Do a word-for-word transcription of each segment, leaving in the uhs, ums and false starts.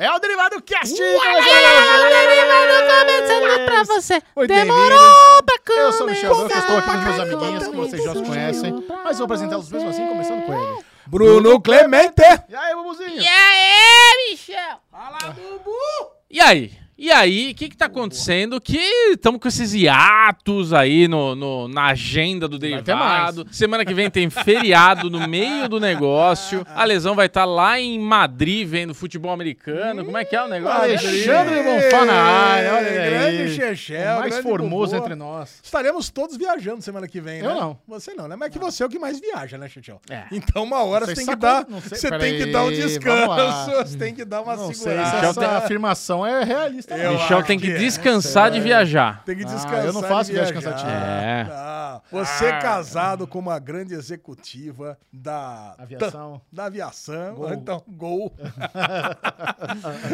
É o Derivado Cast! Uau, galera, o Derivado começando pra você! Oi, demorou pra começar! Eu sou o Michel Branco, estou aqui com meus amiguinhos, que vocês já conhecem, mas vou apresentá-los mesmo assim, começando com ele. Bruno Clemente! E aí, Bubuzinho? E aí, Michel? Fala, Bubu! E aí? E aí, o que que tá acontecendo? Que estamos com esses hiatos aí no, no, na agenda do Derivado. Semana que vem tem feriado no meio do negócio. A Lesão vai estar tá lá em Madrid vendo futebol americano. Como é que é o negócio? Alexandre Bonfá na área, olha aí. Grande Chechel, o mais formoso entre nós. Estaremos todos viajando semana que vem, né? Eu não. Você não, né? Mas que você é o que mais viaja, né, Chechel? É. Então uma hora você tem que dar, você tem que dar um descanso, você tem que dar uma não segurança. Sei, essa afirmação é realista. Eu Michel tem que descansar é, de viajar. Tem que descansar. Ah, eu não faço viagem cansativa. É. Ah, você ah, casado ah. com uma grande executiva da aviação. Da, da aviação. Gol. Então, gol.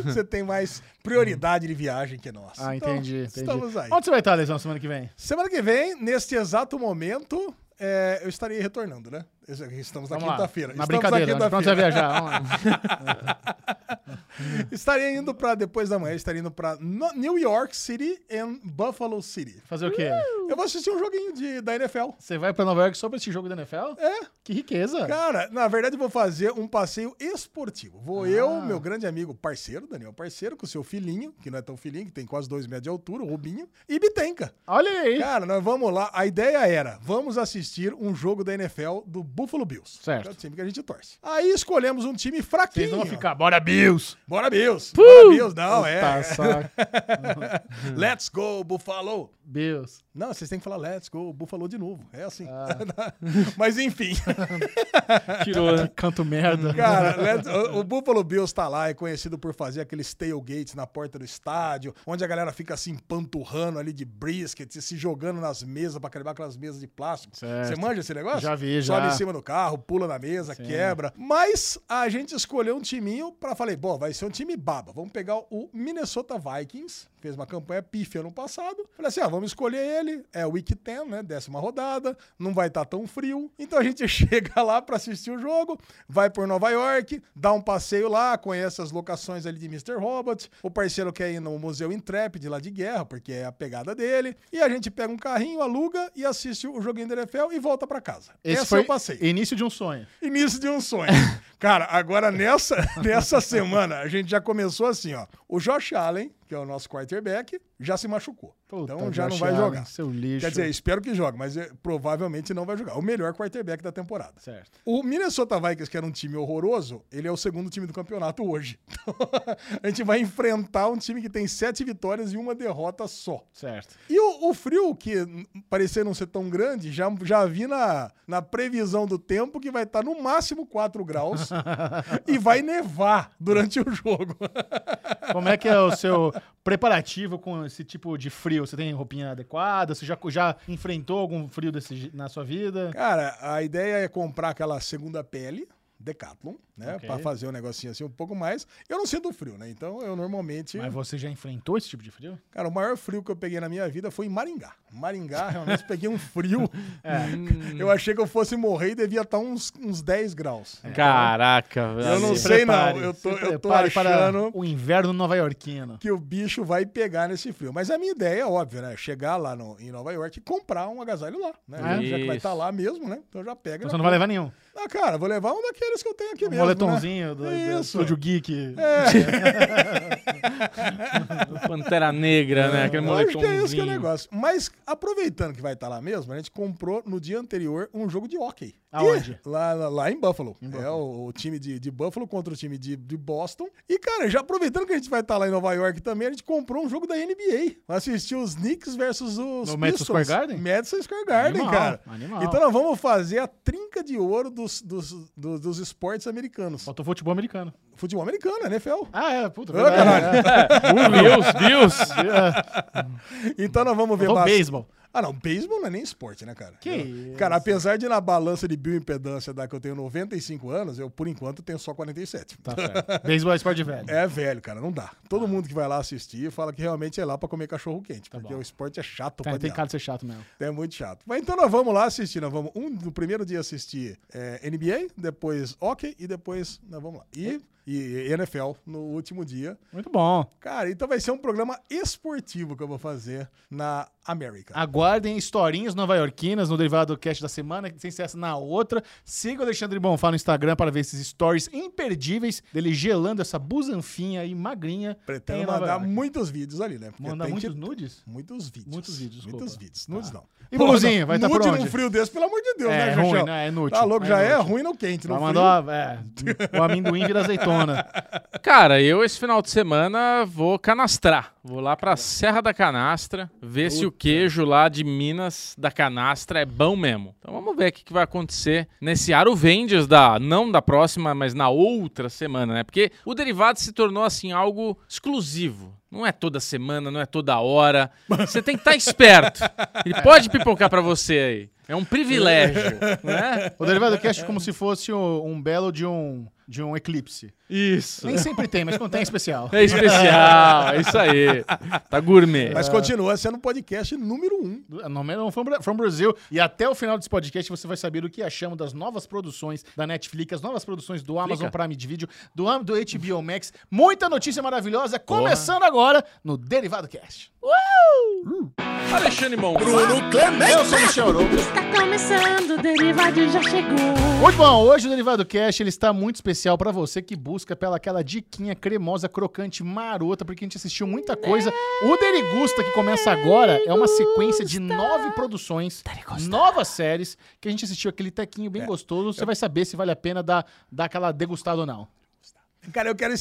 Você tem mais prioridade de viagem que nós. Ah, então, entendi, entendi. Estamos aí. Onde você vai estar, Lesão, semana que vem? Semana que vem, neste exato momento, é, eu estarei retornando, né? Estamos na quinta-feira. Na brincadeira, na quinta-feira. Você vai viajar. Vamos lá. Estarei indo pra, depois da manhã, estarei indo pra New York City and Buffalo City. Fazer o quê? Eu vou assistir um joguinho de, da N F L. Você vai pra Nova York só pra esse jogo da N F L? É. Que riqueza. Cara, na verdade vou fazer um passeio esportivo. Vou ah. eu, meu grande amigo parceiro, Daniel Parceiro, com o seu filhinho, que não é tão filhinho, que tem quase dois metros de altura, o Rubinho, e Bitenca. Olha aí. Cara, nós vamos lá. A ideia era, vamos assistir um jogo da N F L do Buffalo Bills. Certo. Que é o time que a gente torce. Aí escolhemos um time fraquinho. Vocês não vão ficar, bora Bills. Bora, Bills! Puh! Bora, Bills! Não, puta é... Saca. Let's go, Buffalo! Bills. Não, vocês têm que falar let's go, Buffalo de novo. É assim. Ah. Mas enfim. Tirou, né? Canto merda. Cara, let's... o, o Buffalo Bills tá lá, é conhecido por fazer aqueles tailgates na porta do estádio, onde a galera fica se empanturrando ali de brisket, se jogando nas mesas pra acabar aquelas mesas de plástico. Certo. Você manja esse negócio? Já vi, já. Sobe em cima do carro, pula na mesa, sim, quebra. Mas a gente escolheu um timinho pra falei, bom, vai ser um time baba. Vamos pegar o Minnesota Vikings, fez uma campanha pífia ano passado. Falei assim, ah, vamos escolher ele. É o Week dez, né? Décima rodada. Não vai estar tá tão frio. Então a gente chega lá pra assistir o jogo, vai por Nova York, dá um passeio lá, conhece as locações ali de mister Robot. O parceiro quer ir no Museu Intrepid lá de guerra, porque é a pegada dele. E a gente pega um carrinho, aluga e assiste o joguinho da N F L e volta pra casa. Esse Essa foi o passeio. Início de um sonho. Início de um sonho. Cara, agora nessa, nessa semana a gente já começou assim, ó. O Josh Allen, que é o nosso quarterback, já se machucou. Puta, então já não vai jogar. Seu lixo. Quer dizer, espero que jogue, mas provavelmente não vai jogar. O melhor quarterback da temporada. Certo. O Minnesota Vikings, que era um time horroroso, ele é o segundo time do campeonato hoje. Então, a gente vai enfrentar um time que tem sete vitórias e uma derrota só. Certo. E o, o frio, que parecia não ser tão grande, já, já vi na, na previsão do tempo que vai estar no máximo quatro graus e vai nevar durante o jogo. Como é que é o seu preparativo com esse tipo de frio? Você tem roupinha adequada? Você já, já enfrentou algum frio desse, na sua vida? Cara, a ideia é comprar aquela segunda pele, Decathlon, né? Okay. Pra fazer um negocinho assim um pouco mais. Eu não sinto frio, né? Então eu normalmente... Mas você já enfrentou esse tipo de frio? Cara, o maior frio que eu peguei na minha vida foi em Maringá. Maringá, realmente peguei um frio. É. Eu achei que eu fosse morrer e devia estar uns, uns dez graus. É. Caraca, velho. Eu não se sei prepare, não. Eu tô, eu tô achando... o inverno nova-iorquino. Que o bicho vai pegar nesse frio. Mas a minha ideia é óbvia, né? Chegar lá no, em Nova York e comprar um agasalho lá, né? É. Já que vai estar lá mesmo, né? Então já pega. Então você não vai levar nenhum? Ah, cara, vou levar um daqueles que eu tenho aqui um mesmo, um moletomzinho, né? do, do Estúdio Geek. É. Do Pantera Negra, né? Aquele moletomzinho. Acho que é esse que é o negócio. Mas, aproveitando que vai estar lá mesmo, a gente comprou no dia anterior um jogo de hóquei. Aonde? Lá, lá, lá em Buffalo. Em Buffalo. É o, o time de, de Buffalo contra o time de, de Boston. E, cara, já aproveitando que a gente vai estar lá em Nova York também, a gente comprou um jogo da N B A. Assistiu os Knicks versus os no Pistons. Madison Square Garden? Madison Square Garden, animal, cara. Animal. Então nós vamos fazer a trinca de ouro do Dos, dos, dos, dos esportes americanos. Faltou futebol americano. Futebol americano, N F L. Ah, é, puta. Oh, caralho. É, é. Bills, Bills. Então nós vamos ver... Beisebol. Ah, não, beisebol não é nem esporte, né, cara? Que eu, cara, apesar de na balança de bioimpedância dar que eu tenho noventa e cinco anos, eu, por enquanto, tenho só quarenta e sete. Tá certo. Beisebol é esporte velho. É velho, cara, não dá. Todo ah. mundo que vai lá assistir fala que realmente é lá pra comer cachorro quente, tá porque bom. O esporte é chato. Tem, pra tem cara de ser chato mesmo. É muito chato. Mas então nós vamos lá assistir, nós vamos um, no primeiro dia assistir é, N B A, depois hockey e depois nós vamos lá. E... e N F L no último dia. Muito bom. Cara, então vai ser um programa esportivo que eu vou fazer na América. Aguardem historinhas nova-iorquinas no Derivado do Cast da semana, que tem acesso na outra. Siga o Alexandre Bonfá no Instagram para ver esses stories imperdíveis dele gelando essa busanfinha e magrinha. Pretendo mandar muitos vídeos ali, né? Porque mandar muitos que... nudes? Muitos vídeos. Muitos vídeos, desculpa. Muitos vídeos. Tá. Nudes não. E blusinha, vai estar tá pronto. Nude num frio desse, pelo amor de Deus, é, né, Jorge? Né? É inútil. Tá louco, é já inútil. É ruim no quente, não mandou, é, o amendoim vira azeitona. Cara, eu esse final de semana vou canastrar. Vou lá pra Serra da Canastra, ver Puta. se o queijo lá de Minas da Canastra é bom mesmo. Então vamos ver o que, que vai acontecer nesse Aruvendias da, não da próxima, mas na outra semana, né? Porque o Derivado se tornou, assim, algo exclusivo. Não é toda semana, não é toda hora. Você tem que estar esperto. Ele pode pipocar pra você aí. É um privilégio, né? O Derivado Cast como se fosse um belo de um... de um eclipse. Isso. Nem sempre tem, mas quando tem é especial. É especial, é isso aí. Tá gourmet. Mas continua sendo um podcast número um. Número um from Brasil. E até o final desse podcast você vai saber o que achamos das novas produções da Netflix, as novas produções do Amazon Prime Video, do, do H B O Max. Muita notícia maravilhosa, começando Porra. agora no Derivado Cast. Uh! Alexandre Mon, Bruno Clemente. Eu sou o Michel Arouca. Está começando, o Derivado já chegou. Muito bom, hoje o Derivado Cast ele está muito especial. Especial pra você que busca pela aquela diquinha cremosa, crocante, marota, porque a gente assistiu muita coisa. O Derigusta, que começa agora, é uma sequência de nove produções, Derigusta. novas séries, que a gente assistiu aquele tequinho bem é. gostoso. Você vai saber se vale a pena dar, dar aquela degustada ou não. Cara, eu quero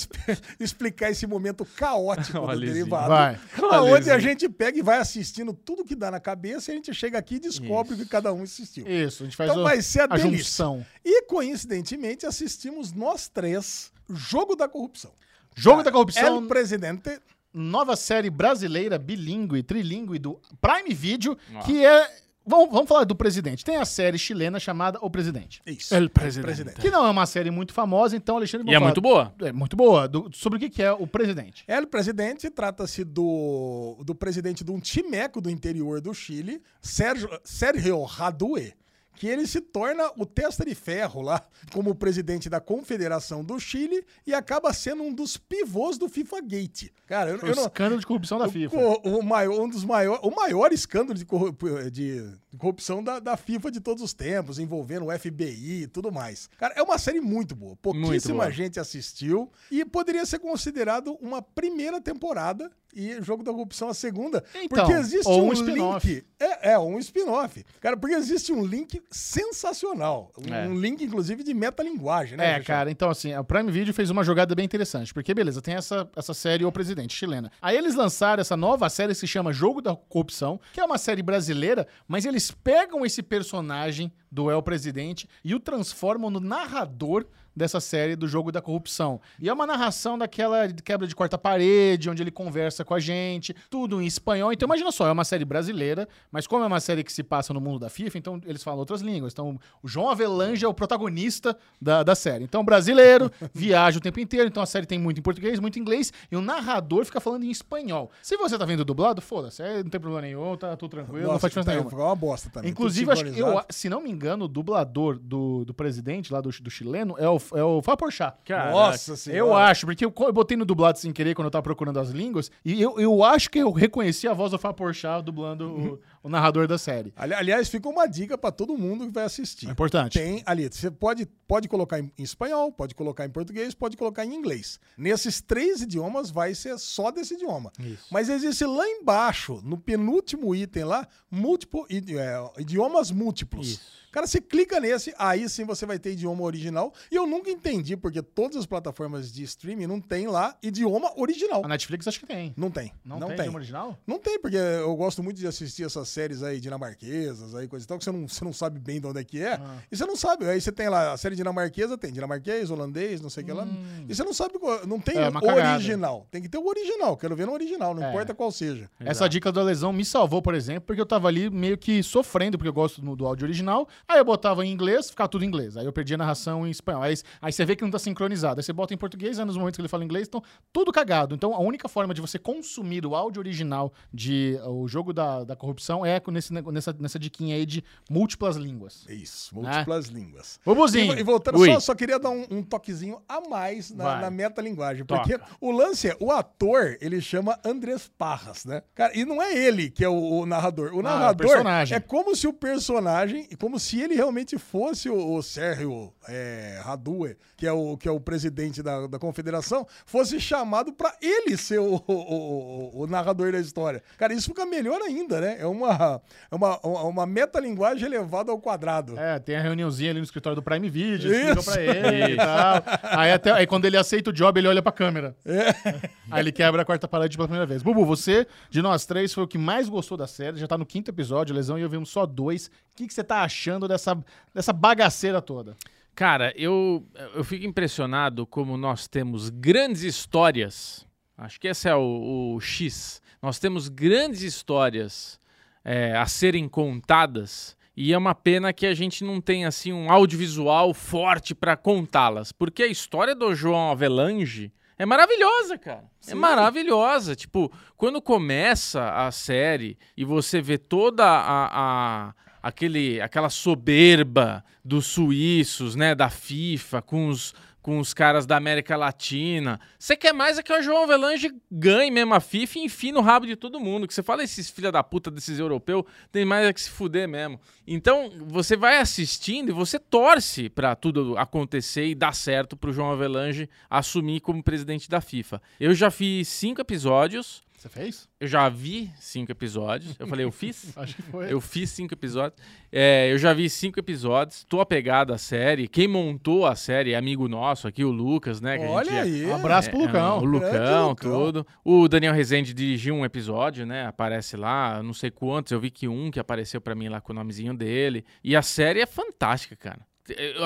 explicar esse momento caótico do Derivado. Vai. Onde a gente pega e vai assistindo tudo que dá na cabeça e a gente chega aqui e descobre o que cada um assistiu. Isso, a gente faz então, o... vai ser a, a junção. E, coincidentemente, assistimos nós três Jogo da Corrupção. Jogo ah, da Corrupção. El Presidente... Nova série brasileira, bilíngue, trilíngue, do Prime Video, ah. que é... Vamos, vamos falar do Presidente. Tem a série chilena chamada O Presidente. Isso. El Presidente. Presidente. Que não é uma série muito famosa, então, Alexandre... E é muito boa. É muito boa. Do, sobre o que, que é O Presidente. El Presidente trata-se do, do presidente de um timeco do interior do Chile, Sergio, Sergio Radue, que ele se torna o testa de ferro lá como presidente da Confederação do Chile e acaba sendo um dos pivôs do FIFA Gate. Cara, eu, o eu não... escândalo de corrupção da o, FIFA. O, o maior, um dos maior, o maior escândalo de, corru... de corrupção da, da FIFA de todos os tempos, envolvendo o F B I e tudo mais. Cara, é uma série muito boa. Pouquíssima muito gente boa. assistiu e poderia ser considerado uma primeira temporada e Jogo da Corrupção a segunda. Então, porque existe ou um, um link... É, é, um spin-off. Cara, porque existe um link sensacional. Um, é. um link, inclusive, de metalinguagem, né? É, Richard? Cara, então assim, o Prime Video fez uma jogada bem interessante. Porque, beleza, tem essa, essa série O Presidente, chilena. Aí eles lançaram essa nova série que se chama Jogo da Corrupção, que é uma série brasileira, mas eles pegam esse personagem do El Presidente e o transformam no narrador dessa série do Jogo da Corrupção. E é uma narração daquela quebra de quarta parede, onde ele conversa com a gente, tudo em espanhol. Então, imagina só, é uma série brasileira, mas como é uma série que se passa no mundo da FIFA, então eles falam outras línguas. Então, o João Avelange é o protagonista da, da série. Então, brasileiro, viaja o tempo inteiro, então a série tem muito em português, muito em inglês, e o narrador fica falando em espanhol. Se você tá vendo dublado, foda-se, não tem problema nenhum, tá tudo tranquilo, Nossa, não faz diferença tá, nenhuma. Ficou uma bosta também. Inclusive, acho que eu, se não me engano, o dublador do, do presidente lá do, do chileno é o É o Fá Porchat. Nossa Senhora. Eu acho, porque eu, eu botei no dublado sem querer quando eu tava procurando as línguas, e eu, eu acho que eu reconheci a voz do Fá Porchat dublando uhum. o, o narrador da série. Ali, aliás, fica uma dica pra todo mundo que vai assistir. É importante. Tem ali, você pode, pode colocar em espanhol, pode colocar em português, pode colocar em inglês. Nesses três idiomas vai ser só desse idioma. Isso. Mas existe lá embaixo, no penúltimo item lá, múltiplo, idi, é, idiomas múltiplos. Isso. Cara, você clica nesse, aí sim você vai ter idioma original. E eu nunca entendi, porque todas as plataformas de streaming não tem lá idioma original. A Netflix acho que tem. Não tem. Não, não tem, tem idioma original? Não tem, porque eu gosto muito de assistir essas séries aí dinamarquesas, aí coisa e tal, que você não, você não sabe bem de onde é que é. Ah. E você não sabe. Aí você tem lá, a série dinamarquesa tem dinamarquês, holandês, não sei o hum. que lá. E você não sabe, não tem é, original. Tem que ter o original. Quero ver no original, não é. importa qual seja. Exato. Essa dica do Alesão me salvou, por exemplo, porque eu tava ali meio que sofrendo, porque eu gosto do, do áudio original. Aí eu botava em inglês, ficava tudo em inglês. Aí eu perdi a narração em espanhol. Aí, aí você vê que não tá sincronizado. Aí você bota em português, aí nos momentos que ele fala inglês, então tudo cagado. Então a única forma de você consumir o áudio original de O Jogo da, da Corrupção é nesse, nessa, nessa diquinha aí de múltiplas línguas. Isso, múltiplas ah. línguas. Bubuzinho. E, e voltando, só, só queria dar um, um toquezinho a mais na, na metalinguagem. Porque Toca. o lance é, o ator, ele chama Andrés Parras, né? Cara, e não é ele que é o, o narrador. O narrador ah, é, o é como se o personagem, como se ele realmente fosse o, o Sérgio é, Hadouer, que é o, que é o presidente da, da confederação, fosse chamado pra ele ser o, o, o, o narrador da história. Cara, isso fica melhor ainda, né? É uma, uma, uma metalinguagem elevada ao quadrado. É, tem a reuniãozinha ali no escritório do Prime Video, ligam pra ele e tal. Aí, até, aí quando ele aceita o job, ele olha pra câmera. É. Aí ele quebra a quarta parede pela primeira vez. Bubu, você, de nós três, foi o que mais gostou da série. Já tá no quinto episódio, Lesão, e eu vimos só dois. O que, que você tá achando dessa, dessa bagaceira toda? Cara, eu, eu fico impressionado como nós temos grandes histórias. Acho que esse é o, o X. Nós temos grandes histórias é, a serem contadas, e é uma pena que a gente não tenha assim, um audiovisual forte para contá-las. Porque a história do João Avelange é maravilhosa, cara. Sim. É maravilhosa. Tipo, quando começa a série e você vê toda a... a... Aquele, aquela soberba dos suíços, né, da FIFA, com os, com os caras da América Latina. Você quer mais é que o João Avelange ganhe mesmo a FIFA e enfie no rabo de todo mundo. Que você fala, esses filha da puta desses europeus, tem mais é que se fuder mesmo. Então, você vai assistindo e você torce pra tudo acontecer e dar certo pro João Avelange assumir como presidente da FIFA. Eu já fiz cinco episódios. Você fez? Eu já vi cinco episódios. Eu falei, eu fiz? Acho que foi. Eu fiz cinco episódios. É, eu já vi cinco episódios. Tô apegado à série. Quem montou a série é amigo nosso aqui, o Lucas, né? Que Olha a gente, aí. É, um abraço é, pro Lucão. É, o Lucão, Lucão, tudo. O Daniel Rezende dirigiu um episódio, né? Aparece lá, não sei quantos. Eu vi que um que apareceu pra mim lá com o nomezinho dele. E a série é fantástica, cara.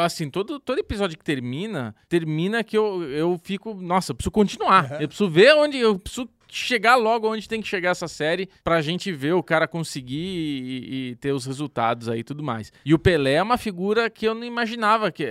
Assim, todo, todo episódio que termina, termina que eu, eu fico... Nossa, eu preciso continuar. Uhum. Eu preciso ver onde... Eu preciso chegar logo onde tem que chegar essa série pra gente ver o cara conseguir e, e ter os resultados aí e tudo mais. E o Pelé é uma figura que eu não imaginava. Que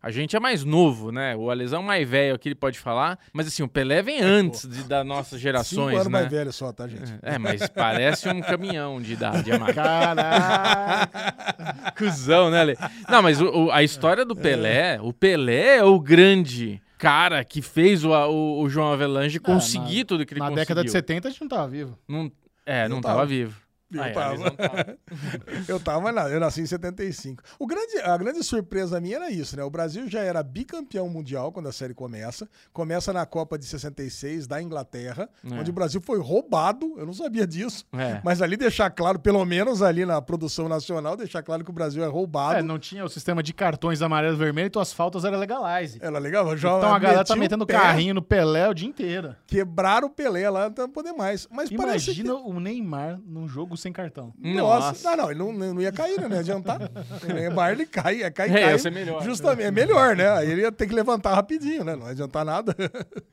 a gente é mais novo, né? O Alesão mais velho aqui ele pode falar, mas assim, o Pelé vem antes de, das nossas gerações, Cinco anos né? mais velho só, tá, gente? É, mas parece um caminhão de idade. É mais... Caraca! Cusão, né, Ale? Não, mas o, o, a história do Pelé, é. o Pelé é o grande... cara que fez o, o, o João Avelange conseguir na, tudo que ele na conseguiu. Na década de setenta a gente não tava vivo. Não, é, não, não tava, tava vivo. Eu, ah, tava. É, não tava. eu tava, eu nasci em setenta e cinco. O grande, a grande surpresa minha era isso, né? O Brasil já era bicampeão mundial quando a série começa. Começa na Copa de sessenta e seis da Inglaterra, é. onde o Brasil foi roubado. Eu não sabia disso. É. Mas ali deixar claro, pelo menos ali na produção nacional, deixar claro que o Brasil é roubado. É, não tinha o sistema de cartões amarelo e vermelho, então as faltas eram legalize. Era legal. Então a galera tá metendo carrinho no Pelé o dia inteiro. Quebraram o Pelé lá, não poder mais. Mas imagina parece que... o Neymar num jogo sem cartão. Nossa. Nossa. Não, não, ele não, não ia cair, né? Não ia adiantar. Neymar, ele cai, cai, cai. É, ia ser melhor. Justamente, é melhor, né? Aí ele ia ter que levantar rapidinho, né? Não ia adiantar nada.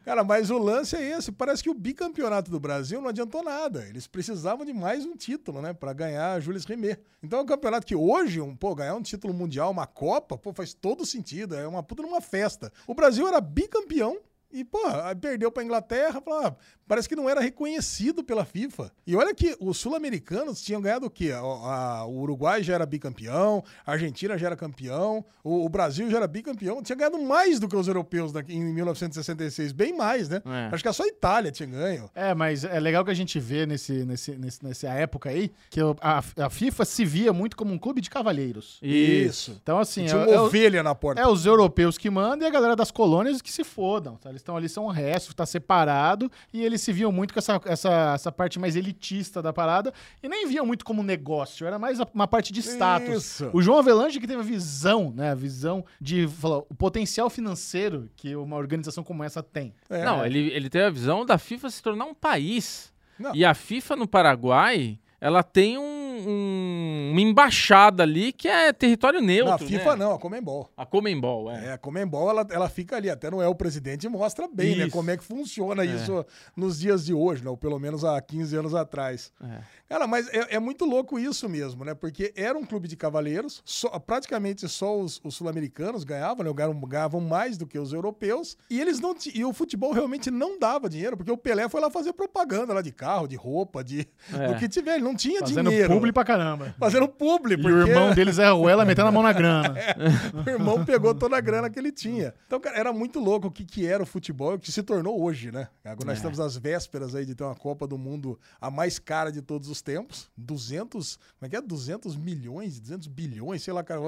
Cara, mas o lance é esse. Parece que o bicampeonato do Brasil não adiantou nada. Eles precisavam de mais um título, né? Pra ganhar a Jules Rimet. Então é um campeonato que hoje, um, pô, ganhar um título mundial, uma Copa, pô, faz todo sentido. É uma puta numa festa. O Brasil era bicampeão. E, pô, perdeu pra Inglaterra, pra... parece que não era reconhecido pela FIFA. E olha que os sul-americanos tinham ganhado o quê? A, a, o Uruguai já era bicampeão, a Argentina já era campeão, o, o Brasil já era bicampeão. Tinha ganhado mais do que os europeus daqui, em mil novecentos e sessenta e seis, bem mais, né? É. Acho que só a Itália tinha ganho. É, mas é legal que a gente vê nesse, nesse, nesse, nessa época aí que a, a FIFA se via muito como um clube de cavalheiros. Isso. Então, assim... Tinha uma é, ovelha é, na porta. É os europeus que mandam e a galera das colônias que se fodam, tá? Eles estão ali, são restos, tá separado, e eles se viam muito com essa, essa, essa parte mais elitista da parada, e nem viam muito como negócio, era mais uma parte de status. Isso. O João Avelange que teve a visão, né, a visão de falar, o potencial financeiro que uma organização como essa tem. É. Não, ele, ele teve a visão da FIFA se tornar um país. Não. E a FIFA no Paraguai, ela tem um um, uma embaixada ali que é território neutro. A FIFA né? não, a Conmebol. A Conmebol, é. é a Conmebol, ela, ela fica ali, até não é o presidente, mostra bem, isso. né? Como é que funciona é. isso nos dias de hoje, né? Ou pelo menos há quinze anos atrás. É. Cara, mas é, é muito louco isso mesmo, né? Porque era um clube de cavaleiros, só, praticamente só os, os sul-americanos ganhavam, né? ganhavam, ganhavam mais do que os europeus, e eles não e o futebol realmente não dava dinheiro, porque o Pelé foi lá fazer propaganda lá de carro, de roupa, de é. do que tiver, ele não tinha Fazendo dinheiro. Fazendo publi pra caramba. Fazendo publi. Porque... E o irmão deles é o Ela metendo a mão na grana. é, o irmão pegou toda a grana que ele tinha. Então, cara, era muito louco o que, que era o futebol, o que se tornou hoje, né? Agora nós é. estamos às vésperas aí de ter uma Copa do Mundo a mais cara de todos os tempos. duzentos, como é que é? duzentos milhões, duzentos bilhões, sei lá, cara.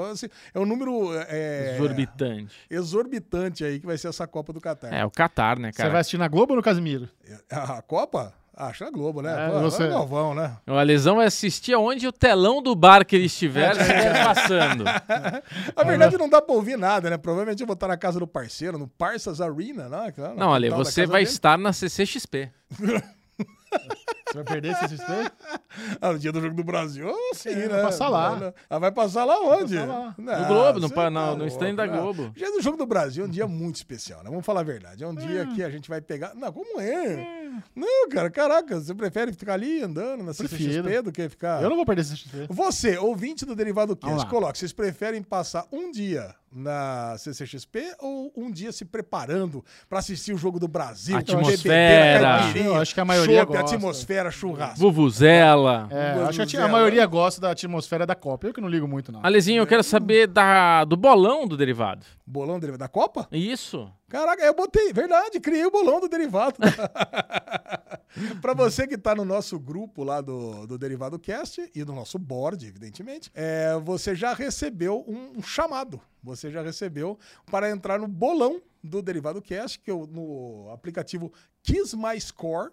É um número... É, exorbitante. Exorbitante aí que vai ser essa Copa do Catar. É, o Catar, né, cara? Você vai assistir na Globo ou no Casimiro? A Copa? Acho na Globo, né? É, Pô, você... é Galvão, né? O Alesão vai assistir aonde o telão do bar que ele estiver estiver passando. Na verdade, não dá pra ouvir nada, né? Provavelmente eu vou estar na casa do parceiro, no Parsas Arena, né? Não, não Ale, você vai dele. estar na C C X P. Você vai perder esse sistema? Ah, no dia do Jogo do Brasil, sim, é, né? Vai passar lá. Ah, vai passar lá onde? Passar lá. Não, no Globo, no, tá no, no stand da Globo. O dia do Jogo do Brasil é um dia muito especial, né? Vamos falar a verdade. É um é. dia que a gente vai pegar... Não, como é? é. Não, cara, caraca, você prefere ficar ali andando na C C X P do que ficar... Eu não vou perder esse C C X P. Você, ouvinte do Derivado Cast, coloca, vocês preferem passar um dia na C C X P ou um dia se preparando pra assistir o Jogo do Brasil? Atmosfera. Beber, eu acho que a maioria chope, gosta. Atmosfera, churrasco. Vuvuzela. É, Vuvuzela. Acho que a maioria gosta da atmosfera da Copa. Eu que não ligo muito, não. Alezinho, eu quero saber da, do bolão do Derivado. Bolão do Derivado? Da Copa? Isso. Caraca, eu botei, verdade, criei o bolão do Derivado. Pra você que tá no nosso grupo lá do, do Derivado Cast e do nosso board, evidentemente, é, você já recebeu um, um chamado. Você já recebeu para entrar no bolão do Derivado Cast, que eu, no aplicativo Kiss My Score.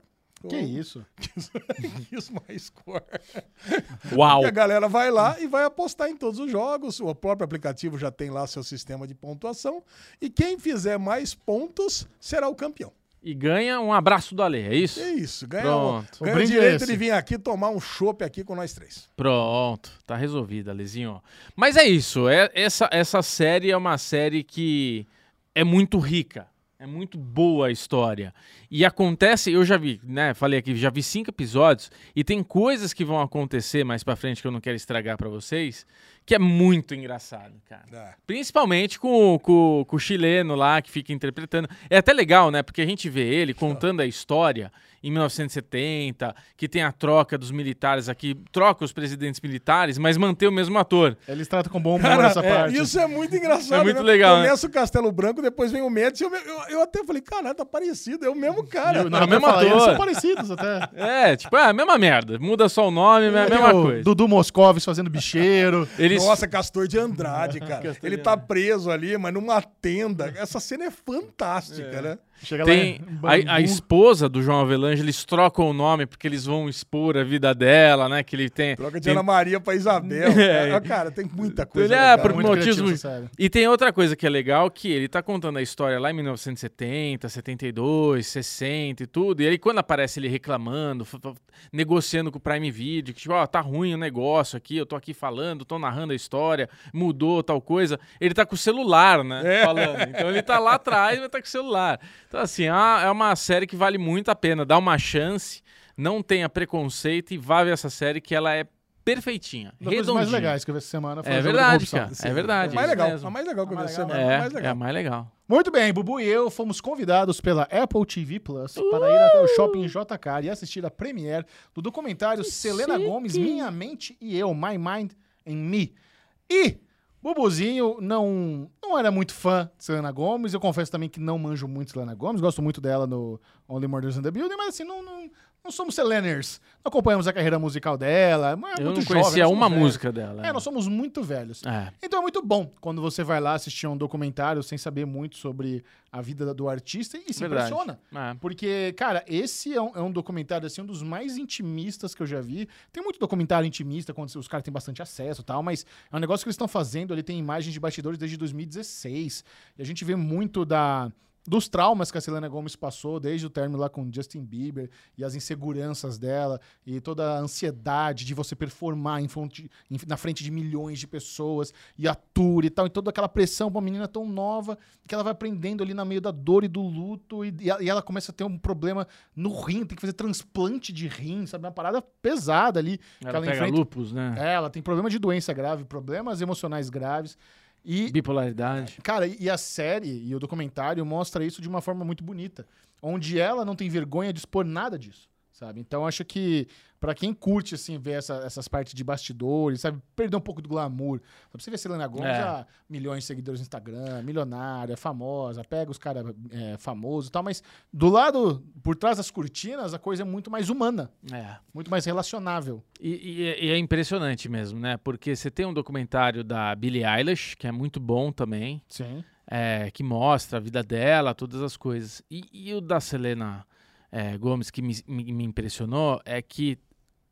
Que ou... isso? Kiss My Score. Uau! E a galera vai lá e vai apostar em todos os jogos. O próprio aplicativo já tem lá seu sistema de pontuação. E quem fizer mais pontos será o campeão. E ganha um abraço do Ale, é isso? É isso. Ganha, Pronto. Um, ganha o direito é de vir aqui tomar um chopp aqui com nós três. Pronto. Tá resolvido, Alezinho. Mas é isso. É, essa, essa série é uma série que é muito rica. É muito boa a história. E acontece, eu já vi, né? Falei aqui, já vi cinco episódios e tem coisas que vão acontecer mais pra frente que eu não quero estragar pra vocês, que é muito engraçado, cara. É. Principalmente com, com, com o chileno lá que fica interpretando. É até legal, né? Porque a gente vê ele contando a história em mil novecentos e setenta, que tem a troca dos militares aqui, troca os presidentes militares, mas mantém o mesmo ator. Eles tratam com bom humor cara, essa é, parte. Isso é muito engraçado. É muito né? legal. Começa né? o Castelo Branco, depois vem o Médici. Eu, eu, eu até falei, caralho, tá parecido. É o mesmo cara. Não, é o mesmo ator. Eles são parecidos até. É, tipo, é a mesma merda. Muda só o nome, é a mesma o coisa. Dudu Moscovis fazendo bicheiro. Eles... Nossa, Castor de Andrade, cara. Castor Ele tá preso ali, mas numa tenda. Essa cena é fantástica, é. né? Chega Tem lá a, a esposa do João Avelange, eles trocam o nome porque eles vão expor a vida dela, né? Que ele tem... Troca de tem... Ana Maria pra Isabel. É. Cara. cara, tem muita coisa. Ele é, por motivo... E tem outra coisa que é legal, que ele tá contando a história lá em mil novecentos e setenta, setenta e dois, sessenta e tudo. E aí quando aparece ele reclamando, negociando com o Prime Video, que tipo, ó, oh, tá ruim o negócio aqui, eu tô aqui falando, tô narrando a história, mudou tal coisa. Ele tá com o celular, né? É. Falando. Então ele tá lá atrás, mas tá com o celular. Então, assim, é uma série que vale muito a pena. Dá uma chance, não tenha preconceito e vá ver essa série que ela é perfeitinha, redondinha. Uma das coisas mais legais que eu vi essa semana foi é verdade, cara. É verdade. É mais legal, a mais legal que eu vi essa semana. É, mais legal. É a mais legal. Muito bem, Bubu e eu fomos convidados pela Apple T V Plus uh! para ir até o shopping J K e assistir a premiere do documentário que Selena chique. Gomes, Minha Mente e Eu, My Mind and Me. E... Bubuzinho não, não era muito fã de Selena Gomes. Eu confesso também que não manjo muito Selena Gomes. Gosto muito dela no Only Murders in the Building, mas assim, não, não, não somos seleners. Não acompanhamos a carreira musical dela. Mas é eu muito não jovem, conhecia uma velhos. música dela. É, nós somos muito velhos. É. Então é muito bom quando você vai lá assistir um documentário sem saber muito sobre a vida do artista e se Verdade. impressiona. É. Porque, cara, esse é um, é um documentário, assim, um dos mais intimistas que eu já vi. Tem muito documentário intimista, quando os caras têm bastante acesso e tal, mas é um negócio que eles estão fazendo. Ele tem imagens de bastidores desde dois mil e dezesseis. E a gente vê muito da... dos traumas que a Selena Gomez passou, desde o término lá com Justin Bieber e as inseguranças dela e toda a ansiedade de você performar em fonte, em, na frente de milhões de pessoas e a tour e tal, e toda aquela pressão pra uma menina tão nova que ela vai aprendendo ali no meio da dor e do luto e, e ela começa a ter um problema no rim, tem que fazer transplante de rim, sabe? Uma parada pesada ali. Ela, que ela pega enfrenta, lupus, né? É, ela tem problema de doença grave, problemas emocionais graves. E, bipolaridade. Cara, e a série e o documentário mostra isso de uma forma muito bonita, onde ela não tem vergonha de expor nada disso, sabe? Então acho que pra quem curte, assim, ver essa, essas partes de bastidores, sabe? Perder um pouco do glamour. Só pra você ver Selena Gomez, é. já milhões de seguidores no Instagram, milionária, famosa, pega os caras é, famosos e tal, mas do lado, por trás das cortinas, a coisa é muito mais humana. É. Muito mais relacionável. E, e, e é impressionante mesmo, né? Porque você tem um documentário da Billie Eilish, que é muito bom também. Sim. É, que mostra a vida dela, todas as coisas. E, e o da Selena é, Gomez, que me, me, me impressionou, é que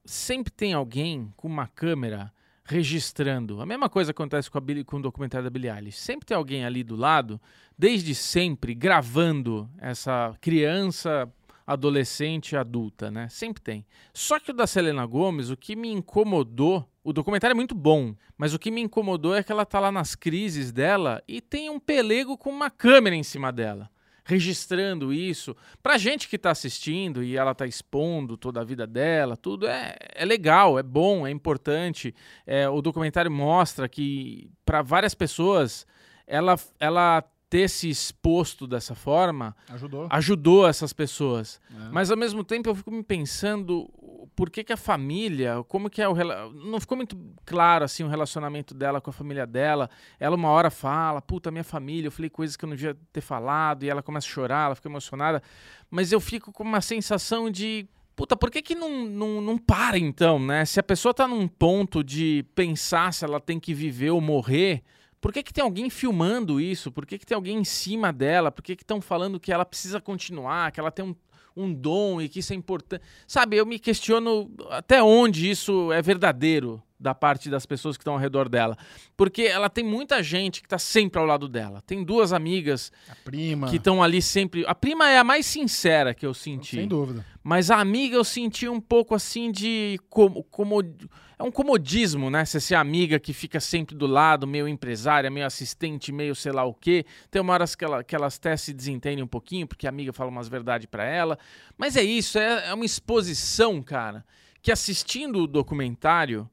sempre tem alguém com uma câmera registrando. A mesma coisa acontece com, a Billie, com o documentário da Billie Eilish. Sempre tem alguém ali do lado, desde sempre, gravando essa criança, adolescente, adulta, né? Sempre tem. Só que o da Selena Gomez, o que me incomodou... O documentário é muito bom, mas o que me incomodou é que ela tá lá nas crises dela e tem um pelego com uma câmera em cima dela, registrando isso. Pra gente que tá assistindo e ela tá expondo toda a vida dela, tudo é, é legal, é bom, é importante. É, o documentário mostra que pra várias pessoas ela, ela ter se exposto dessa forma ajudou, ajudou essas pessoas. É. Mas ao mesmo tempo eu fico me pensando por que que a família, como que é o... Não ficou muito claro assim o relacionamento dela com a família dela. Ela uma hora fala, puta, minha família, eu falei coisas que eu não devia ter falado, e ela começa a chorar, ela fica emocionada. Mas eu fico com uma sensação de... Puta, por que que não, não, não para então, né? Se a pessoa tá num ponto de pensar se ela tem que viver ou morrer, por que que tem alguém filmando isso? Por que que tem alguém em cima dela? Por que que estão falando que ela precisa continuar, que ela tem um, um dom e que isso é importante? Sabe, eu me questiono até onde isso é verdadeiro da parte das pessoas que estão ao redor dela. Porque ela tem muita gente que está sempre ao lado dela. Tem duas amigas a prima. que estão ali sempre... A prima é a mais sincera que eu senti. Sem dúvida. Mas a amiga eu senti um pouco assim de... Como, como, é um comodismo, né? Você ser amiga que fica sempre do lado, meio empresária, meio assistente, meio sei lá o quê. Tem uma hora que, ela, que elas até se desentendem um pouquinho, porque a amiga fala umas verdades para ela. Mas é isso, é, é uma exposição, cara. Que assistindo o documentário...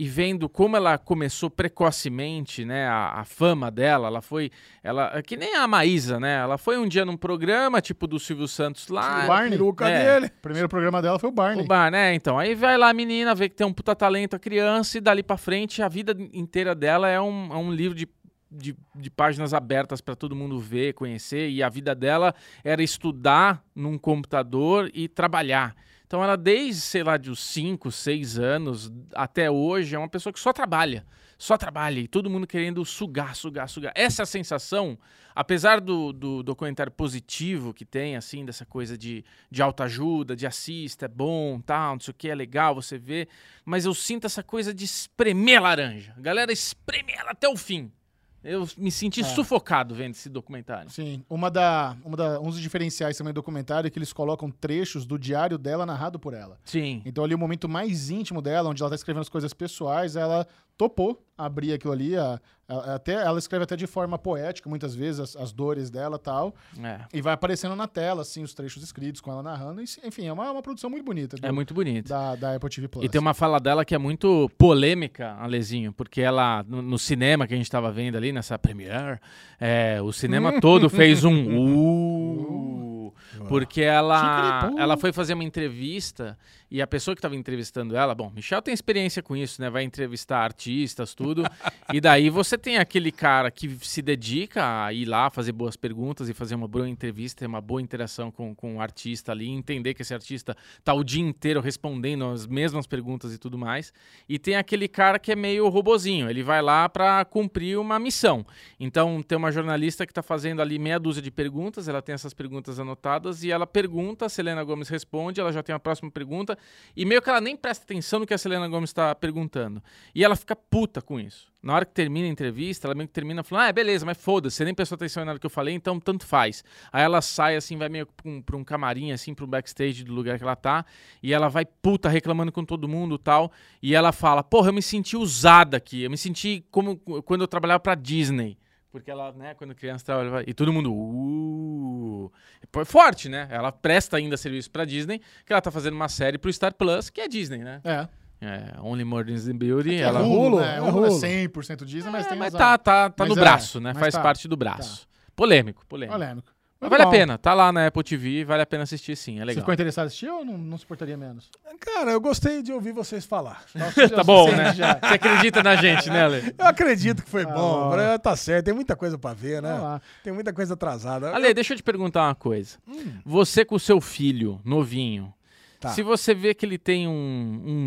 E vendo como ela começou precocemente, né, a, a fama dela, ela foi, ela, que nem a Maísa, né, ela foi um dia num programa, tipo do Silvio Santos lá. O Barney, o é, dele. primeiro programa dela foi o Barney. O Barney, né, então, aí vai lá a menina, vê que tem um puta talento, a criança, e dali pra frente a vida inteira dela é um, é um livro de De, de páginas abertas para todo mundo ver, conhecer, e a vida dela era estudar num computador e trabalhar. Então ela desde, sei lá, de uns cinco, seis anos até hoje é uma pessoa que só trabalha, só trabalha, e todo mundo querendo sugar, sugar, sugar. Essa sensação, apesar do, do documentário positivo que tem, assim, dessa coisa de, de autoajuda, de assista, é bom, tal, não sei o que, é legal, você vê, mas eu sinto essa coisa de espremer a laranja. A galera espreme ela até o fim. Eu me senti é. sufocado vendo esse documentário. Sim. Uma da, uma da, um dos diferenciais também do documentário é que eles colocam trechos do diário dela narrado por ela. Sim. Então ali o momento mais íntimo dela, onde ela tá escrevendo as coisas pessoais, ela topou abrir aquilo ali. A, a, até, ela escreve até de forma poética, muitas vezes, as, as dores dela e tal. É. E vai aparecendo na tela, assim, os trechos escritos com ela narrando. E, enfim, é uma, uma produção muito bonita. Do, é muito bonita. Da, da Apple T V Plus. E tem uma fala dela que é muito polêmica, Alezinho, porque ela, no, no cinema que a gente tava vendo ali, nessa premiere, é, o cinema todo fez um... Uh, porque ela, ela foi fazer uma entrevista e a pessoa que estava entrevistando ela... Bom, Michel tem experiência com isso, né? Vai entrevistar artistas, tudo. E daí você tem aquele cara que se dedica a ir lá, fazer boas perguntas e fazer uma boa entrevista, ter uma boa interação com, com o artista ali, entender que esse artista tá o dia inteiro respondendo as mesmas perguntas e tudo mais. E tem aquele cara que é meio robozinho. Ele vai lá para cumprir uma missão. Então, tem uma jornalista que tá fazendo ali meia dúzia de perguntas. Ela tem essas perguntas anotadas. dadas e ela pergunta, a Selena Gomez responde, ela já tem a próxima pergunta e meio que ela nem presta atenção no que a Selena Gomez está perguntando. E ela fica puta com isso. Na hora que termina a entrevista, ela meio que termina falando, ah, é beleza, mas foda-se, você nem prestou atenção na hora que eu falei, então tanto faz. Aí ela sai assim, vai meio pra um, pra um camarim, assim, pra um backstage do lugar que ela tá, e ela vai puta reclamando com todo mundo e tal, e ela fala, porra, eu me senti usada aqui, eu me senti como quando eu trabalhava pra Disney. Porque ela, né, quando criança trabalha... E todo mundo... Uh, é forte, né? Ela presta ainda serviço pra Disney, que ela tá fazendo uma série pro Star Plus, que é Disney, né? É. É, Only Murders in Beauty. É, ela... é Hulu, né? Hulu é cem por cento Disney, é, mas tem... Mas tá, tá, tá mas no é, braço, né? Faz tá, parte do braço. Tá. Polêmico, polêmico. Polêmico. Mas vale bom. a pena. Tá lá na Apple T V, vale a pena assistir sim, é legal. Você ficou interessado em assistir ou não, não suportaria menos? Cara, eu gostei de ouvir vocês falar. Nossa, tá bom, né? Já. Você acredita na gente, né, Ale? Eu acredito que foi ah, bom. Ó. Tá certo, tem muita coisa pra ver, né? Ah, tem muita coisa atrasada. Ale, eu... deixa eu te perguntar uma coisa. Hum. Você com o seu filho, novinho, tá. se você vê que ele tem um,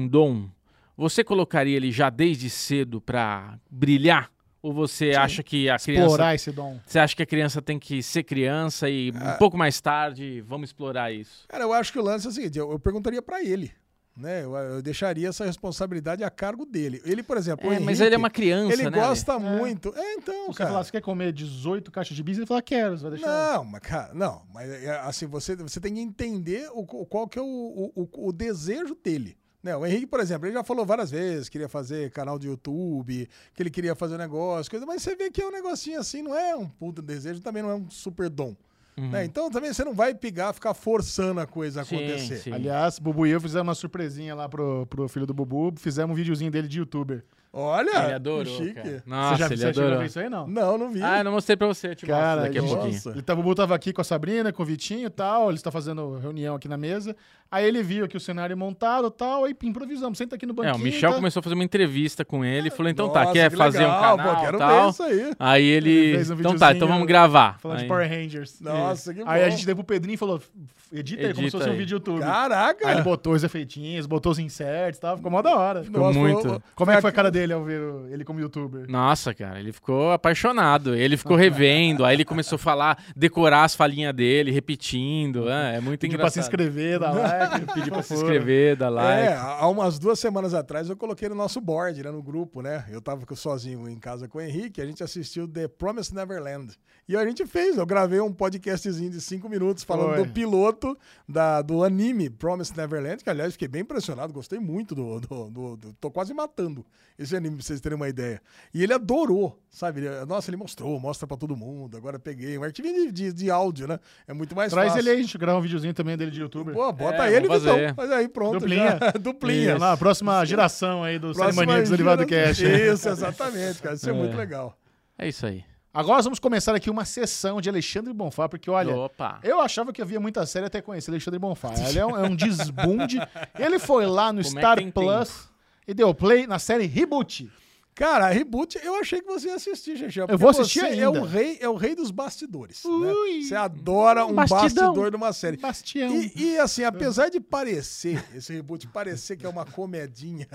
um dom, você colocaria ele já desde cedo pra brilhar? Ou você Sim. acha que a criança... Explorar esse dom. Você acha que a criança tem que ser criança e ah. um pouco mais tarde vamos explorar isso? Cara, eu acho que o lance é o seguinte, eu, eu perguntaria pra ele, né? Eu, eu deixaria essa responsabilidade a cargo dele. Ele, por exemplo, é, o Henrique, mas ele é uma criança, ele né? Ele gosta Ale? muito. É, é então, você cara... Falar, você quer comer dezoito caixas de bis? Ele fala, quero. Você vai deixar... Não, mas cara, não. Mas assim, você, você tem que entender o, qual que é o, o, o, o desejo dele. Não, o Henrique, por exemplo, ele já falou várias vezes que queria fazer canal de YouTube, que ele queria fazer um negócio, coisa, mas você vê que é um negocinho assim, não é um puta desejo, também não é um super dom. Uhum. Né? Então também você não vai pegar, ficar forçando a coisa sim, acontecer. Sim. Aliás, Bubu e eu fizemos uma surpresinha lá pro, pro filho do Bubu, fizemos um videozinho dele de youtuber. Olha, ele adorou, chique. Cara. Nossa, você já, ele você adorou. Você viu isso aí, não? Não, não vi. Ah, eu não mostrei pra você, tipo, cara, daqui a nossa. pouquinho. Ele tá, o Bubu tava aqui com a Sabrina, com o Vitinho e tal, eles estão fazendo reunião aqui na mesa. Aí ele viu aqui o cenário montado e tal, aí improvisamos, senta aqui no banquinho. É, o Michel tá... começou a fazer uma entrevista com ele e falou, então nossa, tá, quer que fazer legal, um canal pô, quero tal. Ver isso aí. Aí ele, ele um então tá, então vamos gravar. Falando aí. de Power Rangers. Nossa, é. que bom. Aí a gente deu pro Pedrinho e falou, edita, edita aí, como se fosse um vídeo YouTube. Caraca! Aí ele botou os efeitinhos, botou os inserts e tal, ficou mó da hora. Ficou muito. Como é que foi a cara dele? Ele ao ver ele como youtuber. Nossa, cara, ele ficou apaixonado. Ele ficou revendo, aí ele começou a falar, decorar as falinhas dele, repetindo. É, é muito engraçado. Pediu pra se inscrever, dá like. Pediu pra se inscrever, dá like. É, há umas duas semanas atrás eu coloquei no nosso board, né, no grupo, né? Eu tava sozinho em casa com o Henrique, a gente assistiu The Promised Neverland. E a gente fez, eu gravei um podcastzinho de cinco minutos falando Oi. do piloto da, do anime Promised Neverland, que aliás fiquei bem impressionado, gostei muito do... do, do, do tô quase matando esse anime, pra vocês terem uma ideia. E ele adorou, sabe? Ele, nossa, ele mostrou, mostra pra todo mundo. Agora peguei um arquivo de, de, de áudio, né? É muito mais Traz fácil. Traz ele aí, a gente grava um videozinho também dele de youtuber. Pô, bota é, ele, então. Mas aí pronto. Duplinha. Já, duplinha. Lá, a próxima geração aí do Cerimania do Olivado Cash. Isso, exatamente, cara. Isso é. é muito legal. É isso aí. Agora vamos começar aqui uma sessão de Alexandre Bonfá, porque olha, Opa. eu achava que havia muita série até conhecer Alexandre Bonfá. Ele é um, é um desbunde. Ele foi lá no Como Star é Plus... Tempo? E deu play na série Reboot. Cara, Reboot, eu achei que você ia assistir, Xexé. Eu vou assistir você ainda. É o rei, é o rei dos bastidores. Ui, né? Você adora um bastidão, bastidor de uma série. Bastião. E, e assim, apesar de parecer, esse Reboot parecer que é uma comedinha,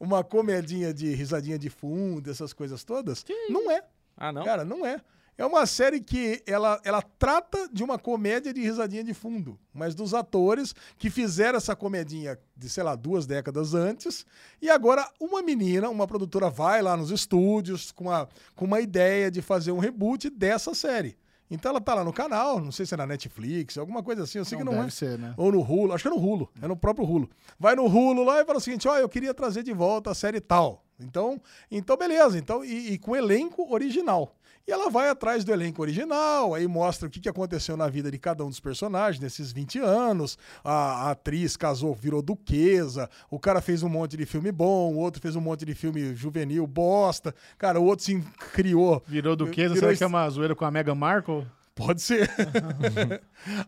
uma comedinha de risadinha de fundo, essas coisas todas, Sim. não é. Ah, não? Cara, não é. É uma série que ela, ela trata de uma comédia de risadinha de fundo, mas dos atores que fizeram essa comedinha de, sei lá, duas décadas antes. E agora uma menina, uma produtora vai lá nos estúdios com uma, com uma ideia de fazer um reboot dessa série. Então ela tá lá no canal, não sei se é na Netflix, alguma coisa assim, eu sei não que não deve é. Ser, né? Ou no Hulu, acho que é no Hulu, é no próprio Hulu. Vai no Hulu lá e fala o seguinte, ó, oh, eu queria trazer de volta a série tal. Então, então beleza, então, e, e com elenco original. E ela vai atrás do elenco original, aí mostra o que aconteceu na vida de cada um dos personagens nesses vinte anos. A, a atriz casou, virou duquesa, o cara fez um monte de filme bom, o outro fez um monte de filme juvenil, bosta. Cara, o outro se criou... Virou duquesa, virou... será que é uma zoeira com a Meghan Markle? Pode ser.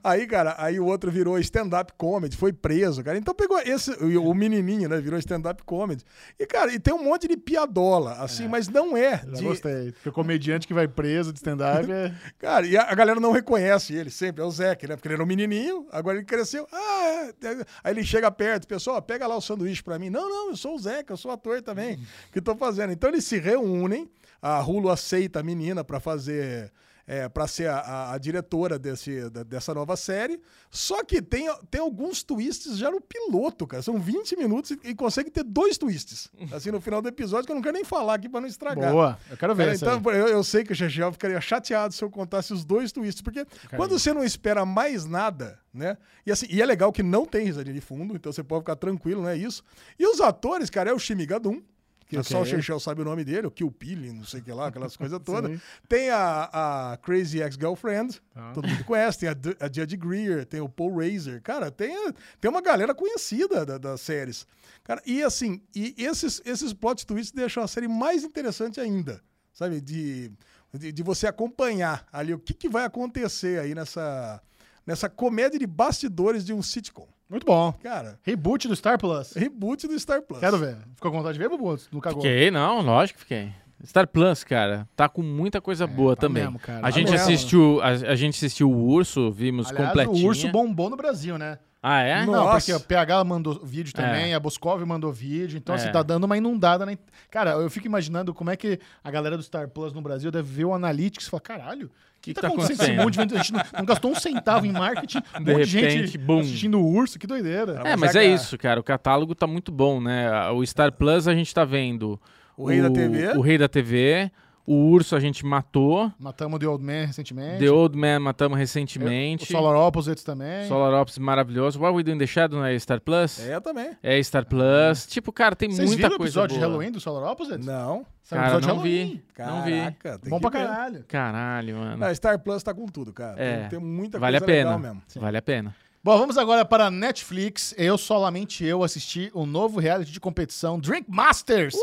Aí, cara, aí o outro virou stand-up comedy, foi preso, cara. Então pegou esse, o menininho, né, virou stand-up comedy. E, cara, e tem um monte de piadola, assim, é. mas não é. Eu de... gostei. Porque o comediante que vai preso de stand-up é... Cara, e a galera não reconhece ele sempre, é o Zeke, né? Porque ele era um menininho, agora ele cresceu. Ah, é. Aí ele chega perto, pessoal, pega lá o sanduíche pra mim. Não, não, eu sou o Zeke, eu sou ator também, que tô fazendo. Então eles se reúnem, a Hulu aceita a menina pra fazer... é, para ser a, a diretora desse, da, dessa nova série. Só que tem, tem alguns twists já no piloto, cara. São vinte minutos e, e consegue ter dois twists. Assim, no final do episódio, que eu não quero nem falar aqui para não estragar. Boa, eu quero ver. Cara, então, eu, eu sei que o G G L ficaria chateado se eu contasse os dois twists, porque Caramba. quando você não espera mais nada, né? E, assim, e é legal que não tem risadinha de fundo, então você pode ficar tranquilo, não é isso? E os atores, cara, é o Shimigadum, que okay. só o Chechel sabe o nome dele, o Kill Pili, não sei o que lá, aquelas coisas todas. Tem a, a Crazy Ex-Girlfriend, ah. todo mundo conhece, tem a, a Judge Greer, tem o Paul Reiser, cara, tem, tem uma galera conhecida da, das séries. Cara, e assim, e esses, esses plot twists deixam a série mais interessante ainda, sabe? De, de, de você acompanhar ali o que, que vai acontecer aí nessa, nessa comédia de bastidores de um sitcom. Muito bom. Cara. Reboot do Star Plus. Reboot do Star Plus. Quero ver. Ficou com vontade de ver, Bubu? Não cagou? Fiquei, não. Lógico que fiquei. Star Plus, cara, tá com muita coisa é, boa tá também. Mesmo, cara. A, tá gente mesmo. Assistiu, a, a gente assistiu o Urso, vimos Aliás, completinho. O Urso bombou no Brasil, né? Ah, é? Não, Nossa. porque o P H mandou vídeo também, é. a Boscov mandou vídeo. Então, é. assim, tá dando uma inundada. Na... Cara, eu fico imaginando como é que a galera do Star Plus no Brasil deve ver o Analytics e falar, caralho... O que, que tá acontecendo? acontecendo? Um monte de... A gente não, não gastou um centavo em marketing, um de monte repente, de gente boom. assistindo o Urso, que doideira. É, mas é isso, cara, o catálogo tá muito bom, né? O Star Plus a gente tá vendo o, o Rei da T V, o Rei da T V, o Urso a gente matou. Matamos The Old Man recentemente. The Old Man matamos recentemente. Eu, o Solar Opposites também. Solar Opposites maravilhoso. What We Do in the Shadow não é Star Plus? É, eu também. É Star Plus. É. Tipo, cara, tem Vocês muita coisa boa. Vocês viram o episódio de Halloween do Solar Opposites? Não. Cara, não vi, não vi. Caraca, tem Bom pra caralho. Caralho, mano. A Star Plus tá com tudo, cara. É, tem, tem muita vale coisa a pena. legal mesmo. Sim. Vale a pena. Bom, vamos agora para a Netflix. Eu, solamente eu, assisti o um novo reality de competição Drink Masters. Uh!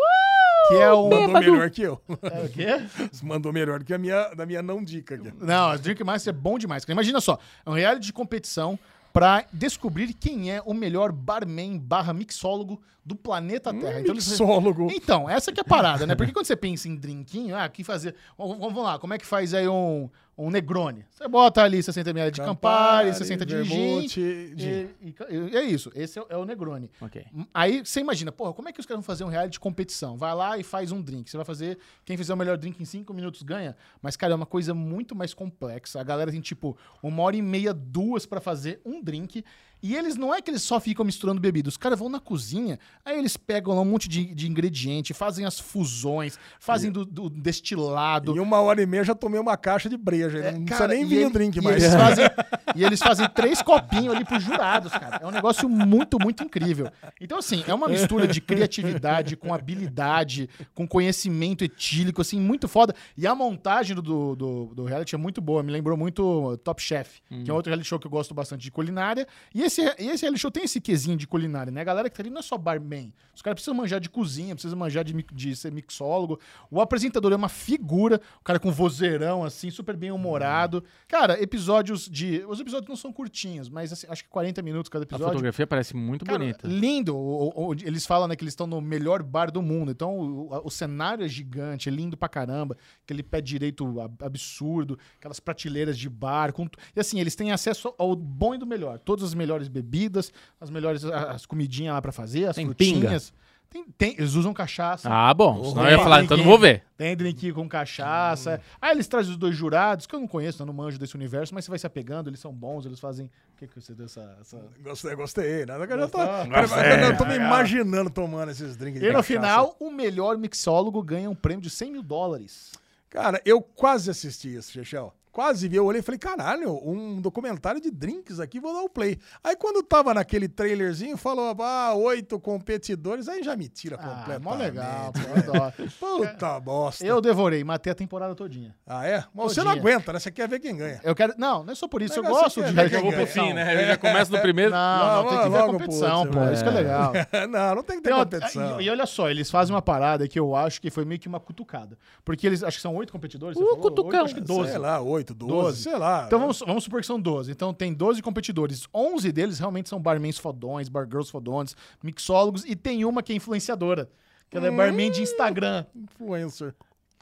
Que é um... Mandou Bêbado. melhor que eu. É o quê? Mandou melhor que a minha, da minha não dica. Aqui. Não, Drink Masters é bom demais. Imagina só, é um reality de competição para descobrir quem é o melhor barman barra mixólogo do planeta Terra. Hum, então, mixólogo. Eles... Então, essa que é a parada, né? Porque quando você pensa em drinquinho, ah, que fazer... Vamos lá, como é que faz aí um, um Negroni? Você bota ali sessenta mililitros de Campari, sessenta de gin, e, e, e é isso, esse é, é o Negroni. Okay. Aí você imagina, porra, como é que os caras vão fazer um reality de competição? Vai lá e faz um drink. Você vai fazer, quem fizer o melhor drink em cinco minutos ganha. Mas, cara, é uma coisa muito mais complexa. A galera tem, tipo, uma hora e meia, duas pra fazer um drink. E eles, não é que eles só ficam misturando bebida. Os caras vão na cozinha, aí eles pegam lá um monte de, de ingrediente, fazem as fusões, fazem do, do destilado. E uma hora e meia já tomei uma caixa de breja. É, não cara, precisa nem vir o drink mais. Eles fazem, e eles fazem três copinhos ali pros jurados, cara. É um negócio muito, muito incrível. Então, assim, é uma mistura de criatividade com habilidade, com conhecimento etílico, assim, muito foda. E a montagem do, do, do reality é muito boa. Me lembrou muito Top Chef, hum. que é outro reality show que eu gosto bastante de culinária. E esse, esse reality show tem esse quesinho de culinária, né? A galera que tá ali não é só barman. Os caras precisam manjar de cozinha, precisam manjar de, de ser mixólogo. O apresentador é uma figura, o cara com vozeirão, assim, super bem-humorado. Cara, episódios de... Os episódios não são curtinhos, mas assim, acho que quarenta minutos cada episódio. A fotografia parece muito cara, bonita. Lindo. O, o, o, eles falam, né, que eles estão no melhor bar do mundo. Então, o, o cenário é gigante, é lindo pra caramba. Aquele pé direito absurdo, aquelas prateleiras de bar. Com, e assim, eles têm acesso ao bom e do melhor. Todas as melhores bebidas, as melhores as comidinhas lá pra fazer, as tem frutinhas. Tem, tem, eles usam cachaça. Ah, bom. Senão eu ia falar, então não vou ver. Tem drink com cachaça. Hum. Aí eles trazem os dois jurados, que eu não conheço, eu não manjo desse universo, mas você vai se apegando, eles são bons, eles fazem... O que que você deu essa... essa... Gostei, gostei. Né? Eu, tô, cara, eu tô me imaginando tomando esses drinks de cachaça. E no final, o melhor mixólogo ganha um prêmio de cem mil dólares. Cara, eu quase assisti isso, Chechel. Quase vi, eu olhei e falei, caralho, um documentário de drinks aqui, vou dar o play. Aí quando tava naquele trailerzinho, falou, ah, oito competidores, aí já me tira completamente. Ah, mó legal, pô, puta bosta. Eu devorei, matei a temporada todinha. Ah, é? Mas você não aguenta, né? Você quer ver quem ganha. Eu quero... Não, não é só por isso, eu gosto de ver quem ganha. Eu vou pro fim, né? Eu já começo no primeiro. Não, não, tem que ver a competição, pô, isso que é legal. Não, não tem que ter competição. E olha só, eles fazem uma parada que eu acho que foi meio que uma cutucada. Porque eles, acho que são oito competidores, você falou? Cutucão. Acho que doze. Sei lá, oito. doze, sei lá. Então vamos, vamos supor que são doze. Então tem doze competidores. onze deles realmente são barmans fodões, bargirls fodões, mixólogos. E tem uma que é influenciadora. Que ela é hum, barman de Instagram. Influencer.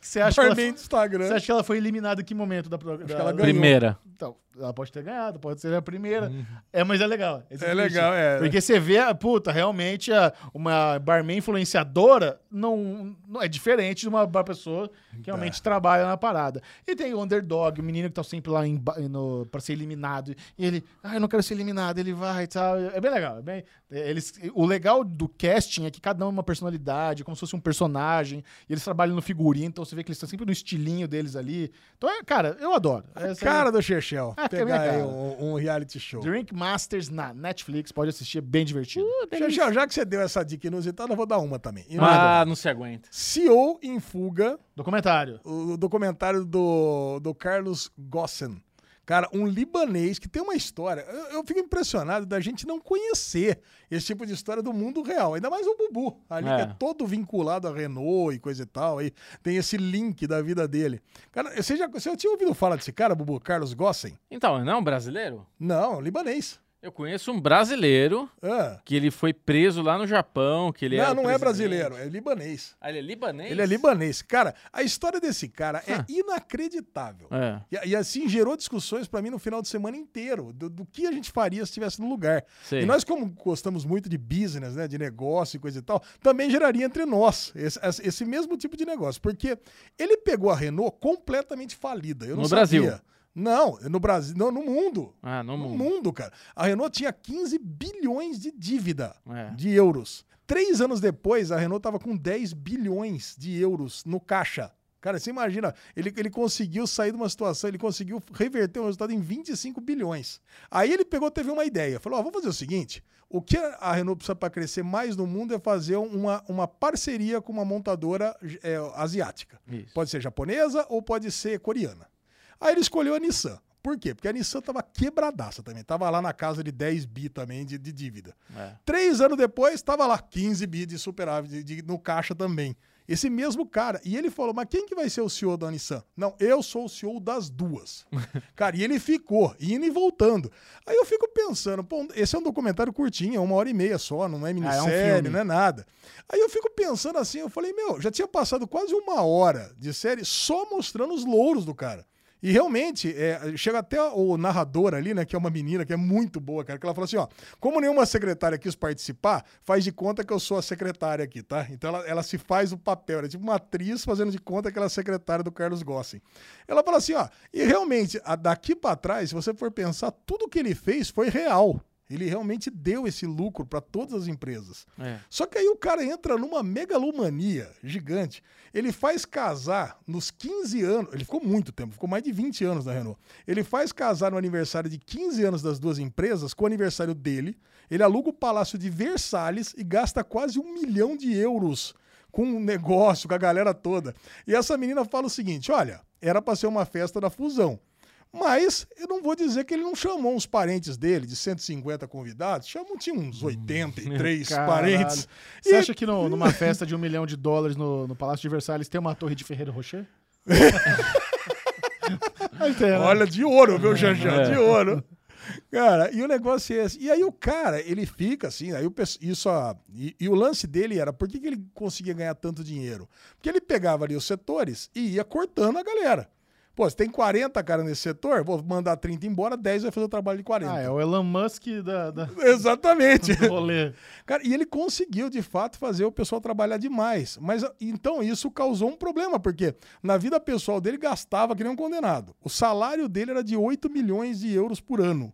Você acha, barman ela, de Instagram. Você acha que ela foi eliminada em que momento da, da, da... Primeira. Então, ela pode ter ganhado, pode ser a primeira. Hum. É, mas é legal. É, é legal, é. Porque você vê, puta, realmente a, uma barman influenciadora não, não é diferente de uma pessoa que realmente tá. trabalha na parada. E tem o underdog, o menino que tá sempre lá em, no, pra ser eliminado. E ele, ah, eu não quero ser eliminado, ele vai e tal. É bem legal. É bem, eles, o legal do casting é que cada um é uma personalidade, como se fosse um personagem. E eles trabalham no figurino, então você vê que eles estão sempre no estilinho deles ali. Então, é, cara, eu adoro. É cara aí... do Chechel. Ah, pegar aí um, um reality show. Drink Masters na Netflix, pode assistir, é bem divertido. Uh, Chechel, já que você deu essa dica inusitada, eu vou dar uma também. Inusitada. Ah, não se aguenta. C E O em Fuga. Documentário. O documentário do, do Carlos Ghosn. Cara, um libanês que tem uma história... Eu, eu fico impressionado da gente não conhecer esse tipo de história do mundo real. Ainda mais o Bubu, ali é. que é todo vinculado a Renault e coisa e tal. Aí tem esse link da vida dele. Cara, você já, você já tinha ouvido falar desse cara, Bubu? Carlos Ghosn? Então, não é um brasileiro? Não, libanês. Eu conheço um brasileiro ah. que ele foi preso lá no Japão, que ele Não, não presidente. é brasileiro, é libanês. Ah, ele é libanês? Ele é libanês. Cara, a história desse cara ah. é inacreditável. É. E, e assim, gerou discussões pra mim no final de semana inteiro, do, do que a gente faria se estivesse no lugar. Sei. E nós, como gostamos muito de business, né, de negócio e coisa e tal, também geraria entre nós esse, esse mesmo tipo de negócio. Porque ele pegou a Renault completamente falida. Eu não no sabia. Brasil. Não, no Brasil, não, no mundo. Ah, no, no mundo. mundo, cara. A Renault tinha quinze bilhões de dívida é. de euros. Três anos depois, a Renault estava com dez bilhões de euros no caixa. Cara, você imagina, ele, ele conseguiu sair de uma situação, ele conseguiu reverter um resultado em vinte e cinco bilhões. Aí ele pegou, teve uma ideia, falou, ó, vamos fazer o seguinte, o que a Renault precisa para crescer mais no mundo é fazer uma, uma parceria com uma montadora é, asiática. Isso. Pode ser japonesa ou pode ser coreana. Aí ele escolheu a Nissan. Por quê? Porque a Nissan tava quebradaça também. Tava lá na casa de dez bi também de, de dívida. É. Três anos depois, tava lá quinze bi de superávit de, de, no caixa também. Esse mesmo cara. E ele falou, mas quem que vai ser o C E O da Nissan? Não, eu sou o C E O das duas. Cara, e ele ficou, indo e voltando. Aí eu fico pensando, pô, esse é um documentário curtinho, é uma hora e meia só, não é minissérie, ah, é um não é nada. Aí eu fico pensando assim, eu falei, meu, já tinha passado quase uma hora de série só mostrando os louros do cara. E realmente, é, chega até o narrador ali, né, que é uma menina que é muito boa, cara, que ela fala assim, ó, como nenhuma secretária quis participar, faz de conta que eu sou a secretária aqui, tá? Então ela, ela se faz o papel, ela é tipo uma atriz fazendo de conta que ela é a secretária do Carlos Ghosn. Ela fala assim, ó, e realmente, a, daqui pra trás, se você for pensar, tudo que ele fez foi real. Ele realmente deu esse lucro para todas as empresas. É. Só que aí o cara entra numa megalomania gigante. Ele faz casar nos quinze anos... Ele ficou muito tempo, ficou mais de vinte anos na Renault. Ele faz casar no aniversário de quinze anos das duas empresas com o aniversário dele. Ele aluga o Palácio de Versalhes e gasta quase um milhão de euros com um negócio, com a galera toda. E essa menina fala o seguinte, olha, era para ser uma festa da fusão. Mas eu não vou dizer que ele não chamou os parentes dele, de cento e cinquenta convidados, chamou, tinha uns oitenta e três Caralho. parentes. Você e... acha que no, numa festa de um milhão de dólares no, no Palácio de Versalhes tem uma torre de Ferreiro Rocher? Olha, de ouro, meu Janjão, é. de ouro. Cara, e o negócio é esse. E aí o cara, ele fica assim, aí o, isso, a, e, e o lance dele era, por que, que ele conseguia ganhar tanto dinheiro? Porque ele pegava ali os setores e ia cortando a galera. Pô, você tem quarenta caras nesse setor, vou mandar trinta embora, dez vai fazer o trabalho de quarenta. Ah, é o Elon Musk da... da... Exatamente. Do rolê. Cara, e ele conseguiu, de fato, fazer o pessoal trabalhar demais. Mas, então, isso causou um problema, porque na vida pessoal dele gastava que nem um condenado. O salário dele era de oito milhões de euros por ano.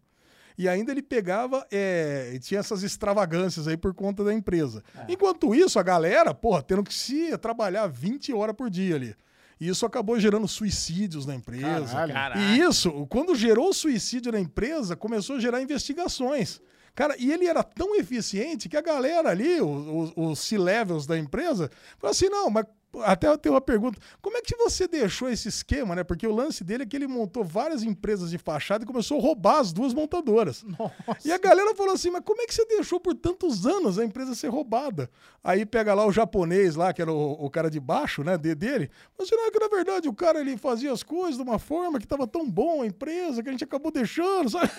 E ainda ele pegava, é, tinha essas extravagâncias aí por conta da empresa. É. Enquanto isso, a galera, porra, tendo que se trabalhar vinte horas por dia ali. E isso acabou gerando suicídios na empresa. Caralho, caralho. E isso, quando gerou suicídio na empresa, começou a gerar investigações. Cara, e ele era tão eficiente que a galera ali, os C-levels da empresa, falou assim, não, mas até eu tenho uma pergunta, como é que você deixou esse esquema, né? Porque o lance dele é que ele montou várias empresas de fachada e começou a roubar as duas montadoras. Nossa. E a galera falou assim, mas como é que você deixou por tantos anos a empresa ser roubada? Aí pega lá o japonês lá, que era o, o cara de baixo, né, de, dele, mas será que na verdade o cara ele fazia as coisas de uma forma que tava tão bom a empresa que a gente acabou deixando, sabe?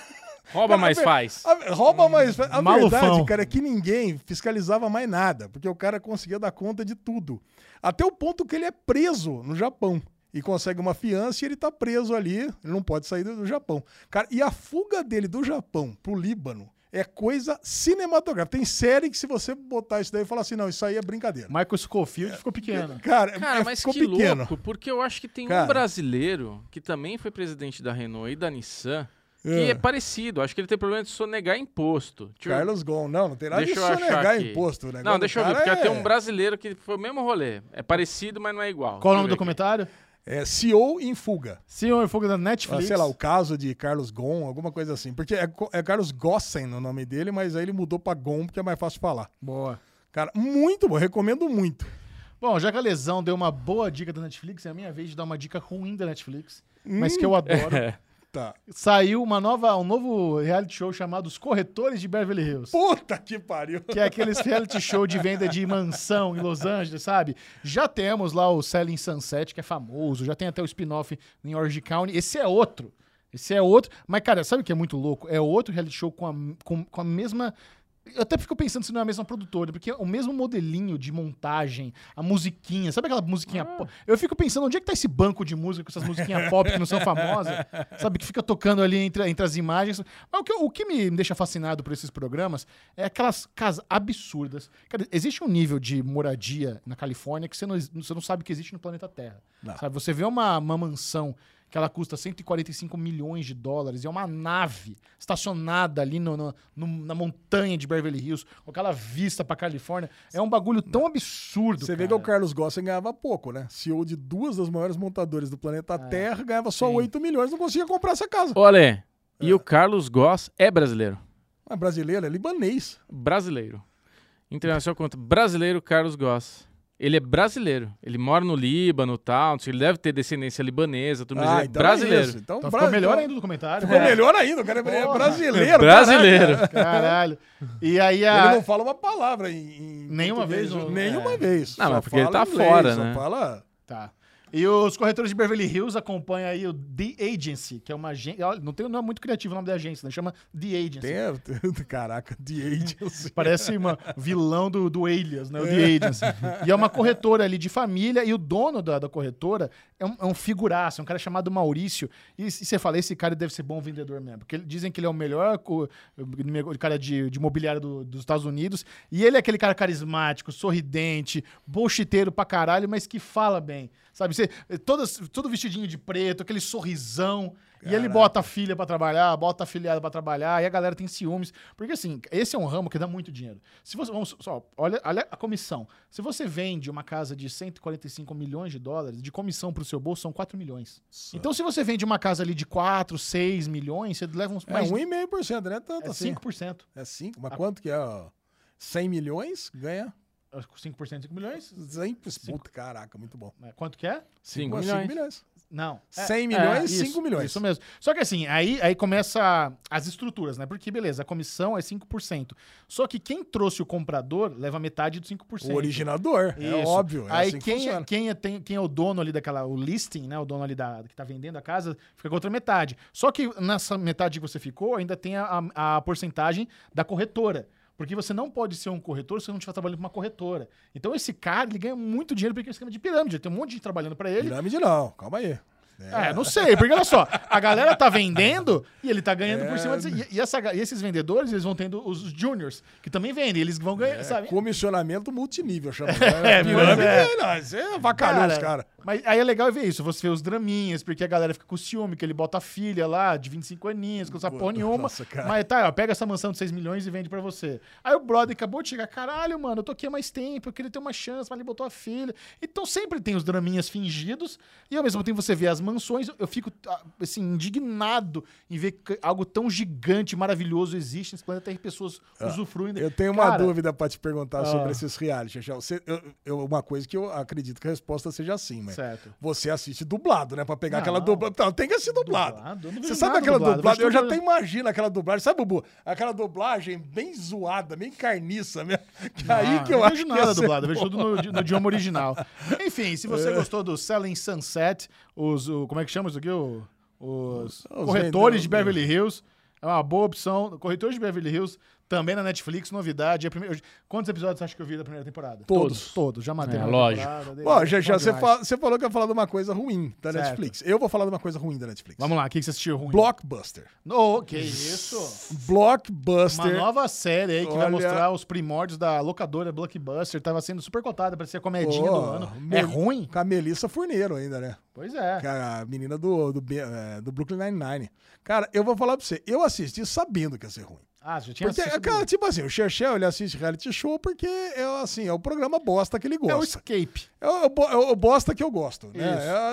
Rouba, cara, mais ver... faz. A... Rouba mais faz. A Malufão. Verdade, cara, é que ninguém fiscalizava mais nada, porque o cara conseguia dar conta de tudo. Até o ponto que ele é preso no Japão. e consegue uma fiança e ele está preso ali, ele não pode sair do Japão. Cara, e a fuga dele do Japão para o Líbano é coisa cinematográfica. Tem série que se você botar isso daí e falar assim, não, isso aí é brincadeira. Michael Scofield é, ficou pequeno. Cara, cara é, mas ficou que pequeno. Louco, porque eu acho que tem cara. um brasileiro que também foi presidente da Renault e da Nissan, que é, é parecido. Acho que ele tem problema de sonegar imposto. Tipo, Carlos Gon, não, não tem nada de sonegar imposto. Né? Não, deixa eu ver, porque é... tem um brasileiro que foi o mesmo rolê. É parecido, mas não é igual. Qual o nome do comentário? É C E O em fuga. C E O em fuga da Netflix. Ah, sei lá, o caso de Carlos Ghosn, alguma coisa assim. Porque é, é Carlos Gossen o nome dele, mas aí ele mudou pra Ghosn, porque é mais fácil falar. Boa. Cara, muito bom, recomendo muito. Bom, já que a Lesão deu uma boa dica da Netflix, é a minha vez de dar uma dica ruim da Netflix, hum. mas que eu adoro. É. Tá. Saiu uma nova, um novo reality show chamado Os Corretores de Beverly Hills. Puta que pariu! Que é aqueles reality show de venda de mansão em Los Angeles, sabe? Já temos lá o Selling Sunset, que é famoso. Já tem até o spin-off em Orange County. Esse é outro. Esse é outro. Mas, cara, sabe o que é muito louco? É outro reality show com a, com, com a mesma... Eu até fico pensando se não é a mesma produtora, porque é o mesmo modelinho de montagem, a musiquinha, sabe aquela musiquinha ah. pop? Eu fico pensando, onde é que tá esse banco de música com essas musiquinhas pop que não são famosas? Sabe, que fica tocando ali entre, entre as imagens. Mas o que, o que me deixa fascinado por esses programas é aquelas casas absurdas. Cara, existe um nível de moradia na Califórnia que você não, você não sabe que existe no planeta Terra. Sabe, você vê uma, uma mansão que ela custa cento e quarenta e cinco milhões de dólares. E é uma nave estacionada ali no, no, no, na montanha de Beverly Hills, com aquela vista pra Califórnia. É um bagulho tão absurdo, Você cara. vê que o Carlos Gossen ganhava pouco, né? C E O de duas das maiores montadoras do planeta é. Terra, ganhava só Sim. oito milhões, não conseguia comprar essa casa. Olha, é. e o Carlos Goss é brasileiro. É brasileiro, é libanês. Brasileiro. Internacional conta brasileiro Carlos Goss. Ele é brasileiro. Ele mora no Líbano e tal. Ele deve ter descendência libanesa. Tudo ah, é então brasileiro. É então, então ficou bra... melhor ainda do comentário. Ficou é. melhor ainda. O cara é Porra. brasileiro. É brasileiro. Caralho. Caralho. E aí a... Ele não fala uma palavra em... Nenhuma vez? Ou... Nenhuma é. vez. Não, só mas porque ele tá inglês, fora, né? Só fala... Tá. E os corretores de Beverly Hills acompanham aí o The Agency, que é uma agência... Não tem não é muito criativo o nome da agência, né? Chama The Agency. Tem, caraca, The Agency. Parece uma vilão do, do Alias, né? O The Agency. E é uma corretora ali de família, e o dono da, da corretora é um, é um figuraço, é um cara chamado Maurício. E, e você fala, esse cara deve ser bom vendedor mesmo. Porque dizem que ele é o melhor co, cara de, de imobiliário do, dos Estados Unidos. E ele é aquele cara carismático, sorridente, bullshiteiro pra caralho, mas que fala bem. Sabe, você, todo, todo vestidinho de preto, aquele sorrisão. Caraca. E ele bota a filha pra trabalhar, bota a afilhada pra trabalhar, e a galera tem ciúmes. Porque, assim, esse é um ramo que dá muito dinheiro. Se você, vamos só, olha, olha a comissão. Se você vende uma casa de cento e quarenta e cinco milhões de dólares, de comissão pro seu bolso são quatro milhões. Só. Então, se você vende uma casa ali de quatro, seis milhões, você leva uns... Mais... É um vírgula cinco por cento, né? Tanto é assim. cinco por cento. É cinco por cento? Mas a... quanto que é? Ó? cem milhões ganha... cinco por cento, cinco milhões? cinco, cinco. Puta, caraca, muito bom. Quanto que é? cinco milhões. Não. cem milhões, é, é, cinco milhões. Isso mesmo. Só que assim, aí, aí começa as estruturas, né? Porque, beleza, a comissão é cinco por cento. Só que quem trouxe o comprador leva metade do cinco por cento. O originador, isso. é óbvio. É aí assim quem, que quem, é, tem, quem é o dono ali daquela, o listing, né? O dono ali da, que tá vendendo a casa, fica com outra metade. Só que nessa metade que você ficou, ainda tem a, a, a porcentagem da corretora. Porque você não pode ser um corretor se você não estiver trabalhando com uma corretora. Então esse cara, ele ganha muito dinheiro porque é um esquema de pirâmide. Tem um monte de gente trabalhando para ele. Pirâmide não, calma aí. É. é, não sei, porque olha só, a galera tá vendendo e ele tá ganhando é. por cima. De... E, essa, e esses vendedores, eles vão tendo os juniors, que também vendem, eles vão ganhar, é, sabe? Comissionamento multinível, chama. É, pirâmide, é, não, isso é avacalhou cara, os caras. Mas aí é legal ver isso, você vê os draminhas, porque a galera fica com ciúme, que ele bota a filha lá de vinte e cinco aninhos, com essa porra nenhuma. Nossa, mas tá, ó, pega essa mansão de seis milhões e vende pra você. Aí o brother acabou de chegar, caralho, mano, eu tô aqui há mais tempo, eu queria ter uma chance, mas ele botou a filha. Então sempre tem os draminhas fingidos, e ao mesmo tempo você vê as mansões, eu fico assim, indignado em ver que algo tão gigante, maravilhoso existe nesse planeta e pessoas ah, usufruindo. Eu tenho Cara, uma dúvida para te perguntar ah, sobre esses reality. Você, eu, eu, uma coisa que eu acredito que a resposta seja sim, mas certo. Você assiste dublado, né? Para pegar não, aquela dublagem. Tá, tem que ser dublado. dublado você sabe aquela dublado, dublagem? Eu já até imagino aquela dublagem. Sabe, Bubu? Aquela dublagem bem zoada, bem carniça mesmo. Que não, aí que eu, eu acho que não vejo nada dublado, eu vejo tudo no, no idioma original. Enfim, se você é. gostou do Selling Sunset, os Como é que chama isso aqui? Os, os corretores vendedores. de Beverly Hills. É uma boa opção. Corretores de Beverly Hills. Também na Netflix, novidade. É primeira... Quantos episódios você acha que eu vi da primeira temporada? Todos. Todos, já matei. É, lógico. Bom, já, já, você, fa você falou que ia falar de uma coisa ruim da certo. Netflix. Eu vou falar de uma coisa ruim da Netflix. Vamos lá, o que você assistiu ruim? Blockbuster. Oh, que isso? Blockbuster. Uma nova série aí que Olha... vai mostrar os primórdios da locadora Blockbuster. Tava sendo super cotada pra ser a comedinha oh, do ano. É ruim? Com a Melissa Furneiro ainda, né? Pois é. Que a menina do, do, do Brooklyn Nine-Nine. Cara, eu vou falar pra você. Eu assisti sabendo que ia ser ruim. Ah, já tinha assistido. Cara, tipo assim, o Cherchel, ele assiste reality show porque é, assim, é o programa bosta que ele gosta. É o escape. É o, é o bosta que eu gosto, né?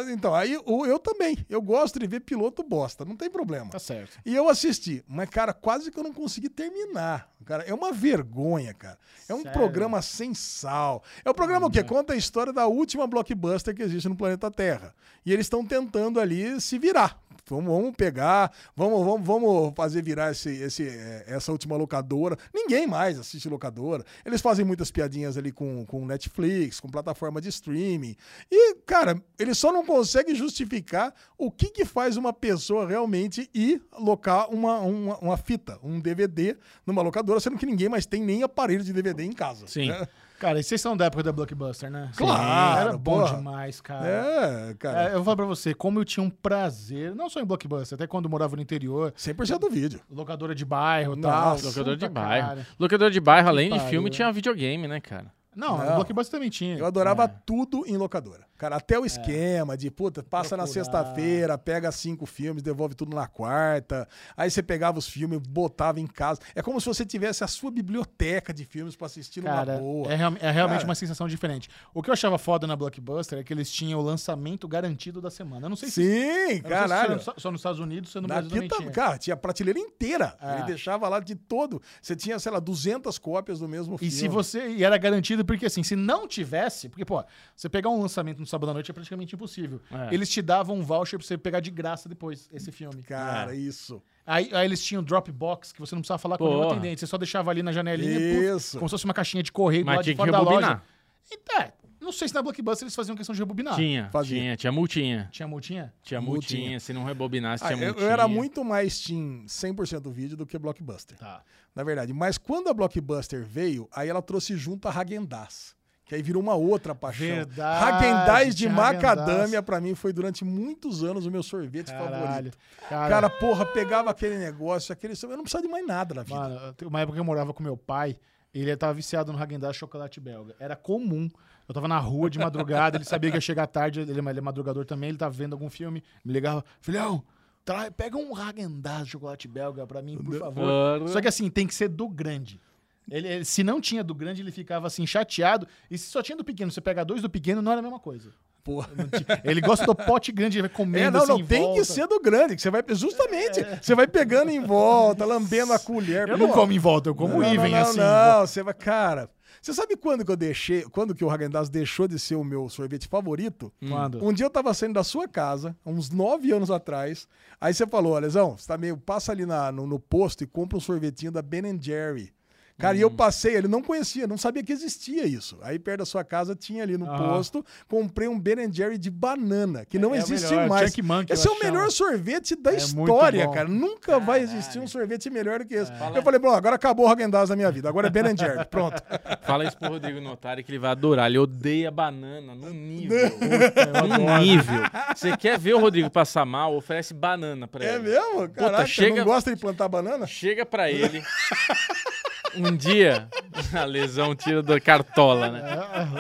É, então, aí eu, eu também. Eu gosto de ver piloto bosta, não tem problema. Tá certo. E eu assisti, mas, cara, quase que eu não consegui terminar. Cara, é uma vergonha, cara. É um Sério? programa sem sal. É um programa hum, que conta a história da última blockbuster que existe no planeta Terra. E eles estão tentando ali se virar. Vamos, vamos pegar, vamos, vamos, vamos fazer virar esse, esse, essa última locadora. Ninguém mais assiste locadora. Eles fazem muitas piadinhas ali com, com Netflix, com plataforma de streaming. E, cara, eles só não conseguem justificar o que, que faz uma pessoa realmente ir locar uma, uma, uma fita, um D V D numa locadora, sendo que ninguém mais tem nem aparelho de D V D em casa. Sim. Né? Cara, e vocês são da época da Blockbuster, né? Claro! Sim, era bom porra. demais, cara. É, cara. É, eu vou falar pra você, como eu tinha um prazer, não só em Blockbuster, até quando eu morava no interior. cem por cento do vídeo. Locadora de bairro e tal. Locadora de bairro. Cara. Locadora de bairro, além de filme, tinha videogame, né, cara? Não, não. Blockbuster também tinha. Eu adorava é. tudo em locadora. Cara, até o esquema é. de, puta, passa Procurar. na sexta-feira, pega cinco filmes, devolve tudo na quarta. Aí você pegava os filmes, botava em casa. É como se você tivesse a sua biblioteca de filmes pra assistir Cara, numa boa. É, real, é realmente Cara. uma sensação diferente. O que eu achava foda na Blockbuster é que eles tinham o lançamento garantido da semana. Eu não sei se... Sim, caralho. Se só, só nos Estados Unidos, você no Brasil também tinha. Cara, tinha a prateleira inteira. É. Ele deixava lá de todo. Você tinha, sei lá, duzentas cópias do mesmo filme. E se você... E era garantido porque, assim, se não tivesse... Porque, pô, você pegar um lançamento no sábado à noite é praticamente impossível. É. Eles te davam um voucher pra você pegar de graça depois esse filme. Cara, é. isso... Aí, aí eles tinham Dropbox, que você não precisava falar com nenhum atendente. Você só deixava ali na janelinha, isso. Pô, como se fosse uma caixinha de correio do lado de fora da loja. Então, é, não sei se na Blockbuster eles faziam questão de rebobinar. Tinha, Fazia. tinha, tinha multinha. Tinha multinha? Tinha multinha. multinha. Se não rebobinasse, ah, tinha multinha. Eu era muito mais team cem por cento do vídeo do que Blockbuster. Tá. Na verdade, mas quando a Blockbuster veio, aí ela trouxe junto a Häagen-Dazs, que aí virou uma outra paixão. Verdade, Häagen-Dazs de macadâmia, pra mim, foi durante muitos anos o meu sorvete Caralho. favorito. Cara, Cara, porra, pegava aquele negócio, aquele... Eu não precisava de mais nada na vida. Mano, uma época que eu morava com meu pai, ele tava viciado no Häagen-Dazs chocolate belga. Era comum. Eu tava na rua de madrugada, ele sabia que ia chegar tarde, ele é madrugador também, ele tava vendo algum filme, me ligava, filhão, Trai, pega um Häagen-Dazs de chocolate belga pra mim, por favor. Só que assim, tem que ser do grande. Ele, ele, se não tinha do grande, ele ficava assim, chateado. E se só tinha do pequeno, você pega dois do pequeno, não era a mesma coisa. Porra. Ele gosta do pote grande, ele vai comendo é, não, assim não, em tem volta. Que ser do grande, que você vai, justamente, é. você vai pegando em volta, lambendo a colher. Eu Pô, não como em volta, eu como não, even não, não, assim. Não, não, você vai, cara... Você sabe quando que eu deixei, quando que o Häagen-Dazs deixou de ser o meu sorvete favorito? Quando? Um dia eu tava saindo da sua casa, uns nove anos atrás, aí você falou, Alezão, você tá meio, passa ali na, no, no posto e compra um sorvetinho da Ben and Jerry. Cara, hum. e eu passei, ele não conhecia, não sabia que existia isso. Aí perto da sua casa tinha ali no ah. posto, comprei um Ben and Jerry de banana, que é, não é existe melhor, mais. Monkey, esse é o melhor sorvete da é história, cara. Nunca Caralho. vai existir um sorvete melhor do que esse. Fala. Eu falei, bom, agora acabou o Häagen-Dazs na minha vida, agora é Ben and Jerry, pronto. Fala isso pro Rodrigo Notari que ele vai adorar, ele odeia banana num nível. Num nível. Você quer ver o Rodrigo passar mal, oferece banana pra ele. É mesmo? Caraca, Puta, chega... não gosta de plantar banana? Chega pra ele... Um dia, a Lesão tira da cartola, né?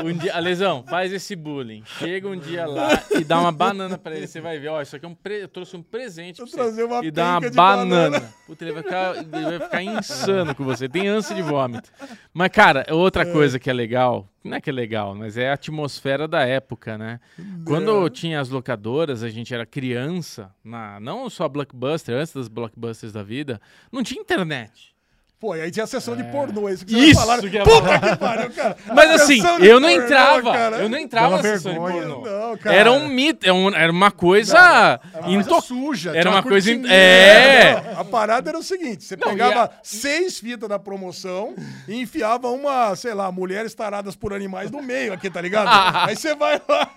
Um dia, a Lesão, faz esse bullying. Chega um dia lá e dá uma banana pra ele. Você vai ver, ó, oh, isso aqui é um pre... eu trouxe um presente pra você. Uma e dá uma banana. banana. Puta, ele vai ficar, ele vai ficar insano com você. Tem ânsia de vômito. Mas, cara, outra coisa que é legal... Não é que é legal, mas é a atmosfera da época, né? Não. Quando tinha as locadoras, a gente era criança. Na... Não só Blockbuster, antes das Blockbusters da vida. Não tinha internet. Pô, e aí tinha a sessão é. de pornô, isso que vocês falaram. Que é Puta que pariu, cara. Mas a assim, eu não, pornô, entrava, cara. eu não entrava. Eu não entrava na sessão de pornô. Não, era um mito, era uma coisa... Não, into... coisa suja. Era uma coisa... In... É. Não, a parada era o seguinte, você não, pegava a... seis fitas da promoção e enfiava uma, sei lá, mulheres taradas por animais no meio aqui, tá ligado? Aí você vai lá...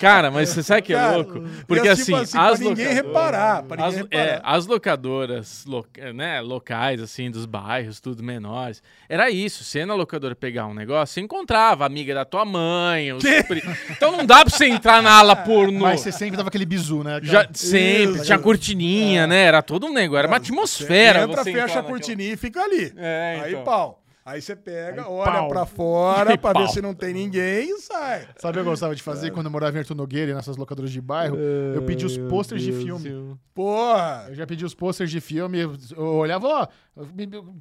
Cara, mas você sabe que é cara, louco? Porque assim, assim, as pra ninguém reparar, pra ninguém as, reparar. É, as locadoras loca, né, locais, assim, dos bairros, tudo menores, era isso. Você ia na locadora pegar um negócio, você encontrava a amiga da tua mãe. Os pri... Então não dá pra você entrar na ala pornô. Mas você sempre dava aquele bizu, né? Já, sempre, isso, tinha cortininha, é. né? Era todo um negócio, era uma atmosfera. Você entra, você fecha a cortininha naquela... e fica ali. É, então. Aí pau. Aí você pega, aí, olha pau. pra fora, aí, pra pau. ver se não tem ninguém e sai. Sabe o que eu gostava de fazer é. quando eu morava em Arthur Nogueira, nessas locadoras de bairro? É, eu pedi os pôsteres de filme. Deus. Porra! Eu já pedi os pôsteres de filme, eu olhava, ó,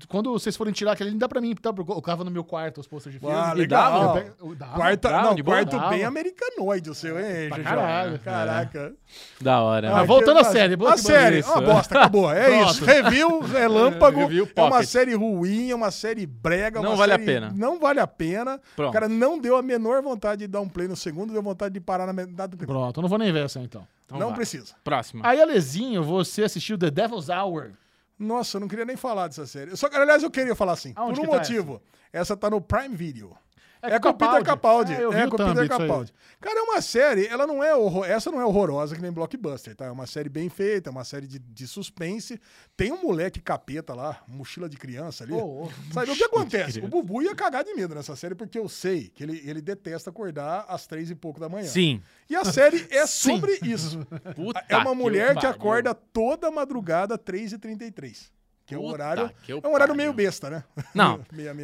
quando vocês forem tirar aquele, dá pra mim, tá? Eu colocava no meu quarto os pôsteres de filme. Ah, legal. Dava, eu dava, Quarta, dava, não, de quarto dava. bem americanoide o seu, hein, Jorge? Caraca. Caraca. É. Da hora. Ah, ah, voltando à série. A série, ó, bosta, acabou. É Pronto. isso. Review, relâmpago, Review, é uma série ruim, é uma série brega, não vale a pena. Não vale a pena. Pronto. O cara não deu a menor vontade de dar um play no segundo, deu vontade de parar na metade do primeiro. Pronto, eu não vou nem ver essa então. então não vai. precisa. Próxima. Aí, Alezinho, você assistiu The Devil's Hour. Nossa, eu não queria nem falar dessa série. Eu só, aliás, eu queria falar assim, Aonde por um tá motivo. Essa? essa tá no Prime Video. É, é com o Peter Capaldi. É, é com o Peter Capaldi. Cara, é uma série, ela não é horror, essa não é horrorosa que nem Blockbuster, tá? É uma série bem feita, é uma série de, de suspense. Tem um moleque capeta lá, mochila de criança ali. Oh, oh. Sabe o que acontece? O Bubu ia cagar de medo nessa série, porque eu sei que ele, ele detesta acordar às três e pouco da manhã. Sim. E a série é sobre isso. Puta é uma mulher que, que acorda toda madrugada às três e trinta e três. Que é um horário, que é um horário meio besta, né? Não,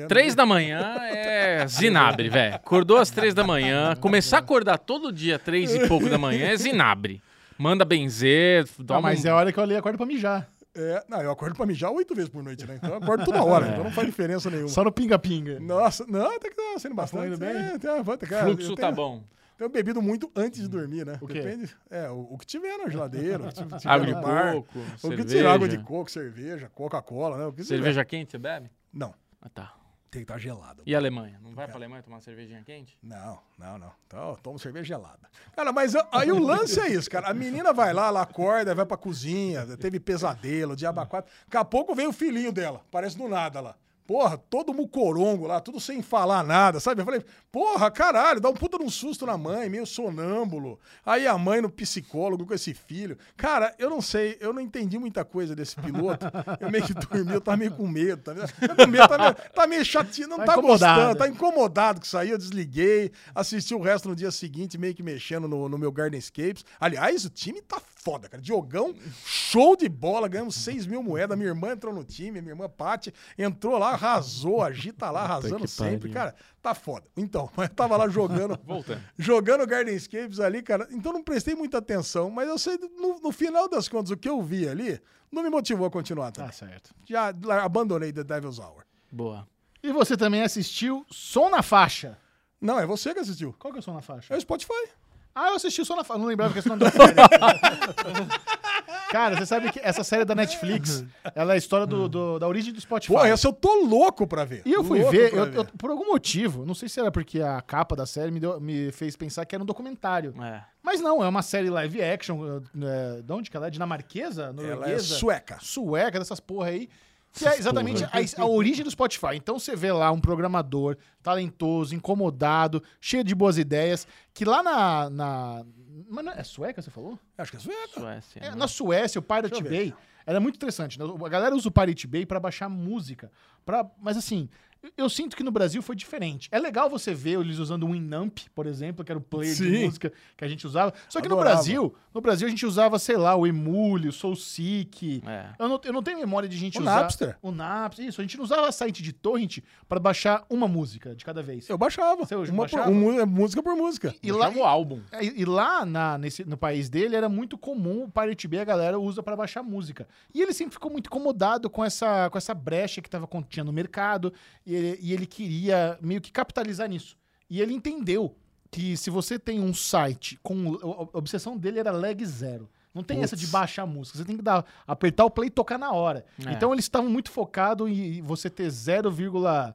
três da manhã é zinabre, velho. Acordou às três da manhã, começar a acordar todo dia três e pouco da manhã é zinabre. Manda benzer... Toma... Ah, mas é a hora que eu ali acordo pra mijar. É, não, eu acordo pra mijar oito vezes por noite, né? Então eu acordo toda hora, é. então não faz diferença nenhuma. Só no pinga-pinga. Nossa, não, até que tá sendo bastante. Tá bem? É, tem uma volta, cara. O fluxo tá bom. Tenho bebido muito antes de dormir, né? O quê? Depende. É, o, o que tiver na geladeira, o que tiver água no bar, de coco, o que tiver água de coco, cerveja, Coca-Cola, né? O que cerveja tiver. quente você bebe? Não. Ah, tá. Tem que estar gelada. E a Alemanha? Não vai é. pra Alemanha tomar uma cervejinha quente? Não, não, não. Então, toma cerveja gelada. Cara, mas aí o lance é isso, cara. A menina vai lá, ela acorda, vai pra cozinha, teve pesadelo, diabo quatro. Daqui a pouco vem o filhinho dela, parece do nada lá. Porra, todo mucorongo lá, tudo sem falar nada, sabe? Eu falei, porra, caralho, dá um puta num susto na mãe, meio sonâmbulo. Aí a mãe no psicólogo com esse filho. Cara, eu não sei, eu não entendi muita coisa desse piloto. Eu meio que dormi, eu tava meio com medo, tá meio, com medo, tá meio, tá meio chatinho, não tá, tá gostando, tá incomodado com isso aí, eu desliguei, assisti o resto no dia seguinte, meio que mexendo no, no meu Gardenscapes. Aliás, o time tá foda, cara. Diogão, show de bola, ganhamos seis mil moedas, minha irmã entrou no time, minha irmã Paty entrou lá, arrasou, agita lá, arrasando sempre, cara, tá foda. Então, eu tava lá jogando, jogando Gardenscapes ali, cara, então não prestei muita atenção, mas eu sei, no, no final das contas, o que eu vi ali, não me motivou a continuar também. Tá certo. Já abandonei The Devil's Hour. Boa. E você também assistiu Som na Faixa? Não, é você que assistiu. Qual que é o Som na Faixa? É o Spotify. Ah, eu assisti o Som na Faixa, não lembrava que esse nome da série. Cara, você sabe que essa série da Netflix, ela é a história do, do, da origem do Spotify. Pô, essa eu tô louco pra ver. E eu fui ver, eu, ver. Eu, por algum motivo, não sei se era porque a capa da série me, deu, me fez pensar que era um documentário. É. Mas não, é uma série live action, é, de onde que ela é? Dinamarquesa? Norueguesa? Ela é sueca. Sueca, dessas porra aí. Que é exatamente a, a origem do Spotify. Então você vê lá um programador talentoso, incomodado, cheio de boas ideias, que lá na... na mas não, é Suécia, você falou? Acho que é Suécia. Suécia é, né? Na Suécia, o Pirate Bay era muito interessante. Né? A galera usa o Pirate Bay pra baixar música. Pra, mas assim... Eu sinto que no Brasil foi diferente. É legal você ver eles usando o Winamp, por exemplo, que era o player Sim. de música que a gente usava. Só que Adorava. no Brasil, no Brasil a gente usava, sei lá, o Emule, o SoulSeek. É. Eu, não, eu não tenho memória de gente o usar... O Napster. O Napster, isso. A gente não usava site de torrent pra baixar uma música de cada vez. Eu baixava. Você uma baixava? Por, um, música por música. E, e lá o álbum. E, e lá na, nesse, no país dele era muito comum o Pirate Bay a galera usa pra baixar música. E ele sempre ficou muito incomodado com essa, com essa brecha que tava, tinha no mercado... E ele, e ele queria meio que capitalizar nisso. E ele entendeu que se você tem um site com... A obsessão dele era lag zero. Não tem Puts. essa de baixar a música. Você tem que dar, apertar o play e tocar na hora. É. Então eles estavam muito focados em você ter zero vírgula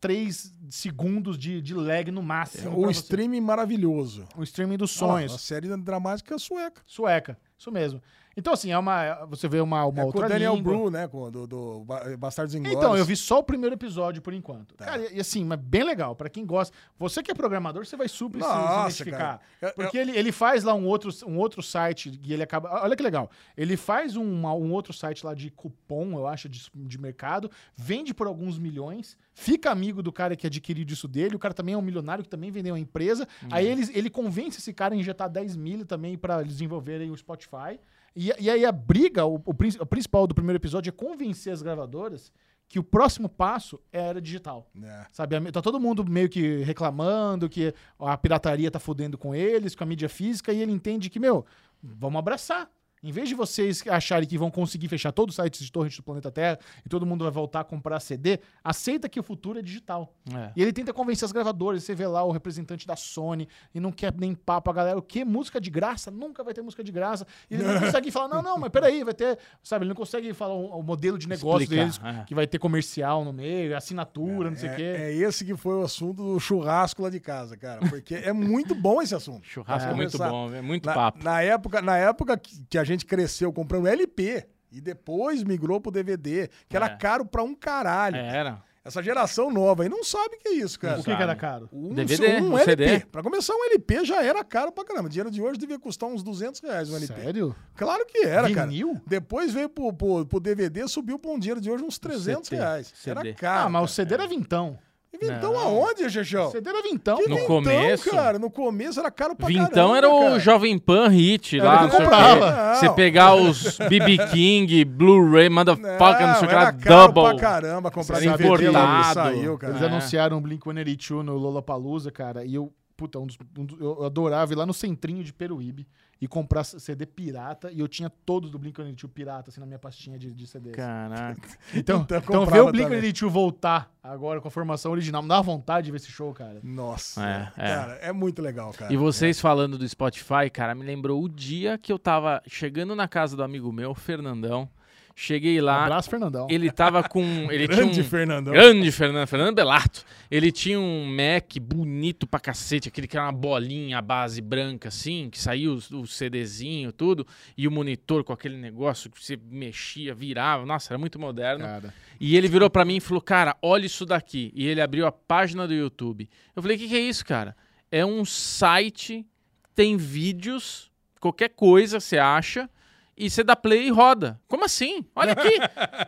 três segundos de, de lag no máximo. O streaming maravilhoso. O streaming dos sonhos. Ah, a série dramática sueca. Sueca, isso mesmo. Então, assim, é uma, você vê uma, uma é outra língua. Com o Daniel Bru, né? Com, do, do Bastardos Inglórios. Então, eu vi só o primeiro episódio, por enquanto. Tá. Cara, e assim, mas bem legal. Pra quem gosta... Você que é programador, você vai super Nossa, se identificar. Cara. Porque eu, eu... Ele, ele faz lá um outro, um outro site e ele acaba... Olha que legal. Ele faz uma, um outro site lá de cupom, eu acho, de, de mercado. Vende por alguns milhões. Fica amigo do cara que adquiriu isso dele. O cara também é um milionário que também vendeu uma empresa. Hum. Aí ele, ele convence esse cara a injetar dez mil também pra eles desenvolverem o Spotify. E, e aí a briga, o, o principal do primeiro episódio é convencer as gravadoras que o próximo passo era digital. É. Sabe? Tá todo mundo meio que reclamando que a pirataria tá fodendo com eles, com a mídia física, e ele entende que, meu, vamos abraçar. Em vez de vocês acharem que vão conseguir fechar todos os sites de torrent do planeta Terra e todo mundo vai voltar a comprar C D, aceita que o futuro é digital. É. E ele tenta convencer as gravadoras. Você vê lá o representante da Sony e não quer nem papo a galera. O quê? Música de graça? Nunca vai ter música de graça. E ele não consegue falar, não, não, mas peraí, vai ter... Sabe, ele não consegue falar o, o modelo de negócio Explicar, deles, é. que vai ter comercial no meio, assinatura, é, não sei o é, quê. É esse que foi o assunto do churrasco lá de casa, cara. Porque é muito bom esse assunto. Churrasco é, é muito bom, é muito na, papo. Na época, na época que a gente... A gente cresceu comprando L P e depois migrou pro D V D, que é. era caro pra um caralho. É, era. Essa geração nova aí não sabe o que é isso, cara. O que, que era caro? Um, D V D, um, um L P. C D. Pra começar, um L P já era caro pra caramba. O dinheiro de hoje devia custar uns duzentos reais um L P. Sério? Claro que era, Vinil? cara. Depois veio pro, pro, pro D V D, subiu pra um dinheiro de hoje uns trezentos reais. C D. Era caro. Ah, mas cara. o C D era vintão. Vintão não. aonde, Jejão? C D era vintão. Que no vintão, começo, cara. No começo era caro pra caramba. Vintão era o cara. Jovem Pan Hit era lá. Não comprava. Você pegar os B B King, Blu-ray, Motherfucker, não sei o que lá, Double. Pra caramba comprar era importado. Saiu, cara. Eles é. anunciaram o Blink cento e oitenta e dois no Lollapalooza, cara, e eu, puta, um dos, um, eu adorava ir lá no centrinho de Peruíbe e comprar C D pirata, e eu tinha todos do Blink cento e oitenta e dois pirata, assim, na minha pastinha de, de C Ds. Caraca. Então, então, então ver o Blink cento e oitenta e dois voltar agora com a formação original, me dá uma vontade de ver esse show, cara. Nossa. É, é. Cara, é muito legal, cara. E vocês é. falando do Spotify, cara, me lembrou o dia que eu tava chegando na casa do amigo meu, Fernandão. Cheguei lá. Um abraço, Fernandão. Ele tava com. Ele grande tinha um, Fernandão. Grande Fernando. Fernando Bellato. Ele tinha um Mac bonito pra cacete, aquele que era uma bolinha, a base branca, assim, que saiu o, o CDzinho, tudo, e o monitor com aquele negócio que você mexia, virava. Nossa, era muito moderno. Cara. E ele virou pra mim e falou: cara, olha isso daqui. E ele abriu a página do YouTube. Eu falei: o que, que é isso, cara? É um site, tem vídeos, qualquer coisa você acha. E você dá play e roda. Como assim? Olha aqui.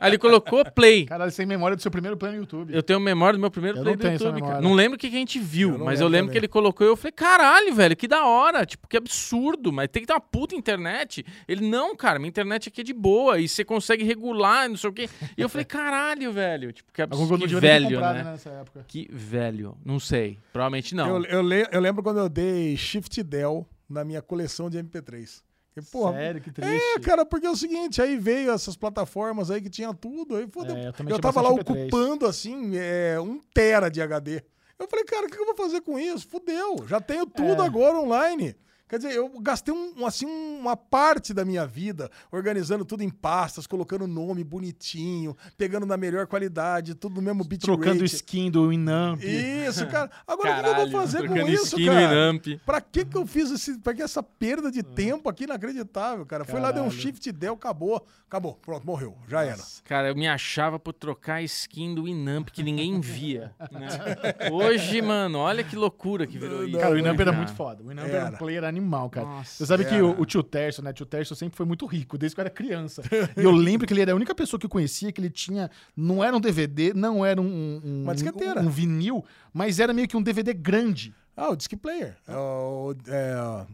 Aí ele colocou play. Caralho, você tem memória do seu primeiro play no YouTube. Eu tenho memória do meu primeiro eu play no YouTube. Cara. Não lembro o que a gente viu, eu mas eu lembro também. que ele colocou e eu falei, caralho, velho, que da hora. Tipo, que absurdo. Mas tem que ter uma puta internet. Ele, não, cara, minha internet aqui é de boa. E você consegue regular, não sei o quê. E eu falei, caralho, velho. Tipo, que absurdo. Que velho, comprado, né? Nessa época. Que velho. Não sei. Provavelmente não. Eu, eu, le eu lembro quando eu dei Shift Del na minha coleção de M P três. E, porra, sério, que triste. É, cara, porque é o seguinte, aí veio essas plataformas aí que tinha tudo, aí fodeu. É, eu, eu tava lá P três. ocupando, assim, é, um tera de H D. Eu falei, cara, o que eu vou fazer com isso? Fudeu, já tenho tudo é. agora online. Quer dizer, eu gastei um, assim, uma parte da minha vida organizando tudo em pastas, colocando nome bonitinho, pegando na melhor qualidade, tudo no mesmo bitrate. Trocando skin do Winamp. Isso, cara. Agora, o que eu vou fazer com isso, cara? Pra que que eu fiz esse, pra que essa perda de tempo aqui inacreditável, cara? Foi lá, deu um shift, deu, acabou. Acabou, pronto, morreu. Já era. Cara, eu me achava por trocar skin do Winamp que ninguém via. Né? Hoje, mano, olha que loucura que virou isso. Cara, o Winamp era muito foda. O Winamp era um player animado. Mal, cara. Nossa, você sabe cara. que o, o tio Terço, né? O tio Terço sempre foi muito rico, desde que eu era criança. E eu lembro que ele era a única pessoa que eu conhecia que ele tinha... Não era um D V D, não era um... um Uma disqueteira. Um, um vinil, mas era meio que um D V D grande. Ah, o disc player. O... É...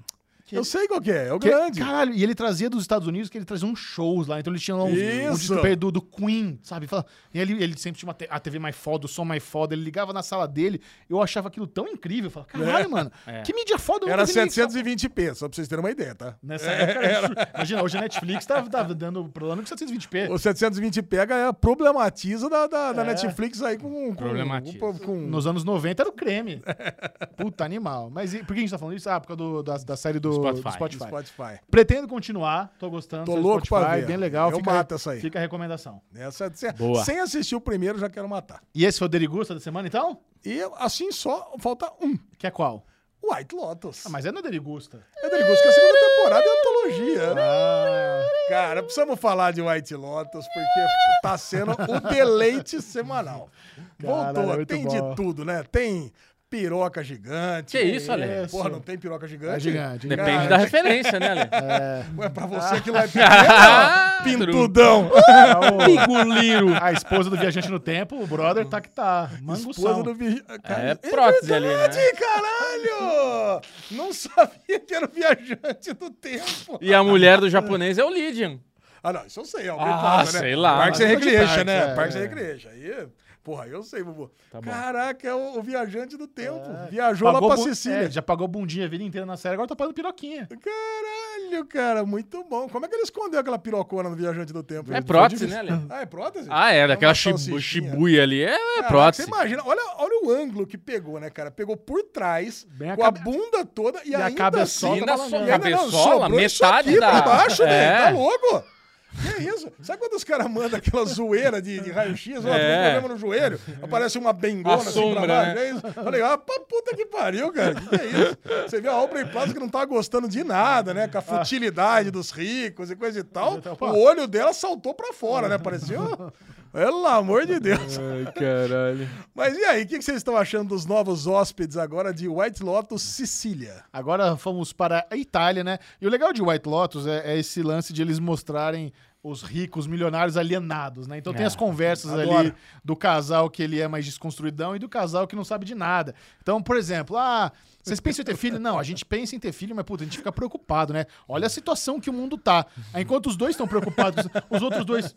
Eu sei qual que é, é o que, grande. Caralho, e ele trazia dos Estados Unidos, que ele trazia uns shows lá, então ele tinha lá um, um display do, do Queen, sabe? E ele, ele sempre tinha uma te, a T V mais foda, o som mais foda, ele ligava na sala dele, eu achava aquilo tão incrível, eu falava, caralho, é. mano, é. que mídia foda. Era setecentos e vinte p, só pra vocês terem uma ideia, tá? Nessa é, época, era... imagina, hoje a Netflix tá, tá dando problema com setecentos e vinte p. O setecentos e vinte p galera problematiza da, da, da é. Netflix aí com... com problematiza. Com, com... Nos anos noventa era o creme. Puta, animal. Mas e, por que a gente tá falando isso? Ah, por causa do, da, da série do... Spotify. Do Spotify. Spotify. Pretendo continuar, tô gostando. Tô louco Spotify, pra ver. Bem legal. Eu fica, mato essa aí. Fica a recomendação. Essa, se, Boa. Sem assistir o primeiro, já quero matar. E esse foi o Derigusta da semana, então? E assim só falta um. Que é qual? White Lotus. Ah, mas é na Derigusta. É Derigusta, que é a segunda temporada, eu tô louco. trilogia. Ah. Cara, precisamos falar de White Lotus, porque tá sendo o deleite semanal. Cara, voltou, é tem bom. De tudo, né? Tem piroca gigante. Que isso, Ale? É, porra, não tem piroca gigante? É gigante. Depende cara, da referência, né, Ale? É. Ué, pra você que lá é pequeno, pintudão. Piguliro. A esposa do viajante no tempo, o brother tá que tá. Mangução. Esposa do viajante. É, é prótese ali, né? Caralho! Não sabia que era o viajante do tempo. E a mulher do japonês é o Lydian. Ah, não, isso eu sei. É o ah, Britão, sei né? lá. Parque and Recreation, né? É. Parque and Recreation. Aí... Porra, eu sei, vovô. Tá Caraca, é o, o viajante do tempo. É, Viajou lá pra Sicília. É, já pagou bundinha a vida inteira na série, agora tá pagando piroquinha. Caralho, cara, muito bom. Como é que ele escondeu aquela pirocona no viajante do tempo? É ele prótese, né, Ale? Ah, é prótese? Ah, é, daquela chibuia ali. É, é prótese. Você imagina, olha, olha o ângulo que pegou, né, cara? Pegou por trás, Bem, a com cabe... a bunda toda e, e ainda a cabeçola, assim, tá cabeçola, metade da... Pra baixo, velho, é. Tá louco? Que é isso? Sabe quando os caras mandam aquela zoeira de, de raio-x? Ó, é. Tem um problema no joelho, aparece uma bengona assim sombra, pra baixo. Né? É isso. Falei, ah, pra puta que pariu, cara. Que, que é isso? Você vê a Aubrey Plaza que não tá gostando de nada, né? Com a futilidade ah. dos ricos e coisa e tal. O olho dela saltou pra fora, né? Pareceu... Pelo amor de Deus. Ai, caralho. Mas e aí, o que vocês estão achando dos novos hóspedes agora de White Lotus, Sicília? Agora fomos para a Itália, né? E o legal de White Lotus é, é esse lance de eles mostrarem os ricos, milionários alienados, né? Então é, tem as conversas adoro. ali do casal que ele é mais desconstruidão e do casal que não sabe de nada. Então, por exemplo, ah, vocês pensam em ter filho? Não, a gente pensa em ter filho, mas puta, a gente fica preocupado, né? Olha a situação que o mundo tá. Enquanto os dois estão preocupados, os outros dois...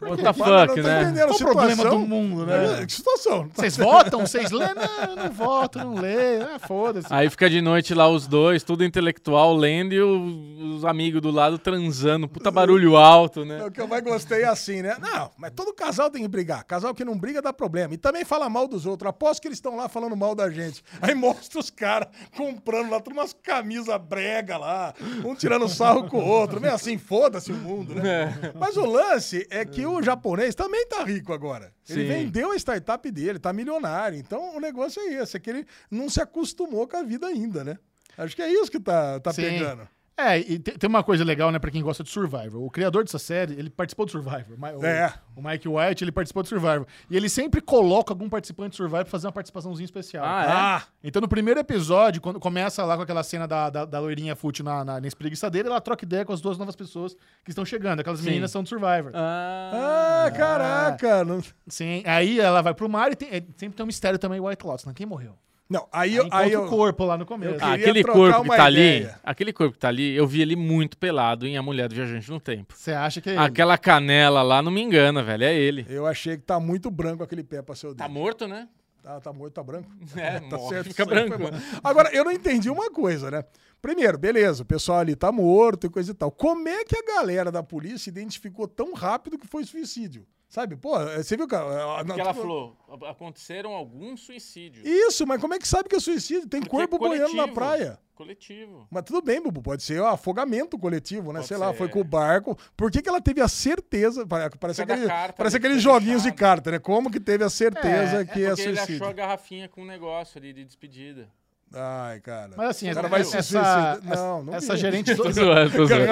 What the fuck, né? Qual o problema do mundo, né? Que situação? Vocês votam? Vocês lêem? Não, não voto, não leio. Ah, foda-se. Aí fica de noite lá os dois, tudo intelectual, lendo e os amigos do lado transando. Puta barulho alto. Alto, né? O que eu mais gostei é assim, né? Não, mas todo casal tem que brigar. Casal que não briga dá problema. E também fala mal dos outros. Aposto que eles estão lá falando mal da gente. Aí mostra os caras comprando lá, tudo umas camisas brega lá, um tirando sarro com o outro. Meio assim, foda-se o mundo, né? É. Mas o lance é que o japonês também tá rico agora. Ele Sim. vendeu a startup dele, tá milionário. Então o negócio é esse, é que ele não se acostumou com a vida ainda, né? Acho que é isso que tá, tá pegando. É, e tem uma coisa legal, né, pra quem gosta de Survivor. O criador dessa série, ele participou de Survivor. O, é. o Mike White, ele participou de Survivor. E ele sempre coloca algum participante de Survivor pra fazer uma participaçãozinha especial. Ah, né? é? Ah. Então, no primeiro episódio, quando começa lá com aquela cena da, da, da loirinha fútil na, na, na espreguiçadeira, ela troca ideia com as duas novas pessoas que estão chegando. Aquelas Sim. meninas são de Survivor. Ah, ah caraca! Não... Sim, aí ela vai pro mar e tem, sempre tem um mistério também, White Lotus, né? Quem morreu? Não, aí, aí, aí o corpo lá no começo. Ah, aquele corpo que tá ideia. ali, aquele corpo que tá ali, eu vi ele muito pelado em A Mulher do Viajante no Tempo. Você acha que é ele? Aquela canela lá não me engana, velho, é ele. Eu achei que tá muito branco aquele pé pra ser o dele. Tá morto, né? Tá, tá morto, tá branco. É, tá morto, certo, fica branco. Agora, eu não entendi uma coisa, né? Primeiro, beleza, o pessoal ali tá morto e coisa e tal. Como é que a galera da polícia identificou tão rápido que foi suicídio? Sabe, pô, você viu que... Ela, que ela falou, aconteceram alguns suicídios. Isso, mas como é que sabe que é suicídio? Tem Porque corpo é boiando na praia. Coletivo. Mas tudo bem, Bubu, pode ser um afogamento coletivo, né? Pode Sei ser. lá, foi com o barco. Por que que ela teve a certeza? Parece, aquele, carta, parece aqueles joguinhos fechado. de carta, né? Como que teve a certeza é, que é, é suicídio? Porque ele achou a garrafinha com um negócio ali de despedida. Ai, cara. Mas assim, o cara vai se suicidar. Não, não. Essa vi. gerente. Tô zoando, tô zoando.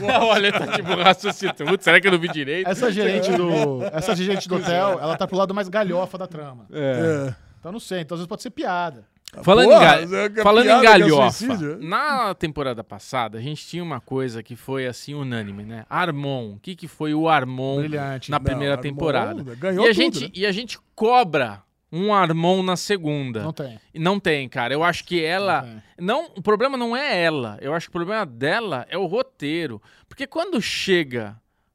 Não, olha, tá tipo raciocínio. Será que eu não vi direito? Essa gerente do, essa gerente do hotel, ela tá pro lado mais galhofa da trama. É. Então não sei, então às vezes pode ser piada. Falando, Porra, em, ga... é Falando em galhofa, é na temporada passada, a gente tinha uma coisa que foi assim unânime, né? Armon. O que, que foi o Armon Brilhante. na primeira não, temporada? Armon, ganhou e, a tudo, gente, né? e a gente cobra. Um Armon na segunda. Não tem. Não tem, cara. Eu acho que ela... Não, não, o problema não é ela. Eu acho que o problema dela é o roteiro. Porque quando chega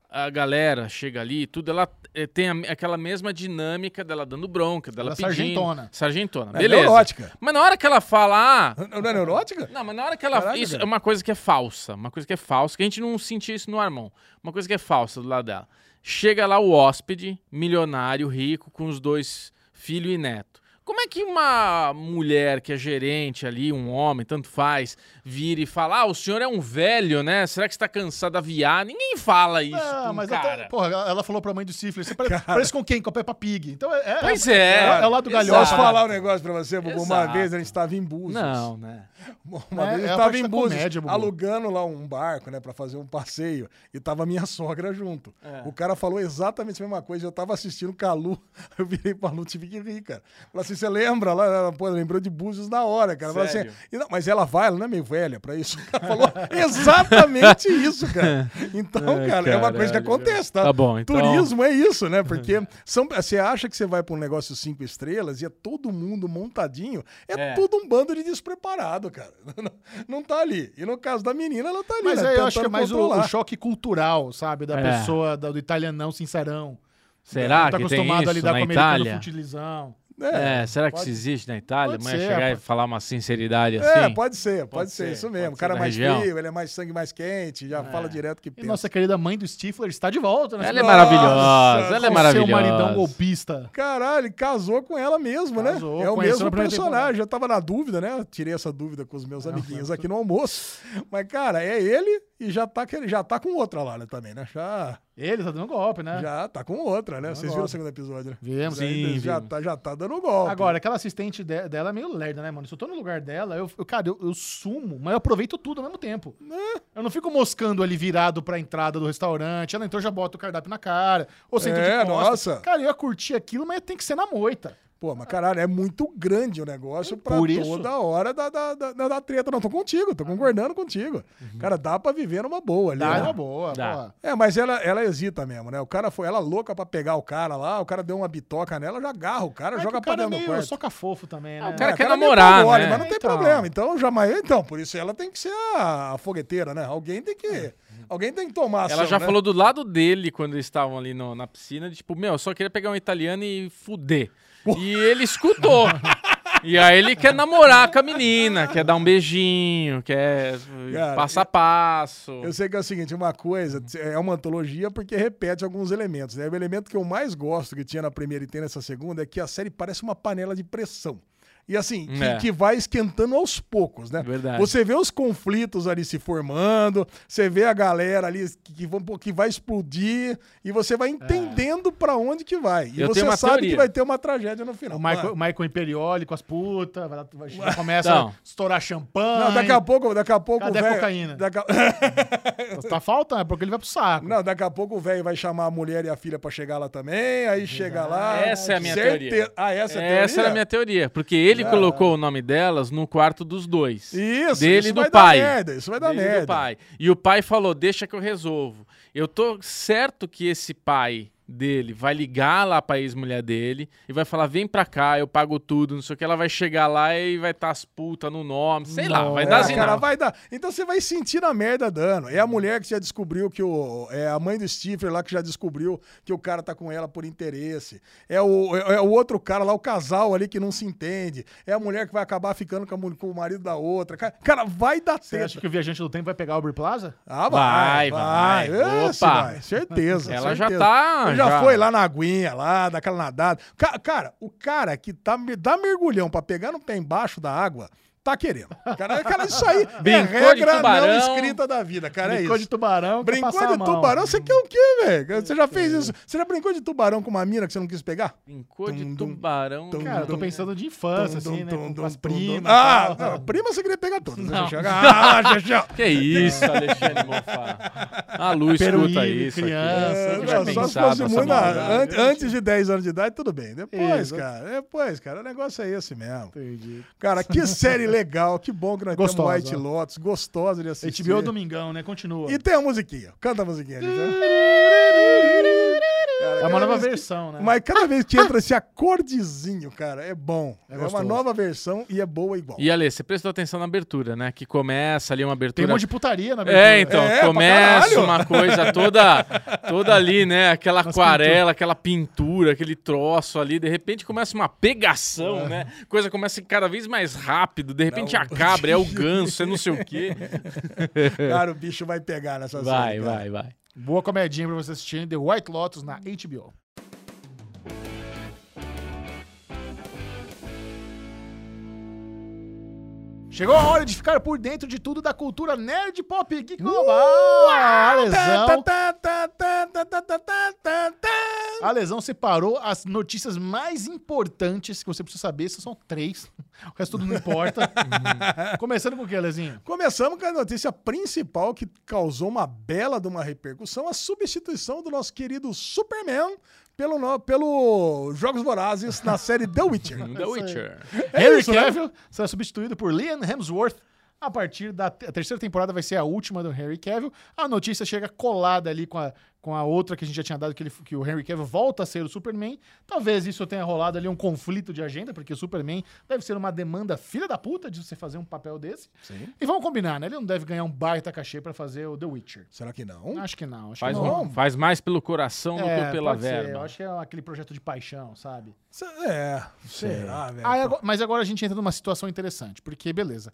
a galera, chega ali e tudo, ela tem a, aquela mesma dinâmica dela dando bronca, dela ela pedindo. Sargentona. Sargentona, não beleza. É neurótica. Mas na hora que ela fala... Ah, não, não é neurótica? Não, mas na hora que ela... Caraca, isso cara. é uma coisa que é falsa. Uma coisa que é falsa, que a gente não sentia isso no Armon. Uma coisa que é falsa do lado dela. Chega lá o hóspede, milionário, rico, com os dois... filho e neto. Como é que uma mulher que é gerente ali, um homem, tanto faz, vira e fala, ah, o senhor é um velho, né? Será que você tá cansado da viada? Ninguém fala isso não, mas cara. Até, porra, ela falou pra mãe do Sífilis, você parece, parece com quem? Com a Peppa Pig. Então é, é, pois é. É, é o lado galhofa. Posso falar um negócio pra você, Bubu? Uma vez a gente tava em Búzios. Não, né? Uma é, vez a gente é tava em Búzios, comédia, alugando lá um barco, né, pra fazer um passeio, e tava minha sogra junto. É. O cara falou exatamente a mesma coisa, eu tava assistindo Calu, eu virei pra Lu, tive que rir, cara. Falei assim, você lembra? Ela, pô, lembrou de Búzios na hora, cara. Assim, e não, mas ela vai, ela não é meio velha pra isso. Ela falou exatamente isso, cara. Então, é, cara, caralho, é uma coisa que acontece, tá? Tá bom, então... Turismo é isso, né? Porque são, você acha que você vai pra um negócio cinco estrelas e é todo mundo montadinho, é, é. todo um bando de despreparado, cara. Não, não tá ali. E no caso da menina, ela tá ali. Mas né? aí eu acho que é mais o, o choque cultural, sabe? Da é. pessoa, do italianão sincerão. Será que tem isso na Itália? Não tá acostumado a lidar com americano futilizão. É, é, será que pode... isso existe na Itália? Mas chegar e falar uma sinceridade assim? É, pode ser, pode, pode ser, ser, isso mesmo. O cara é mais região. frio, ele é mais sangue mais quente, já é. fala direto que pensa. E nossa querida mãe do Stifler está de volta, né? Ela é maravilhosa, nossa, ela é maravilhosa. Seu maridão golpista. Caralho, casou com ela mesmo, casou, né? É o mesmo personagem. Eu tava na dúvida, né? Eu tirei essa dúvida com os meus não, amiguinhos não, aqui no almoço. Mas, cara, é ele e já tá, já tá com outra lá, né, também, né? Já... Ele tá dando golpe, né? Já tá com outra, né? Não Vocês golpe. viram o segundo episódio, né? Vemos, sim. Vimos. Já tá, já tá dando golpe. Agora, aquela assistente de, dela é meio lerda, né, mano? Se eu tô no lugar dela, eu, eu cara, eu, eu sumo, mas eu aproveito tudo ao mesmo tempo. É. Eu não fico moscando ali virado pra entrada do restaurante. Ela entrou, já bota o cardápio na cara. Ou sento é, de costas. Nossa. Cara, eu ia curtir aquilo, mas tem que ser na moita. Pô, mas caralho, é muito grande o negócio pra toda hora da, da, da, da treta. Não, tô contigo, tô ah. concordando contigo. Uhum. Cara, dá pra viver numa boa ali. Dá, né? Uma boa, dá. É, mas ela, ela hesita mesmo, né? O cara foi, ela louca pra pegar o cara lá, o cara deu uma bitoca nela, já agarra o cara, é joga o pra cara dentro é meio do quarto. Soca fofo também, né? Ah, o cara é, quer cara namorar, é mole, né? Mas não então. tem problema. Então, jamais... Então, por isso ela tem que ser a, a fogueteira, né? Alguém tem que... É. Alguém tem que tomar ação, Ela já né? falou do lado dele, quando eles estavam ali no, na piscina, de, tipo, meu, eu só queria pegar um italiano e fuder. E ele escutou. E aí ele quer namorar com a menina, quer dar um beijinho, quer cara, passo a passo. Eu sei que é o seguinte, uma coisa, é uma antologia porque repete alguns elementos, né? O elemento que eu mais gosto que tinha na primeira e tem nessa segunda é que a série parece uma panela de pressão. E assim, que, é. que vai esquentando aos poucos, né? Verdade. Você vê os conflitos ali se formando, você vê a galera ali que, que vai explodir e você vai entendendo é. pra onde que vai. E eu você sabe teoria. que vai ter uma tragédia no final. O Michael, o Michael Imperioli com as putas, vai, vai, vai, começa então. a estourar champanhe. Não, daqui a pouco, daqui a pouco Cadê o véio, a cocaína? Daqui a... tá faltando, é porque ele vai pro saco. Não, daqui a pouco o velho vai chamar a mulher e a filha pra chegar lá também, aí chega ah, lá... Essa é a minha certeza. teoria. Ah, essa é a teoria? Essa é a minha teoria, porque ele Ele é. colocou o nome delas no quarto dos dois. Isso, dele isso e do vai pai. Dar merda, isso vai dar dele merda. Do pai. E o pai falou, deixa que eu resolvo. Eu tô certo que esse pai dele vai ligar lá pra ex-mulher dele e vai falar, vem pra cá, eu pago tudo, não sei o que. Ela vai chegar lá e vai estar as putas no nome, sei não, lá, vai é, dar assim, cara, não. vai dar. Então você vai sentir a merda dando. É a mulher que já descobriu que o... É a mãe do Stifler lá que já descobriu que o cara tá com ela por interesse. É o, é, é o outro cara lá, o casal ali que não se entende. É a mulher que vai acabar ficando com, a, com o marido da outra. Cara, cara vai dar treta. Você acha que o Viajante do Tempo vai pegar o Uber Plaza? Ah, vai, vai. vai. vai. Esse, Opa! Vai. Certeza. Ela certeza. já tá... Já, já foi lá na aguinha, lá, daquela nadada. Ca cara, o cara que tá, dá mergulhão pra pegar no pé embaixo da água, tá querendo. Cara, cara isso aí é regra tubarão, não escrita da vida, cara. Brincou é isso. de tubarão, Brincou de tubarão, você quer o quê, velho? Você já fez isso? Você já brincou de tubarão com uma mina que você não quis pegar? Brincou tum, de tubarão? Tum, cara, eu tô pensando de infância, tum, assim, tum, né? Tum, com as primas. Ah, não, prima você queria pegar todas. Não. Você ah, que isso, Alexandre Bonfá. A luz escuta isso. Criança, aqui. É, não, só se muito na, an antes de dez anos de idade, tudo bem. Depois, isso. cara, depois, cara, o negócio é esse mesmo. Entendi. Cara, que série legal, que bom que nós gostosa. temos White Lotus, gostosa de assistir. H B O Domingão, né? Continua. E tem a musiquinha. Canta a musiquinha. Gente, né? Cara, é uma nova versão, que... né? Mas cada vez que entra esse acordezinho, cara, é bom. É, é uma nova versão e é boa igual. E, Ale, você prestou atenção na abertura, né? Que começa ali uma abertura... Tem um monte de putaria na abertura. É, então. É, começa uma coisa toda, toda ali, né? Aquela Nossa, aquarela, pintura. aquela pintura, aquele troço ali. De repente começa uma pegação, é. né? Coisa começa cada vez mais rápido. De repente não. acaba, é o ganso, é não sei o quê. Cara, o bicho vai pegar nessa cena. Vai, série, vai, vai. Boa comedinha pra você assistir, The White Lotus na H B O. Chegou a hora de ficar por dentro de tudo da cultura nerd pop geek global. A Lesão separou as notícias mais importantes que você precisa saber. Essas são três. O resto tudo não importa. Começando com o que, Lezinho? Começamos com a notícia principal que causou uma bela de uma repercussão. A substituição do nosso querido Superman pelo, pelo Jogos Vorazes na série The Witcher. The Witcher. É Henry isso, Cavill, né? Será substituído por Liam Hemsworth. A partir da te- a terceira temporada vai ser a última do Henry Cavill. A notícia chega colada ali com a, com a outra que a gente já tinha dado, que, ele, que o Henry Cavill volta a ser o Superman. Talvez isso tenha rolado ali um conflito de agenda, porque o Superman deve ser uma demanda filha da puta de você fazer um papel desse. Sim. E vamos combinar, né? Ele não deve ganhar um baita cachê pra fazer o The Witcher. Será que não? Acho que não. Acho faz, que não. Um, faz mais pelo coração é, do que pela verba. Eu acho que é aquele projeto de paixão, sabe? É, será, velho? Ah, agora, mas agora a gente entra numa situação interessante, porque, beleza...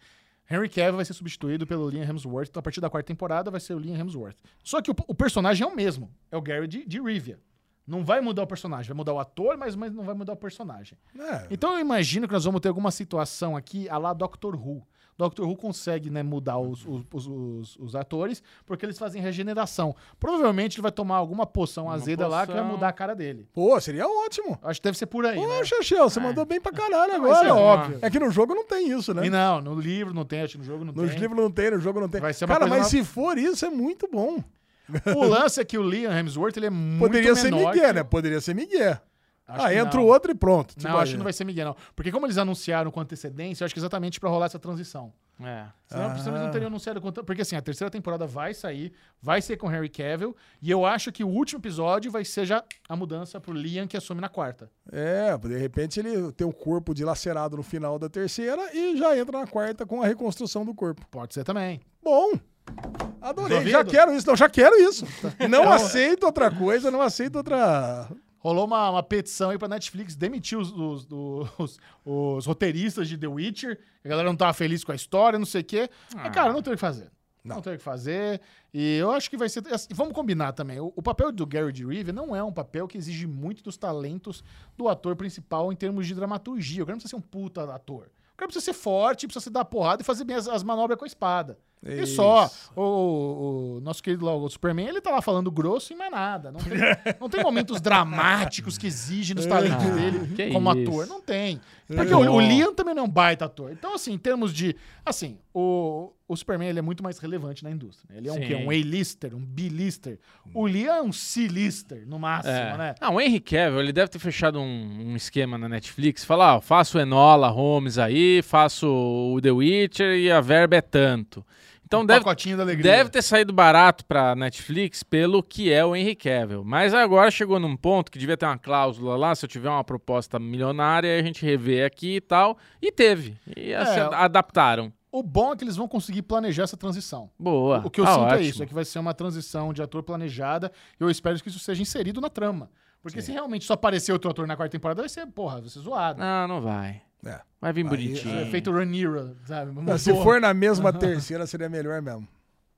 Henry Cavill vai ser substituído pelo Liam Hemsworth. Então, a partir da quarta temporada vai ser o Liam Hemsworth. Só que o, o personagem é o mesmo. É o Geralt de, de Rivia. Não vai mudar o personagem. Vai mudar o ator, mas, mas não vai mudar o personagem. É. Então eu imagino que nós vamos ter alguma situação aqui à la Doctor Who. Doctor Who consegue, né, mudar os, os, os, os, os atores porque eles fazem regeneração. Provavelmente ele vai tomar alguma poção Uma azeda poção. lá que vai mudar a cara dele. Pô, seria ótimo. Acho que deve ser por aí, Poxa, né? Xel, você é. mandou bem pra caralho não, agora. É óbvio. É que no jogo não tem isso, né? E não, no livro não tem, acho que no jogo não Nos tem. Nos livros não tem, no jogo não tem. Vai ser uma cara, mas nova... se for isso, é muito bom. O lance é que o Liam Hemsworth, ele é muito Poderia menor ser Miguel, que... né? Poderia ser Miguel. Acho ah, entra o outro e pronto. Não, acho que não vai ser Miguel, não. Porque como eles anunciaram com antecedência, eu acho que exatamente pra rolar essa transição. É. Senão, ah. senão eles não teriam anunciado... Com... Porque assim, a terceira temporada vai sair, vai ser com Henry Cavill, e eu acho que o último episódio vai ser já a mudança pro Liam, que assume na quarta. É, de repente ele tem o corpo dilacerado no final da terceira e já entra na quarta com a reconstrução do corpo. Pode ser também. Bom... Adorei, Dovido. já quero isso, não, já quero isso. Não aceito outra coisa, não aceito outra... Rolou uma, uma petição aí pra Netflix demitir os, os, os, os roteiristas de The Witcher, a galera não tava feliz com a história, não sei o quê. Ah. Mas, cara, não tem o que fazer. Não, não tem o que fazer. E eu acho que vai ser... Vamos combinar também. O, o papel do Geralt de Rivia não é um papel que exige muito dos talentos do ator principal em termos de dramaturgia. O cara não precisa ser um puta ator. O cara precisa ser forte, precisa se dar porrada e fazer bem as, as manobras com a espada. E Isso. só, o, o nosso querido logo, o Superman, ele tá lá falando grosso e mais nada. Não tem, não tem momentos dramáticos que exigem nos talentos ah, dele como isso. ator. Não tem. Porque o, o Liam também não é um baita ator. Então, assim, em termos de... Assim, o, o Superman, ele é muito mais relevante na indústria. Ele é Sim. um quê? Um A-lister, um B-lister. O Liam é um C-lister, no máximo, é. né? Não, o Henry Cavill, ele deve ter fechado um, um esquema na Netflix. Falar, ó, faço o Enola Holmes aí, faço o The Witcher e a verba é tanto. Então um deve, da deve ter saído barato pra Netflix pelo que é o Henry Cavill. Mas agora chegou num ponto que devia ter uma cláusula lá, se eu tiver uma proposta milionária, a gente revê aqui e tal. E teve. E é, adaptaram. O bom é que eles vão conseguir planejar essa transição. Boa. O que eu ah, sinto ótimo. é isso, é que vai ser uma transição de ator planejada. Eu espero que isso seja inserido na trama. Porque Sim. se realmente só aparecer outro ator na quarta temporada, vai ser, porra, vai ser zoado. Não, não vai. É. Vai vir bonitinho. É feito Rhaenyra, sabe? Mas se for na mesma terceira, seria melhor mesmo.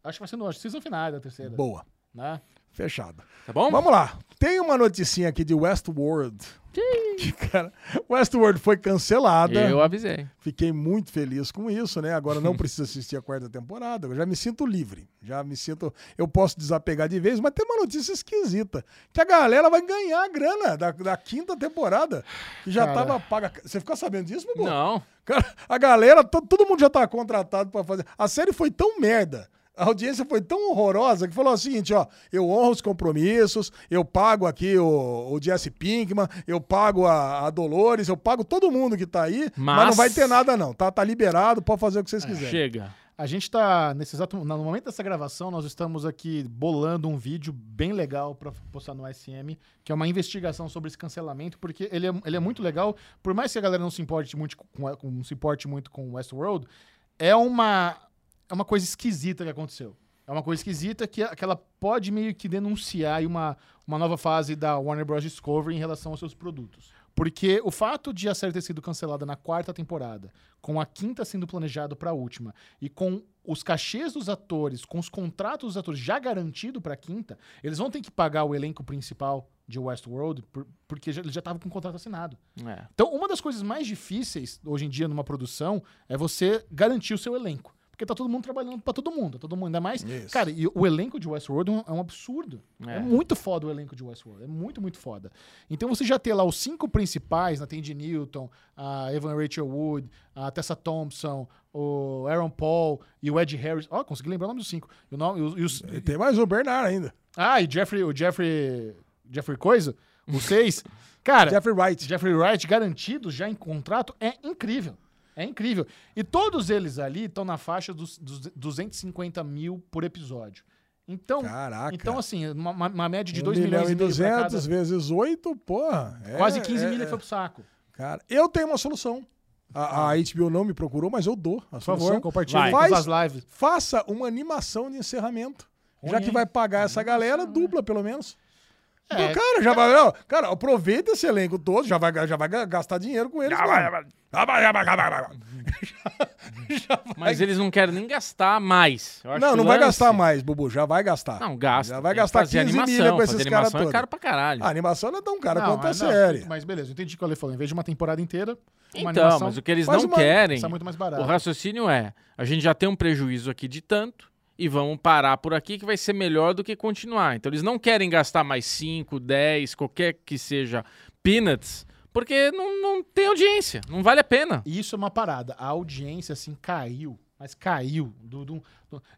Acho que vai ser no season final da terceira. Boa. Né? Fechado. Tá bom? Vamos lá. Tem uma noticinha aqui de Westworld. Que, cara, Westworld foi cancelada. Eu avisei. Fiquei muito feliz com isso, né? Agora não preciso assistir a quarta temporada. Eu já me sinto livre. Já me sinto... Eu posso desapegar de vez, mas tem uma notícia esquisita. Que a galera vai ganhar a grana da, da quinta temporada. Que já cara... tava paga. Você ficou sabendo disso, meu? Não. Cara, a galera, to, todo mundo já tá contratado pra fazer. A série foi tão merda. A audiência foi tão horrorosa que falou o seguinte, ó, eu honro os compromissos, eu pago aqui o, o Jesse Pinkman, eu pago a, a Dolores, eu pago todo mundo que tá aí, mas, mas não vai ter nada não, tá, tá liberado, pode fazer o que vocês é, quiserem. Chega. A gente tá, nesse exato, no momento dessa gravação, nós estamos aqui bolando um vídeo bem legal para postar no S M, que é uma investigação sobre esse cancelamento, porque ele é, ele é muito legal, por mais que a galera não se importe muito com, com, não se importe muito com Westworld, é uma... É uma coisa esquisita que aconteceu. É uma coisa esquisita que, que ela pode meio que denunciar aí uma, uma nova fase da Warner Bros. Discovery em relação aos seus produtos. Porque o fato de a série ter sido cancelada na quarta temporada, com a quinta sendo planejada para a última, e com os cachês dos atores, com os contratos dos atores já garantido para a quinta, eles vão ter que pagar o elenco principal de Westworld, por, porque já, eles já estavam com o contrato assinado. É. Então, uma das coisas mais difíceis, hoje em dia, numa produção, é você garantir o seu elenco. Porque tá todo mundo trabalhando pra todo mundo, todo mundo ainda mais... Isso. Cara, e o elenco de Westworld é um absurdo. É. É muito foda o elenco de Westworld, é muito, muito foda. Então você já ter lá os cinco principais, né? Tem Tandy Newton, a Evan Rachel Wood, a Tessa Thompson, o Aaron Paul e o Ed Harris. Ó, oh, consegui lembrar o nome dos cinco. E, o nome, e, os, e, os, e tem mais o Bernard ainda. Ah, e Jeffrey, o Jeffrey... Jeffrey Coisa? Os seis? Cara... Jeffrey Wright. Jeffrey Wright, garantido já em contrato, é incrível. É incrível. E todos eles ali estão na faixa dos, dos duzentos e cinquenta mil por episódio. Então, caraca. Então assim, uma, uma média de dois milhões e duzentos vezes oito, porra. É, quase quinze é, milhas foi pro saco. Cara, eu tenho uma solução. A, a H B O não me procurou, mas eu dou a solução. Por favor, compartilha faz, as lives. Faça uma animação de encerramento. Ruim, já que vai pagar hein? Essa galera, dupla pelo menos. É, então, cara, já vai, ó, cara, aproveita esse elenco todo, já vai, já vai gastar dinheiro com eles. Já vai, já vai, já vai, já vai, já vai. Já vai. Mas eles não querem nem gastar mais. Eu acho não, não vai lance... gastar mais, Bubu, já vai gastar. Não, gasta. Já vai gastar quinze milhas com esses caras todos. É caro pra caralho. A animação não é tão cara quanto a série. Mas beleza, eu entendi o que ele falou. Em vez de uma temporada inteira, uma então, animação, mas o que eles não uma... querem, é muito mais barato. O raciocínio é, a gente já tem um prejuízo aqui de tanto, e vamos parar por aqui que vai ser melhor do que continuar. Então eles não querem gastar mais cinco, dez, qualquer que seja peanuts, porque não, não tem audiência, não vale a pena. Isso é uma parada. A audiência, assim, caiu, mas caiu. Do, do, do...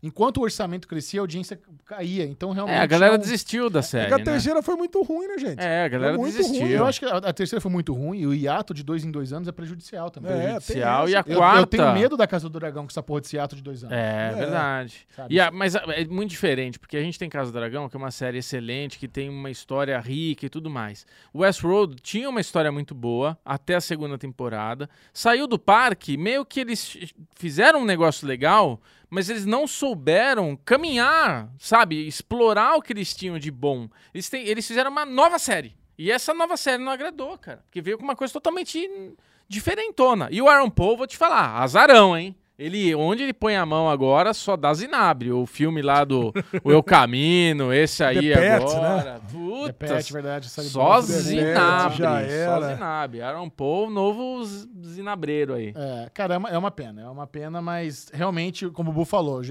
Enquanto o orçamento crescia, a audiência caía. Então realmente... É, a galera não... desistiu da série, é, a terceira, né? Foi muito ruim, né, gente? É, a galera muito desistiu. Ruim. Eu acho que a, a terceira foi muito ruim, e o hiato de dois em dois anos é prejudicial também. É, prejudicial. E a quarta... Eu, eu tenho medo da Casa do Dragão com essa porra desse hiato de dois anos. É, é verdade. E a, mas é muito diferente, porque a gente tem Casa do Dragão, que é uma série excelente, que tem uma história rica e tudo mais. Westworld tinha uma história muito boa, até a segunda temporada. Saiu do parque, meio que eles fizeram um negócio legal... Mas eles não souberam caminhar, sabe? Explorar o que eles tinham de bom. Eles, tem, eles fizeram uma nova série. E essa nova série não agradou, cara. Porque veio com uma coisa totalmente diferentona. E o Aaron Paul, vou te falar, azarão, hein? Ele, onde ele põe a mão agora, só dá zinabre. O filme lá do O Eu Camino, esse aí Deperte, agora. Né? Puta, verdade. Só zinabre. Já era. Só zinabre. Aaron Paul, novo zinabreiro aí. É, cara, é uma, é uma pena. É uma pena, mas realmente, como o Bu falou,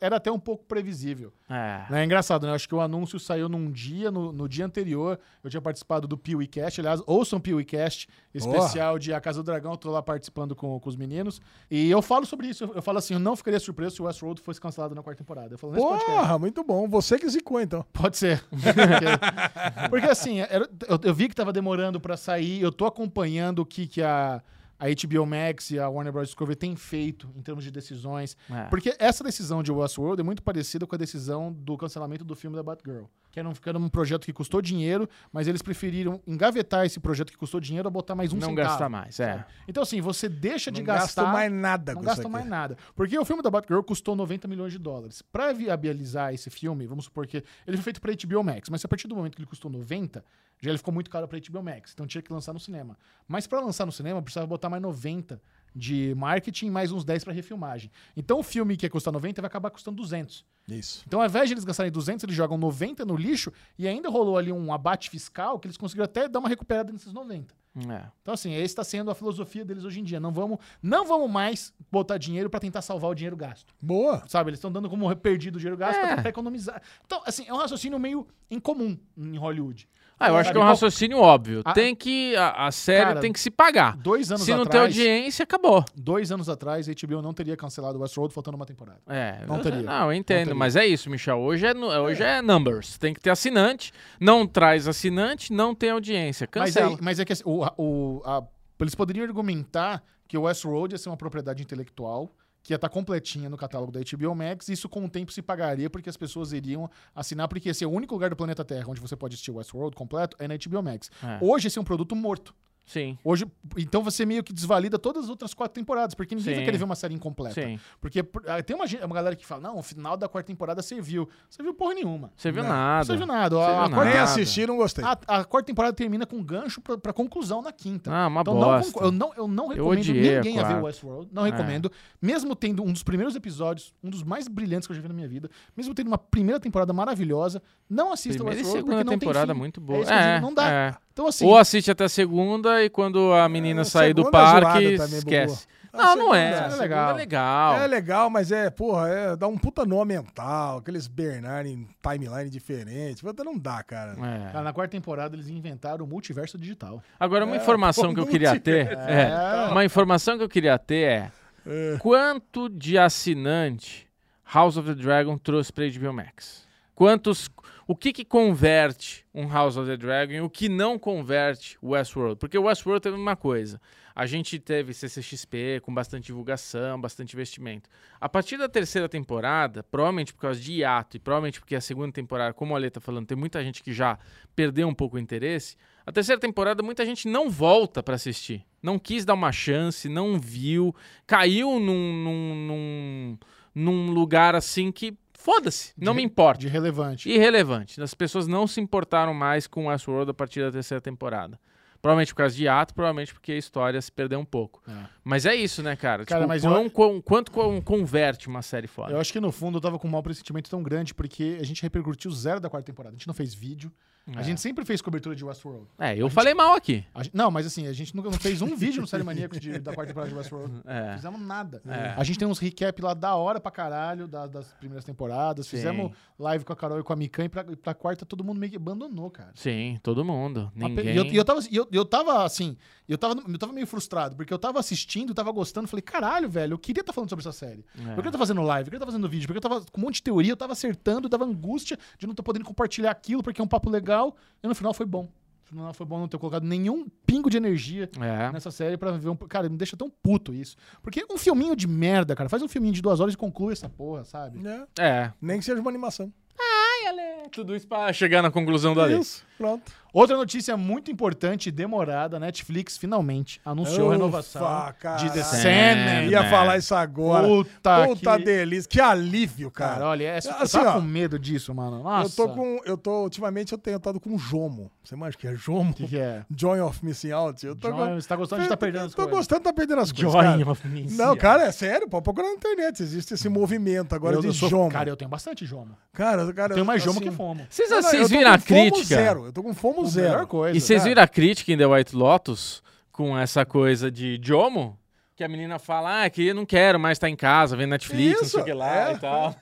era até um pouco previsível. É, é engraçado, né? Eu acho que o anúncio saiu num dia, no, no dia anterior, eu tinha participado do PeeWeeCast. Aliás, ouçam o PeeWeeCast, especial oh. de A Casa do Dragão. Eu tô lá participando com, com os meninos. E eu falo sobre isso. Eu falo assim, eu não ficaria surpreso se o Westworld fosse cancelado na quarta temporada. Eu falo, porra, muito bom. Você que zicou, então. Pode ser. porque, porque assim, eu, eu vi que tava demorando pra sair, eu tô acompanhando o que, que a, a H B O Max e a Warner Bros. Discovery tem feito em termos de decisões. É. Porque essa decisão de Westworld é muito parecida com a decisão do cancelamento do filme da Batgirl. Que era um, que era um projeto que custou dinheiro, mas eles preferiram engavetar esse projeto que custou dinheiro a botar mais um não centavo. Não gasta mais, é. Sabe? Então, assim, você deixa não de gastar... Não gasta mais nada. Não gasta mais nada. Porque o filme da Batgirl custou noventa milhões de dólares. Para viabilizar esse filme, vamos supor que... Ele foi feito para H B O Max, mas a partir do momento que ele custou noventa, já ele ficou muito caro para H B O Max. Então tinha que lançar no cinema. Mas para lançar no cinema, precisava botar mais noventa de marketing, mais uns dez para refilmagem. Então o filme que ia custar noventa vai acabar custando duzentos. Isso. Então ao invés de eles gastarem duzentos, eles jogam noventa no lixo e ainda rolou ali um abate fiscal que eles conseguiram até dar uma recuperada nesses noventa. É. Então assim, essa está sendo a filosofia deles hoje em dia. Não vamos, não vamos mais botar dinheiro para tentar salvar o dinheiro gasto. Boa! Sabe, eles estão dando como perdido o dinheiro gasto é. Para tentar economizar. Então assim, é um raciocínio meio incomum em Hollywood. Ah, eu acho que é um raciocínio óbvio. A, tem que... A, a série cara, tem que se pagar. Dois anos atrás... Se não tem audiência, acabou. Dois anos atrás, a H B O não teria cancelado o Westworld faltando uma temporada. É. Não eu, teria. Não, eu entendo. Não teria. Mas é isso, Michel. Hoje é, hoje é. é numbers. Tem que ter assinante. Não traz assinante, não tem audiência. Cancela. Mas é, mas é que assim, o, o, a, eles poderiam argumentar que o Westworld ia ser uma propriedade intelectual... que ia estar completinha no catálogo da H B O Max, e isso com o tempo se pagaria, porque as pessoas iriam assinar, porque esse é o único lugar do planeta Terra onde você pode assistir Westworld completo, é na H B O Max. É. Hoje esse é um produto morto. Sim. Hoje, então você meio que desvalida todas as outras quatro temporadas, porque ninguém Sim. vai querer ver uma série incompleta. Sim. Porque tem uma, uma galera que fala, não, o final da quarta temporada serviu. Você viu porra nenhuma. Você viu não. nada. Não serviu nada. Você viu a, nada. Nem assisti, não gostei. A, a quarta temporada termina com gancho pra, pra conclusão na quinta. Ah, uma então, bosta. Não, eu, não, eu não recomendo eu odiei, ninguém claro. a ver Westworld. Não recomendo. É. Mesmo tendo um dos primeiros episódios, um dos mais brilhantes que eu já vi na minha vida, mesmo tendo uma primeira temporada maravilhosa, não assista primeira Westworld porque não tem fim. Temporada muito boa. É isso que é, eu digo, não dá. É. Então, assim, ou assiste até a segunda e quando a menina é, sair do parque, também, esquece. A não, segunda, não é. É legal. é legal. É legal, mas é, porra, é, dá um puta nó mental. Aqueles Bernard em timeline diferente. Não dá, cara. É. cara. Na quarta temporada eles inventaram o multiverso digital. Agora, uma é, informação que eu queria ter... É. É, uma informação que eu queria ter é, é... Quanto de assinante House of the Dragon trouxe pra H B O Max? Quantos... O que que converte um House of the Dragon e o que não converte o Westworld? Porque o Westworld teve uma coisa. A gente teve C C X P com bastante divulgação, bastante investimento. A partir da terceira temporada, provavelmente por causa de hiato e provavelmente porque a segunda temporada, como a Alê tá falando, tem muita gente que já perdeu um pouco o interesse. A terceira temporada, muita gente não volta para assistir. Não quis dar uma chance, não viu. Caiu num, num, num, num lugar assim que... Foda-se, não me importa. De relevante. Irrelevante. As pessoas não se importaram mais com Westworld a partir da terceira temporada. Provavelmente por causa de hiato, provavelmente porque a história se perdeu um pouco. É. Mas é isso, né, cara? cara tipo, mas quão, eu... quão, quanto quão converte uma série foda? Eu acho que no fundo eu tava com um mau pressentimento tão grande porque a gente repercutiu zero da quarta temporada. A gente não fez vídeo. É. A gente sempre fez cobertura de Westworld. É, eu a falei gente... mal aqui. A... Não, mas assim, a gente nunca não fez um vídeo no Série Maníacos de, da quarta temporada de Westworld. É. Não fizemos nada. É. A gente tem uns recap lá da hora pra caralho da, das primeiras temporadas. Sim. Fizemos live com a Carol e com a Mikan e pra, pra quarta todo mundo meio que abandonou, cara. Sim, todo mundo. Ninguém... E eu, eu, tava, eu, eu tava assim, eu tava, eu tava meio frustrado, porque eu tava assistindo, tava gostando, falei, caralho, velho, eu queria estar tá falando sobre essa série. É. Porque eu tava fazendo live, porque eu tava fazendo vídeo, porque eu tava com um monte de teoria, eu tava acertando, eu tava angústia de não tô podendo compartilhar aquilo, porque é um papo legal. E no final foi bom. No final foi bom não ter colocado nenhum pingo de energia é. nessa série pra ver um... Cara, me deixa tão puto isso. Porque um filminho de merda, cara. Faz um filminho de duas horas e conclui essa porra, sabe? É. é. Nem que seja uma animação. Ai, Ale. Tudo isso pra chegar na conclusão da lista. Pronto. Outra notícia muito importante e demorada. Netflix finalmente anunciou a renovação cara. de The Sandman. Ia falar isso agora. Puta, Puta que... delícia. Que alívio, cara. cara olha, é... assim, eu tô ó, com medo disso, mano. Nossa. Eu tô com... Eu tô... Ultimamente eu tenho estado com Jomo. Você mais que é Jomo? O que, que é? Joy of Missing Out. Eu tô Joy... com... Você tá gostando de estar tá perdendo as coisas. Eu tô coisas. gostando de estar tá perdendo as Joy coisas, Joy of Missing Out. Não, cara, é sério. Pode procurar na internet. Existe esse movimento agora eu, de eu sou... Jomo. Cara, eu tenho bastante Jomo. Cara, cara eu tenho mais Jomo assim... que Fomo. Vocês assim, viram a crítica? Zero. Eu tô com Fomo zero. Coisa, e vocês viram a crítica em The White Lotus com essa coisa de Jomo? Que a menina fala, ah, que eu não quero mais estar em casa, vendo Netflix, isso, não sei o que lá é. e tal.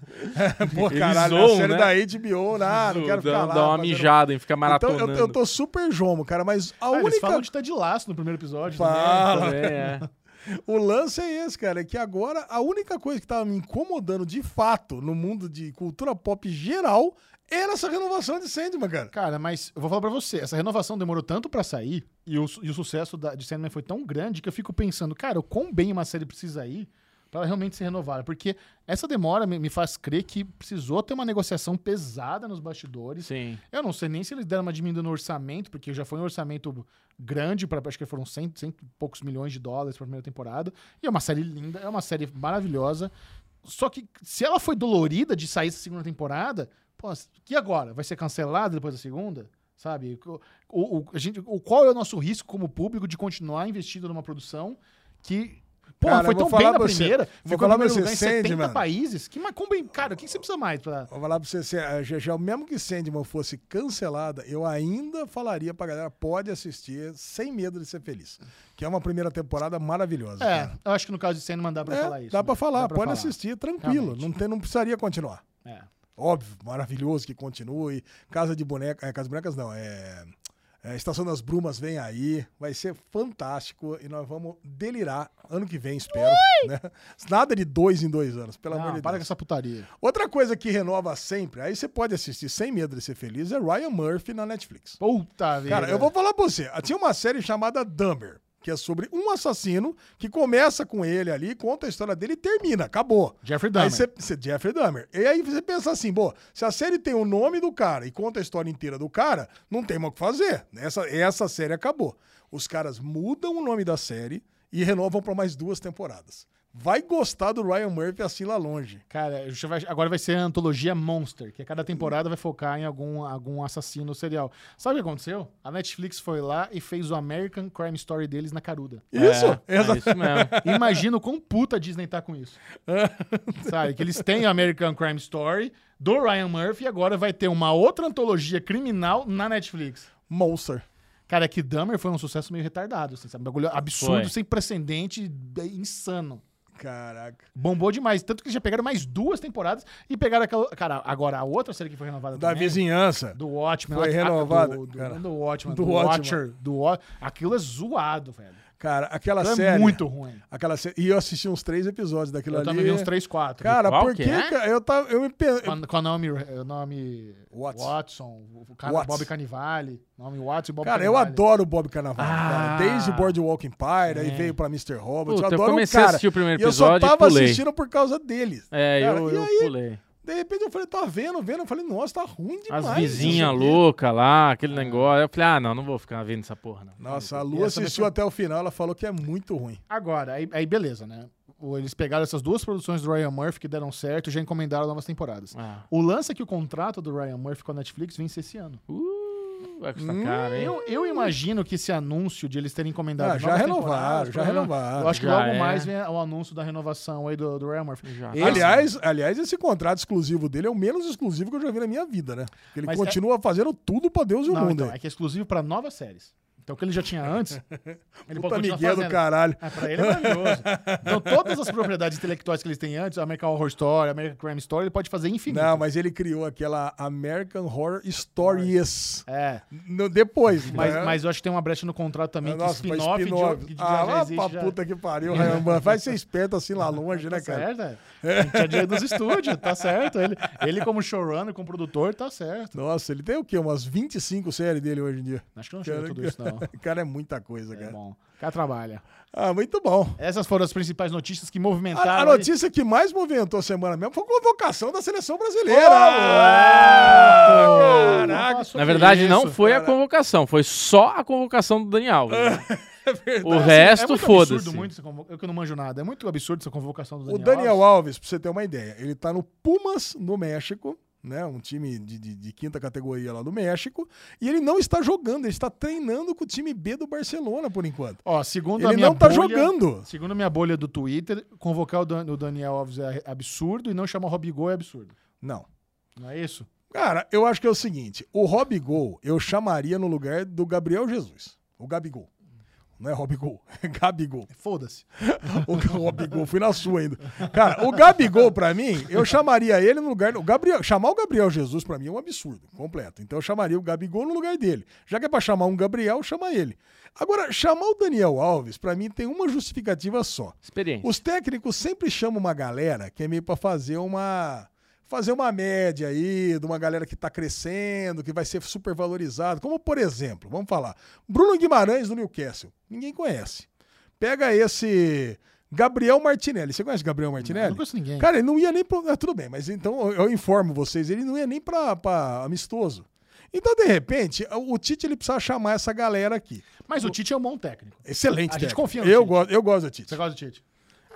É, pô, caralho, zoam, a série né? da H B O, não, não quero dá, ficar lá. Dá uma mijada em ficar maratonando. Então, eu, eu tô super Jomo, cara, mas a ah, única... Eles falam de estar de laço no primeiro episódio. Fala. Também, é. O lance é esse, cara, é que agora a única coisa que tava me incomodando de fato no mundo de cultura pop geral era essa renovação de Sandman, cara. Cara, mas eu vou falar pra você, essa renovação demorou tanto pra sair e o, e o sucesso da, de Sandman foi tão grande que eu fico pensando, cara, o quão bem uma série precisa ir pra ela realmente ser renovada, porque essa demora me, me faz crer que precisou ter uma negociação pesada nos bastidores. Sim. Eu não sei nem se eles deram uma diminuição no orçamento, porque já foi um orçamento grande, pra, acho que foram cento, cento e poucos milhões de dólares pra primeira temporada, e é uma série linda, é uma série maravilhosa, só que se ela foi dolorida de sair essa segunda temporada, pô, que agora? Vai ser cancelada depois da segunda? Sabe? O, o, a gente, o, qual é o nosso risco como público de continuar investido numa produção que... Pô, cara, foi tão bem na primeira. Vou falar pra você, em setenta países. Que macumba, cara, o que você precisa mais pra... Vou falar pra você, se a G G, mesmo que Sandman fosse cancelada, eu ainda falaria pra galera, pode assistir sem medo de ser feliz. Que é uma primeira temporada maravilhosa. É, cara. Eu acho que no caso de Sandman dá pra é, falar isso. Dá né? pra falar, dá pra pode falar. assistir, tranquilo. Não, tem, não precisaria continuar. É. Óbvio, maravilhoso que continue. Casa de Bonecas... É, Casa de Bonecas não, é... É, Estação das Brumas vem aí, vai ser fantástico e nós vamos delirar ano que vem, espero. Né? Nada de dois em dois anos, pelo amor de Deus. Para com essa putaria. Outra coisa que renova sempre, aí você pode assistir sem medo de ser feliz, é Ryan Murphy na Netflix. Puta vida. Cara, eu vou falar pra você, tinha uma série chamada Dahmer, que é sobre um assassino que começa com ele ali, conta a história dele e termina, acabou. Jeffrey Dahmer. Aí cê, cê, Jeffrey Dahmer. E aí você pensa assim, pô, se a série tem o nome do cara e conta a história inteira do cara, não tem mais o que fazer. Essa, essa série acabou. Os caras mudam o nome da série e renovam para mais duas temporadas. Vai gostar do Ryan Murphy assim lá longe. Cara, agora vai ser a antologia Monster, que a cada temporada vai focar em algum, algum assassino serial. Sabe o que aconteceu? A Netflix foi lá e fez o American Crime Story deles na caruda. Isso! É, é isso mesmo. Imagina o quão puta a Disney tá com isso. Sabe, que eles têm o American Crime Story do Ryan Murphy e agora vai ter uma outra antologia criminal na Netflix. Monster. Cara, que Dahmer foi um sucesso meio retardado, assim, sabe? Um bagulho absurdo, foi. Sem precedente, insano. Caraca. Bombou demais. Tanto que já pegaram mais duas temporadas e pegaram aquela... Cara, agora a outra série que foi renovada da também, vizinhança. Do Watchmen. Foi lá, renovada. Do, do, cara, do Watchmen. Do, do Watcher. Do Watcher. Aquilo é zoado, velho. Cara, aquela série... é muito ruim. Aquela série... E eu assisti uns três episódios daquilo ali. Eu também vi uns três, quatro. Cara, qual por que... É? Cara, eu tava... Eu me... Com, com o nome... O nome... Watson. Watson. O cara, Watson. Bob Cannavale. Nome Watson e Bob Cara, Cannavale. Eu adoro o Bob Cannavale. Ah, cara. Desde o Boardwalk Empire, é. Aí veio pra mister Robot. Puta, eu adoro eu comecei o cara. A assistir o primeiro episódio e eu só tava assistindo por causa deles. É, cara, eu, eu aí, pulei. De repente eu falei, tá vendo, vendo? Eu falei, nossa, tá ruim demais. As vizinhas loucas lá, aquele negócio. Eu falei, ah, não, não vou ficar vendo essa porra, não. Nossa, a Lu assistiu até o final, ela falou que é muito ruim. Agora, aí, aí beleza, né? Eles pegaram essas duas produções do Ryan Murphy que deram certo e já encomendaram novas temporadas. Ah. O lance é que o contrato do Ryan Murphy com a Netflix vence esse ano. Uh! Vai custar hum, caro, hein? Eu, eu imagino que esse anúncio de eles terem encomendado... Ah, já renovaram, já renovaram. Eu acho que já logo é. mais vem o anúncio da renovação aí do, do Ryan Murphy. Já. Esse, aliás, aliás, esse contrato exclusivo dele é o menos exclusivo que eu já vi na minha vida, né? Porque ele continua é... fazendo tudo pra Deus e o Não, mundo. Então, é que é exclusivo pra novas séries. Então, o que ele já tinha antes... ele Puta Miguel do caralho. Ah, pra ele é maravilhoso. Então, todas as propriedades intelectuais que eles têm antes, American Horror Story, American Crime Story, ele pode fazer infinito. Não, mas ele criou aquela American Horror Stories. É. No, depois, mas, né? Mas eu acho que tem uma brecha no contrato também, Nossa, que spin-off... Spin de, de, ah, lá pra já... puta que pariu, Ryan Murphy. Vai ser esperto assim lá longe, tá né, cara? Tá certo, é. A gente é dia dos estúdios, tá certo. Ele, ele como showrunner, como produtor, tá certo. Nossa, ele tem o quê? Umas vinte e cinco séries dele hoje em dia. Acho que eu não chego tudo isso, não. Cara, é muita coisa, é cara. Bom. Cara, trabalha. Ah, muito bom. Essas foram as principais notícias que movimentaram. A, a notícia que mais movimentou a semana mesmo foi a convocação da seleção brasileira. Oh, oh, caraca. Nossa, na verdade, isso, não foi cara. a convocação, foi só a convocação do Dani Alves. É verdade. O resto, foda-se. É muito foda absurdo, muito, eu que não manjo nada. É muito absurdo essa convocação do Daniel Alves. O Daniel Alves, Alves pra você ter uma ideia, ele tá no Pumas, no México. Né, um time de, de, de quinta categoria lá do México, e ele não está jogando, ele está treinando com o time B do Barcelona por enquanto. Ó, segundo ele a minha não está jogando. Segundo a minha bolha do Twitter, convocar o, Dan, o Daniel Alves é absurdo e não chamar o Robigol é absurdo. Não. Não é isso? Cara, eu acho que é o seguinte, o Robigol eu chamaria no lugar do Gabriel Jesus, o Gabigol. Não é Robigol, é Gabigol. Foda-se. O Robigol, fui na sua ainda. Cara, o Gabigol, pra mim, eu chamaria ele no lugar... O Gabriel, chamar o Gabriel Jesus, pra mim, é um absurdo completo. Então, eu chamaria o Gabigol no lugar dele. Já que é pra chamar um Gabriel, chama ele. Agora, chamar o Daniel Alves, pra mim, tem uma justificativa só. Experiência. Os técnicos sempre chamam uma galera que é meio pra fazer uma... fazer uma média aí de uma galera que tá crescendo, que vai ser super valorizado. Como, por exemplo, vamos falar, Bruno Guimarães do Newcastle. Ninguém conhece. Pega esse Gabriel Martinelli. Você conhece Gabriel Martinelli? Não, não conheço ninguém. Cara, ele não ia nem pra... Ah, tudo bem, mas então eu informo vocês, ele não ia nem pra, pra amistoso. Então, de repente, o Tite ele precisa chamar essa galera aqui. Mas o, o Tite é um bom técnico. Excelente A técnico. gente confia no eu Tite. Go... Eu gosto do Tite. Você gosta do Tite?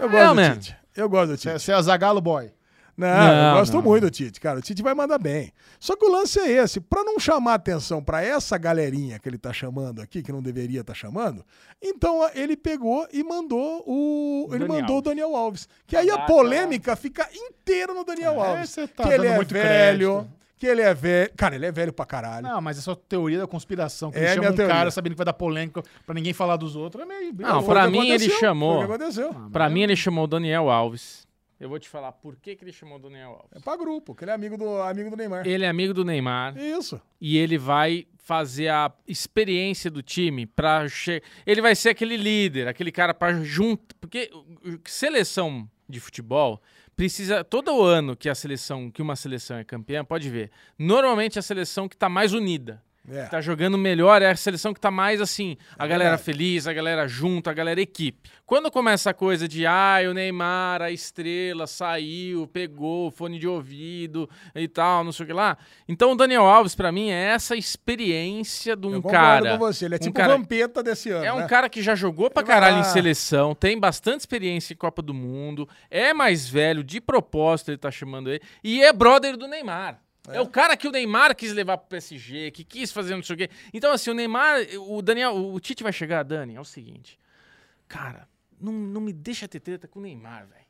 Eu gosto é, do man. Tite. Eu gosto do Tite. Você é Zagallo boy. Não, não, eu gosto não. muito do Tite, cara. O Tite vai mandar bem. Só que o lance é esse. Pra não chamar atenção pra essa galerinha que ele tá chamando aqui, que não deveria tá chamando, então ele pegou e mandou o... o ele Daniel. mandou o Daniel Alves. Que aí a polêmica fica inteira no Daniel é, Alves. Tá que ele é muito velho... Crédito. Que ele é velho. Cara, ele é velho pra caralho. Não, mas é só teoria da conspiração. Que é, ele chama um teoria. cara sabendo que vai dar polêmica pra ninguém falar dos outros. É meio... Não, foi pra mim ele chamou... O que aconteceu? Ah, pra mim ele chamou o Daniel Alves... Eu vou te falar por que, que ele chamou o Daniel Alves. É pra grupo, que ele é amigo do, amigo do Neymar. Ele é amigo do Neymar. Isso. E ele vai fazer a experiência do time pra... Che... Ele vai ser aquele líder, aquele cara pra junto... Porque seleção de futebol precisa... Todo ano que a seleção, que uma seleção é campeã, pode ver. Normalmente é a seleção que tá mais unida. É. Que tá jogando melhor, é a seleção que tá mais assim, a é galera verdade. Feliz, a galera junta, a galera equipe. Quando começa a coisa de, ah, o Neymar, a estrela, saiu, pegou, fone de ouvido e tal, não sei o que lá. Então o Daniel Alves, pra mim, é essa experiência de um eu cara... Eu com você, ele é um tipo o Vampeta desse ano. É um né? cara que já jogou pra caralho ah. em seleção, tem bastante experiência em Copa do Mundo, é mais velho, de propósito ele tá chamando ele, e é brother do Neymar. É. É o cara que o Neymar quis levar pro P S G, que quis fazer não sei o quê. Então, assim, o Neymar... O Daniel... O Tite vai chegar, Dani, é o seguinte. Cara, não, não me deixa ter treta com o Neymar, velho.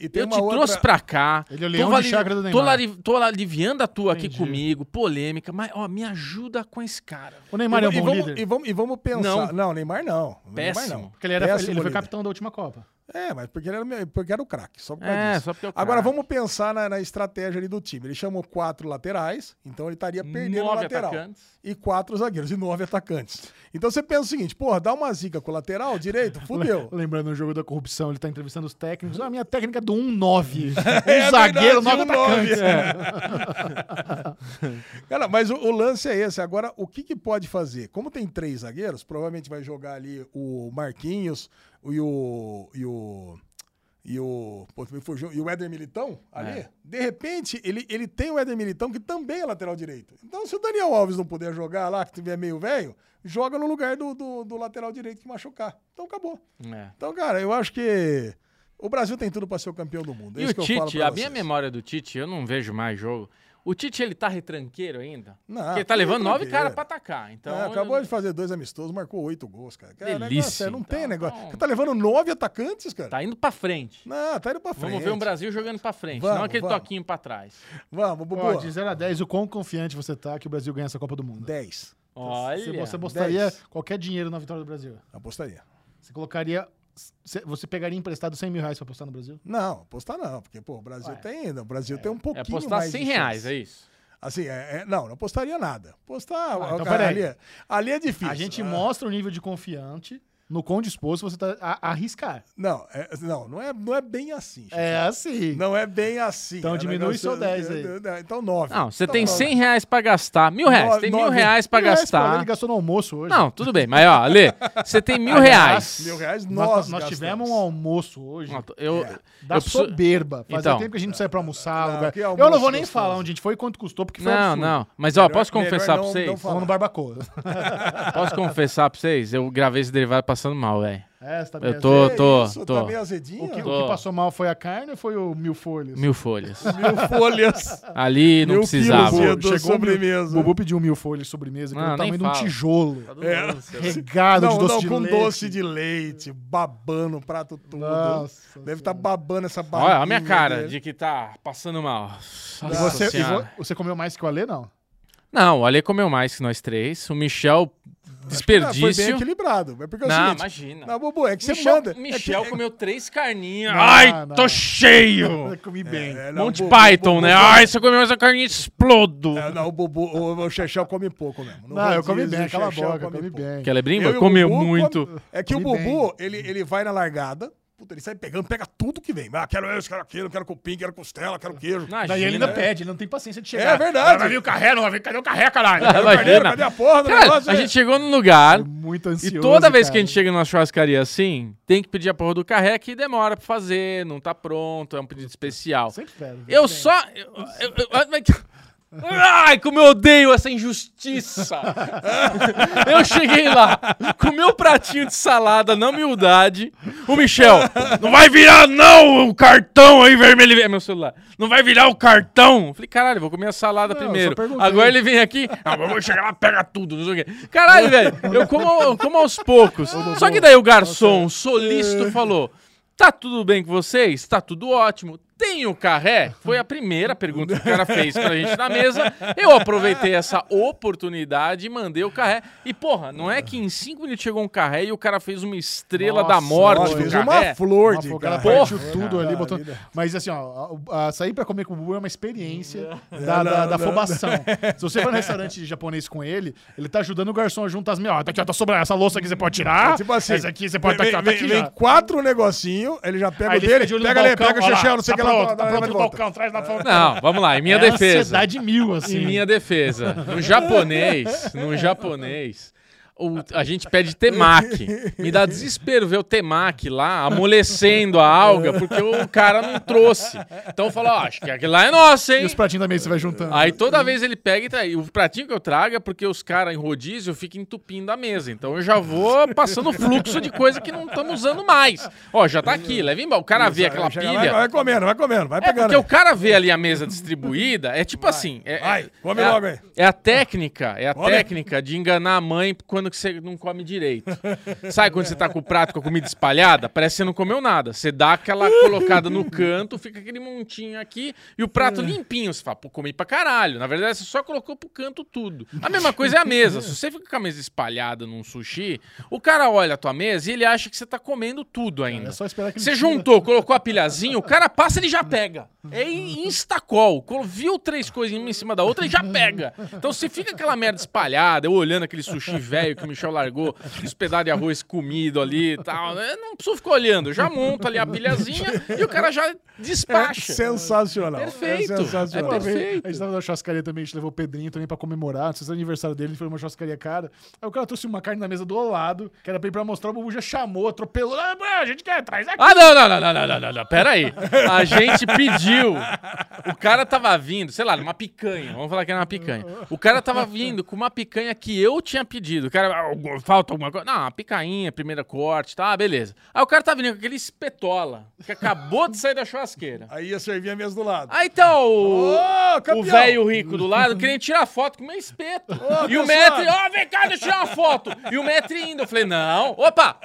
Eu te outra... trouxe pra cá. Ele é o leão de chakra do Neymar. Tô, tô aliviando a tua Entendi. Aqui comigo, polêmica, mas, ó, me ajuda com esse cara. O Neymar e, é um bom vamos, líder. E vamos, e vamos pensar... Não, não Neymar não. Péssimo. Neymar não. Porque ele, era, Péssimo ele foi capitão da última Copa. É, mas porque ele era, porque era o craque, só por causa é, disso. Só porque é o Agora vamos pensar na, na estratégia ali do time. Ele chamou quatro laterais, então ele estaria perdendo nove o lateral. Atacantes. E quatro zagueiros, e nove atacantes. Então você pensa o seguinte, porra, dá uma zica com o lateral direito, fudeu. Lembrando o jogo da corrupção, ele tá entrevistando os técnicos. A ah, minha técnica é do um nove. Um é, zagueiro, nove um atacantes. nove. É. Cara, mas o, o lance é esse. Agora, o que, que pode fazer? Como tem três zagueiros, provavelmente vai jogar ali o Marquinhos, e o e o e o, pô, e o Éder Militão ali, é. De repente ele, ele tem o Éder Militão que também é lateral direito. Então se o Daniel Alves não puder jogar lá, que tiver meio velho, joga no lugar do, do, do lateral direito que machucar. Então acabou. É. Então, cara, eu acho que o Brasil tem tudo para ser o campeão do mundo. É e isso o que Tite, eu falo pra a vocês. Minha memória do Tite, eu não vejo mais jogo. O Tite, ele tá retranqueiro ainda? Não. Porque ele tá levando nove caras pra atacar. Então, é, acabou eu... de fazer dois amistosos, marcou oito gols, cara. cara Delícia. É, não então, tem negócio. Então... Ele tá levando nove atacantes, cara. Tá indo pra frente. Não, tá indo pra frente. Vamos ver um Brasil jogando pra frente, vamos, não aquele vamos. toquinho pra trás. Vamos, Bubu. Ó, de zero a dez, o quão confiante você tá que o Brasil ganha essa Copa do Mundo? dez. Olha. Você apostaria dez. Qualquer dinheiro na vitória do Brasil? Apostaria. Você colocaria... Você pegaria emprestado cem mil reais pra apostar no Brasil? Não, apostar não, porque pô, o Brasil Ué. tem ainda, o Brasil é, tem um pouquinho mais. É apostar mais cem reais, é isso? Assim, é, é, não, não apostaria nada. Apostar, ah, então, cara, ali, ali é difícil. A gente ah. mostra o nível de confiante no quão disposto você tá a, a arriscar. Não, é, não, não, é, não é bem assim. Gente. É assim. Não é bem assim. Então é diminui seu dez aí. Então nove. Não, você então, tem cem reais pra gastar. Mil reais, no, tem nove, mil reais pra mil gastar. Reais, ele gastou no almoço hoje. Não, tudo bem. Mas, ó, Ale, você tem mil reais. Mil reais nós Nós, nós tivemos um almoço hoje. Não, eu, é. Da eu soberba. Fazia então, tempo que a gente não sai pra almoçar. Não, lugar. Eu não vou nem gostoso. falar onde a gente foi e quanto custou, porque foi Não, um não. Mas, ó, melhor, posso confessar pra vocês? Falando barbacoa. Posso confessar pra vocês? Eu gravei esse derivado pra passando mal, velho. É, você tá meio Eu tô, tô, isso, tô. Tá meio azedinho? O que, tô. O que passou mal foi a carne ou foi o mil folhas? Mil folhas. mil folhas. Ali não mil precisava. Chegou sobremesa. O Bubu pediu mil folhas de sobremesa, que é o tamanho de um tijolo. Tá é. Regado não, de doce não, de com leite. Com doce de leite, babando o prato todo. Nossa, deve estar tá babando essa barriga. Olha a minha cara dele. De que tá passando mal. E você, e você comeu mais que o Alê, não? Não, o Alê comeu mais que nós três. O Michel... Desperdício. Não, foi bem equilibrado. É porque é o não, seguinte, imagina. Não, Bubu, é que você Michel, manda. Michel é que... comeu três carninhas. Não, Ai, não. tô cheio. Comi bem. É, não, Monty Bubu, Python, Bubu, né? Bubu. Ai, se eu comer mais a carninha, explodo. É, não, o Bubu, o, o Chechel come pouco mesmo. Não, não eu comi bem, aquela boca, eu comi bem. Quer lembrar? Comeu muito. Come... É que come o Bubu, ele, ele vai na largada. Puta, ele sai pegando, pega tudo que vem. Ah, quero isso, quero aquilo, quero cupim, quero costela, quero queijo. Imagina, daí ele ainda é. pede, ele não tem paciência de chegar. É verdade. Vai vir o carré, não vai vir, cadê o carré, caralho? Cadê, o carneiro, cadê a porra do cara, negócio? A gente chegou num lugar muito ansioso, e toda vez cara. que a gente chega numa churrascaria assim, tem que pedir a porra do carré que demora pra fazer, não tá pronto, é um pedido especial. Sempre pede. Eu sempre. só... Eu, eu, eu, Ai, como eu odeio essa injustiça. Eu cheguei lá com meu pratinho de salada na humildade. O Michel, não vai virar não o cartão aí vermelho. É meu celular. Não vai virar o cartão. Eu falei, caralho, vou comer a salada não, primeiro. Agora ele vem aqui, ah, eu vou chegar lá, pega tudo, não sei o quê. Caralho, velho, eu como, eu como aos poucos. Só que daí o garçom solícito falou, tá tudo bem com vocês? Tá tudo ótimo. Tem o carré? Foi a primeira pergunta que o cara fez pra gente na mesa. Eu aproveitei essa oportunidade e mandei o carré. E, porra, não é que em cinco minutos chegou um carré e o cara fez uma estrela Nossa, da morte fez carré. uma flor de carré. O cara partiu tudo ali, botou... Mas, assim, ó, a, a sair pra comer com o Bubu é uma experiência é. da, da, da afobação. Se você vai no restaurante japonês com ele, ele tá ajudando o garçom a juntar as minhas... Ó, tá aqui, ó, tá sobrando essa louça aqui, você pode tirar. É tipo assim, essa aqui, você pode... Vem, tá aqui, ó, tá aqui, vem, vem quatro negocinhos, ele já pega aí o dele, pega ali, pega o xixão, não sei o que lá. pronto, tá pronto o balcão, traz na ponta. Não, vamos lá, em minha defesa. Ansiedade mil, assim. Em minha defesa. No japonês, no japonês, o, a gente pede temaki. Me dá desespero ver o temaki lá, amolecendo a alga, porque o cara não trouxe. Então eu falo, ó, oh, acho que aquilo lá é nosso, hein? E os pratinhos também você vai juntando. Aí toda vez ele pega e trai. O pratinho que eu trago é porque os caras em rodízio ficam entupindo a mesa. Então eu já vou passando fluxo de coisa que não estamos usando mais. Ó, já tá aqui, leva embora. O cara vê aquela pilha... Vai, vai comendo, vai comendo, vai pegando. É porque aí o cara vê ali a mesa distribuída, é tipo vai, assim... É, vai, come é logo aí. É a técnica, é a come. técnica de enganar a mãe quando que você não come direito. Sabe quando você tá com o prato com a comida espalhada? Parece que você não comeu nada. Você dá aquela colocada no canto, fica aquele montinho aqui e o prato limpinho. Você fala, pô, comi pra caralho. Na verdade, você só colocou pro canto tudo. A mesma coisa é a mesa. Se você fica com a mesa espalhada num sushi, o cara olha a tua mesa e ele acha que você tá comendo tudo ainda. É só esperar que você juntou, colocou a pilhazinha, o cara passa e ele já pega. É instacol. Viu três coisas uma em cima da outra e já pega. Então você fica aquela merda espalhada, eu olhando aquele sushi velho que o Michel largou, os pedaços de arroz comido ali e tal. Eu não preciso ficar olhando. Eu já monto ali a pilhazinha e o cara já despacha. É sensacional. Perfeito. É sensacional. É perfeito. A gente tava na churrascaria também, a gente levou o Pedrinho também pra comemorar. Não sei se é o aniversário dele, foi uma churrascaria cara. Aí o cara trouxe uma carne na mesa do lado, que era pra ir pra mostrar, o Bubu já chamou, atropelou. Ah, a gente quer atrás aqui. Ah, não, não, não, não, não, não, não, não. Pera aí. A gente pediu. O cara tava vindo, sei lá, uma picanha. Vamos falar que era uma picanha. O cara tava vindo com uma picanha que eu tinha pedido. O cara falta alguma coisa. Não, uma picainha, primeira corte, tá, beleza. Aí o cara tá vindo com aquele espetola que acabou de sair da churrasqueira. Aí ia servir a mesa do lado. Aí tá o oh, velho rico do lado querendo tirar foto com o meu espeto. Oh, e o mestre, ó, oh, vem cá, deixa eu tirar uma foto. E o mestre indo. Eu falei, não, opa,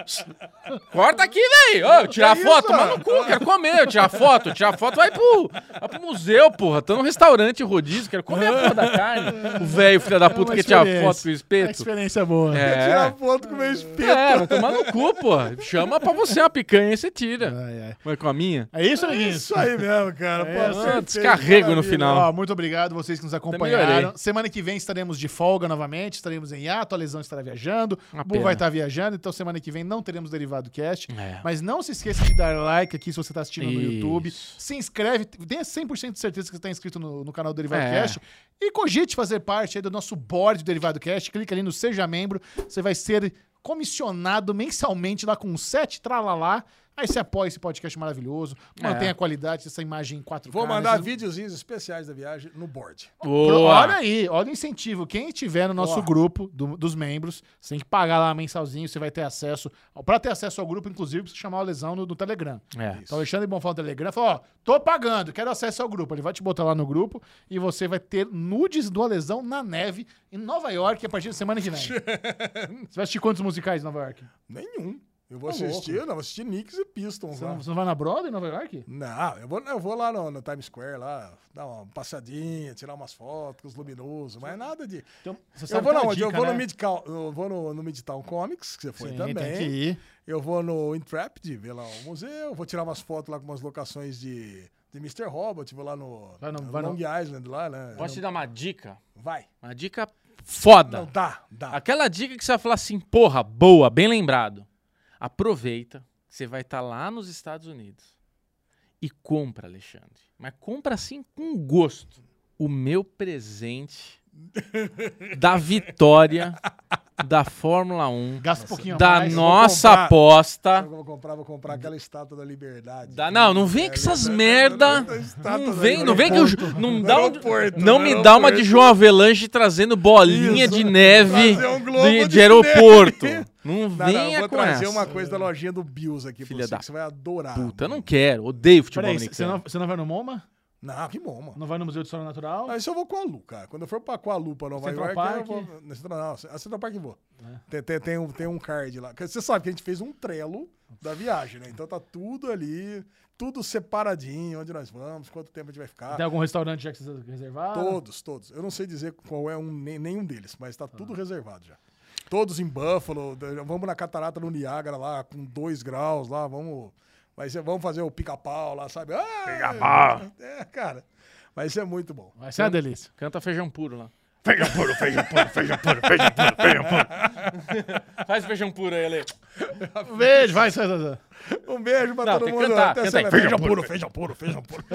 corta aqui, velho. Oh, tirar foto, mano, no cu, quero comer. Tirar foto, tirar foto, vai pro, vai pro museu, porra. Tô num restaurante rodízio, quero comer a porra da carne. O velho filho da puta é que tira foto com o espeto. É experiência boa. É. Tirar foto com o meu espeto. É, vai tomar no cu, pô. Chama pra você uma picanha e você tira. Ai, ai. Vai com a minha? É isso, amiguinho? É isso aí mesmo, cara. É, pô, é, descarrego no final. Ó, muito obrigado vocês que nos acompanharam. Semana que vem estaremos de folga novamente, estaremos em hiato, a Lesão estará viajando, o Bubu vai estar viajando, então semana que vem não teremos Derivado Cast. É. Mas não se esqueça de dar like aqui se você tá assistindo isso. no YouTube. Se inscreve, tenha cem por cento de certeza que você tá inscrito no, no canal do Derivado é. Cast. E cogite fazer parte aí do nosso board do Derivado Cast. Clica ali no Seja Membro. Você vai ser comissionado mensalmente lá com sete tralalá. Aí você apoia esse podcast maravilhoso, mantém é. a qualidade dessa imagem em quatro K. Vou mandar videozinhos especiais da viagem no board. Boa. Olha aí, olha o incentivo. Quem estiver no nosso Boa. grupo do, dos membros, você tem que pagar lá mensalzinho, você vai ter acesso. Para ter acesso ao grupo, inclusive, precisa chamar o Lesão no, no Telegram. É. Então, Alexandre Bonfá no Telegram falou, ó, tô pagando, quero acesso ao grupo. Ele vai te botar lá no grupo e você vai ter nudes do Lesão na neve em Nova York a partir da semana que vem. Você vai assistir quantos musicais em Nova York? Nenhum. Eu vou tá assistir, louco. não, vou assistir Knicks e Pistons você lá. Não, você não vai na Broadway, em Nova York? Não, eu vou, eu vou lá no, no Times Square, lá, dar uma passadinha, tirar umas fotos com os luminosos, mas nada de... Então, você sabe eu vou não, dica, eu vou, né? no Midtown, eu vou no, no Midtown Comics, que você foi Sim, também. Tem que ir. Eu vou no Intrepid, ver lá o museu, vou tirar umas fotos lá com umas locações de... de mister Robot, vou lá no, vai não, no vai Long não. Island, lá, né? Posso te dar uma dica? Vai. Uma dica foda. Não, dá, dá. Aquela dica que você vai falar assim, porra, boa, bem lembrado. Aproveita, você vai estar tá lá nos Estados Unidos e compra, Alexandre. Mas compra assim com gosto. O meu presente da vitória da Fórmula um. Gasta um pouquinho da mais. Nossa vou aposta. Eu vou comprar, vou comprar aquela estátua da liberdade. Da, não, não vem é, com essas é, merda. Não vem, não vem que eu, não dá um, não me dá uma de João Avelange trazendo bolinha Isso. de neve um de, de, de aeroporto. Neve. Não venha não, não, vou com trazer essa. uma coisa da lojinha do Bills aqui pra você, que você vai adorar. Puta, eu não quero. Odeio futebol Peraí, americano. Você não, você não vai no MoMA? Não, que MoMA. Não vai no Museu de História Natural? Não, isso eu vou com a Lu, cara. Quando eu for pra Kuala para Nova York, Park. eu vou... Não, não, a Central Park eu vou. É. Tem, tem, tem, um, tem um card lá. Você sabe que a gente fez um Trello da viagem, né? Então tá tudo ali, tudo separadinho, onde nós vamos, quanto tempo a gente vai ficar. Tem algum restaurante já que vocês reservaram? Todos, todos. Eu não sei dizer qual é um, nenhum deles, mas tá tudo ah. reservado já. Todos em Buffalo, vamos na Catarata do Niágara lá, com dois graus lá, vamos... Mas vamos fazer o pica-pau lá, sabe? Pica-pau! É, cara, vai ser muito bom. Vai ser uma delícia. Canta feijão puro lá. Feijão puro, feijão puro, feijão puro, feijão puro, feijão puro. Faz feijão puro aí, Ale. Um beijo, vai, César. Um beijo pra Não, todo mundo. Cantar, até feijão, feijão puro, feijão puro, feijão puro.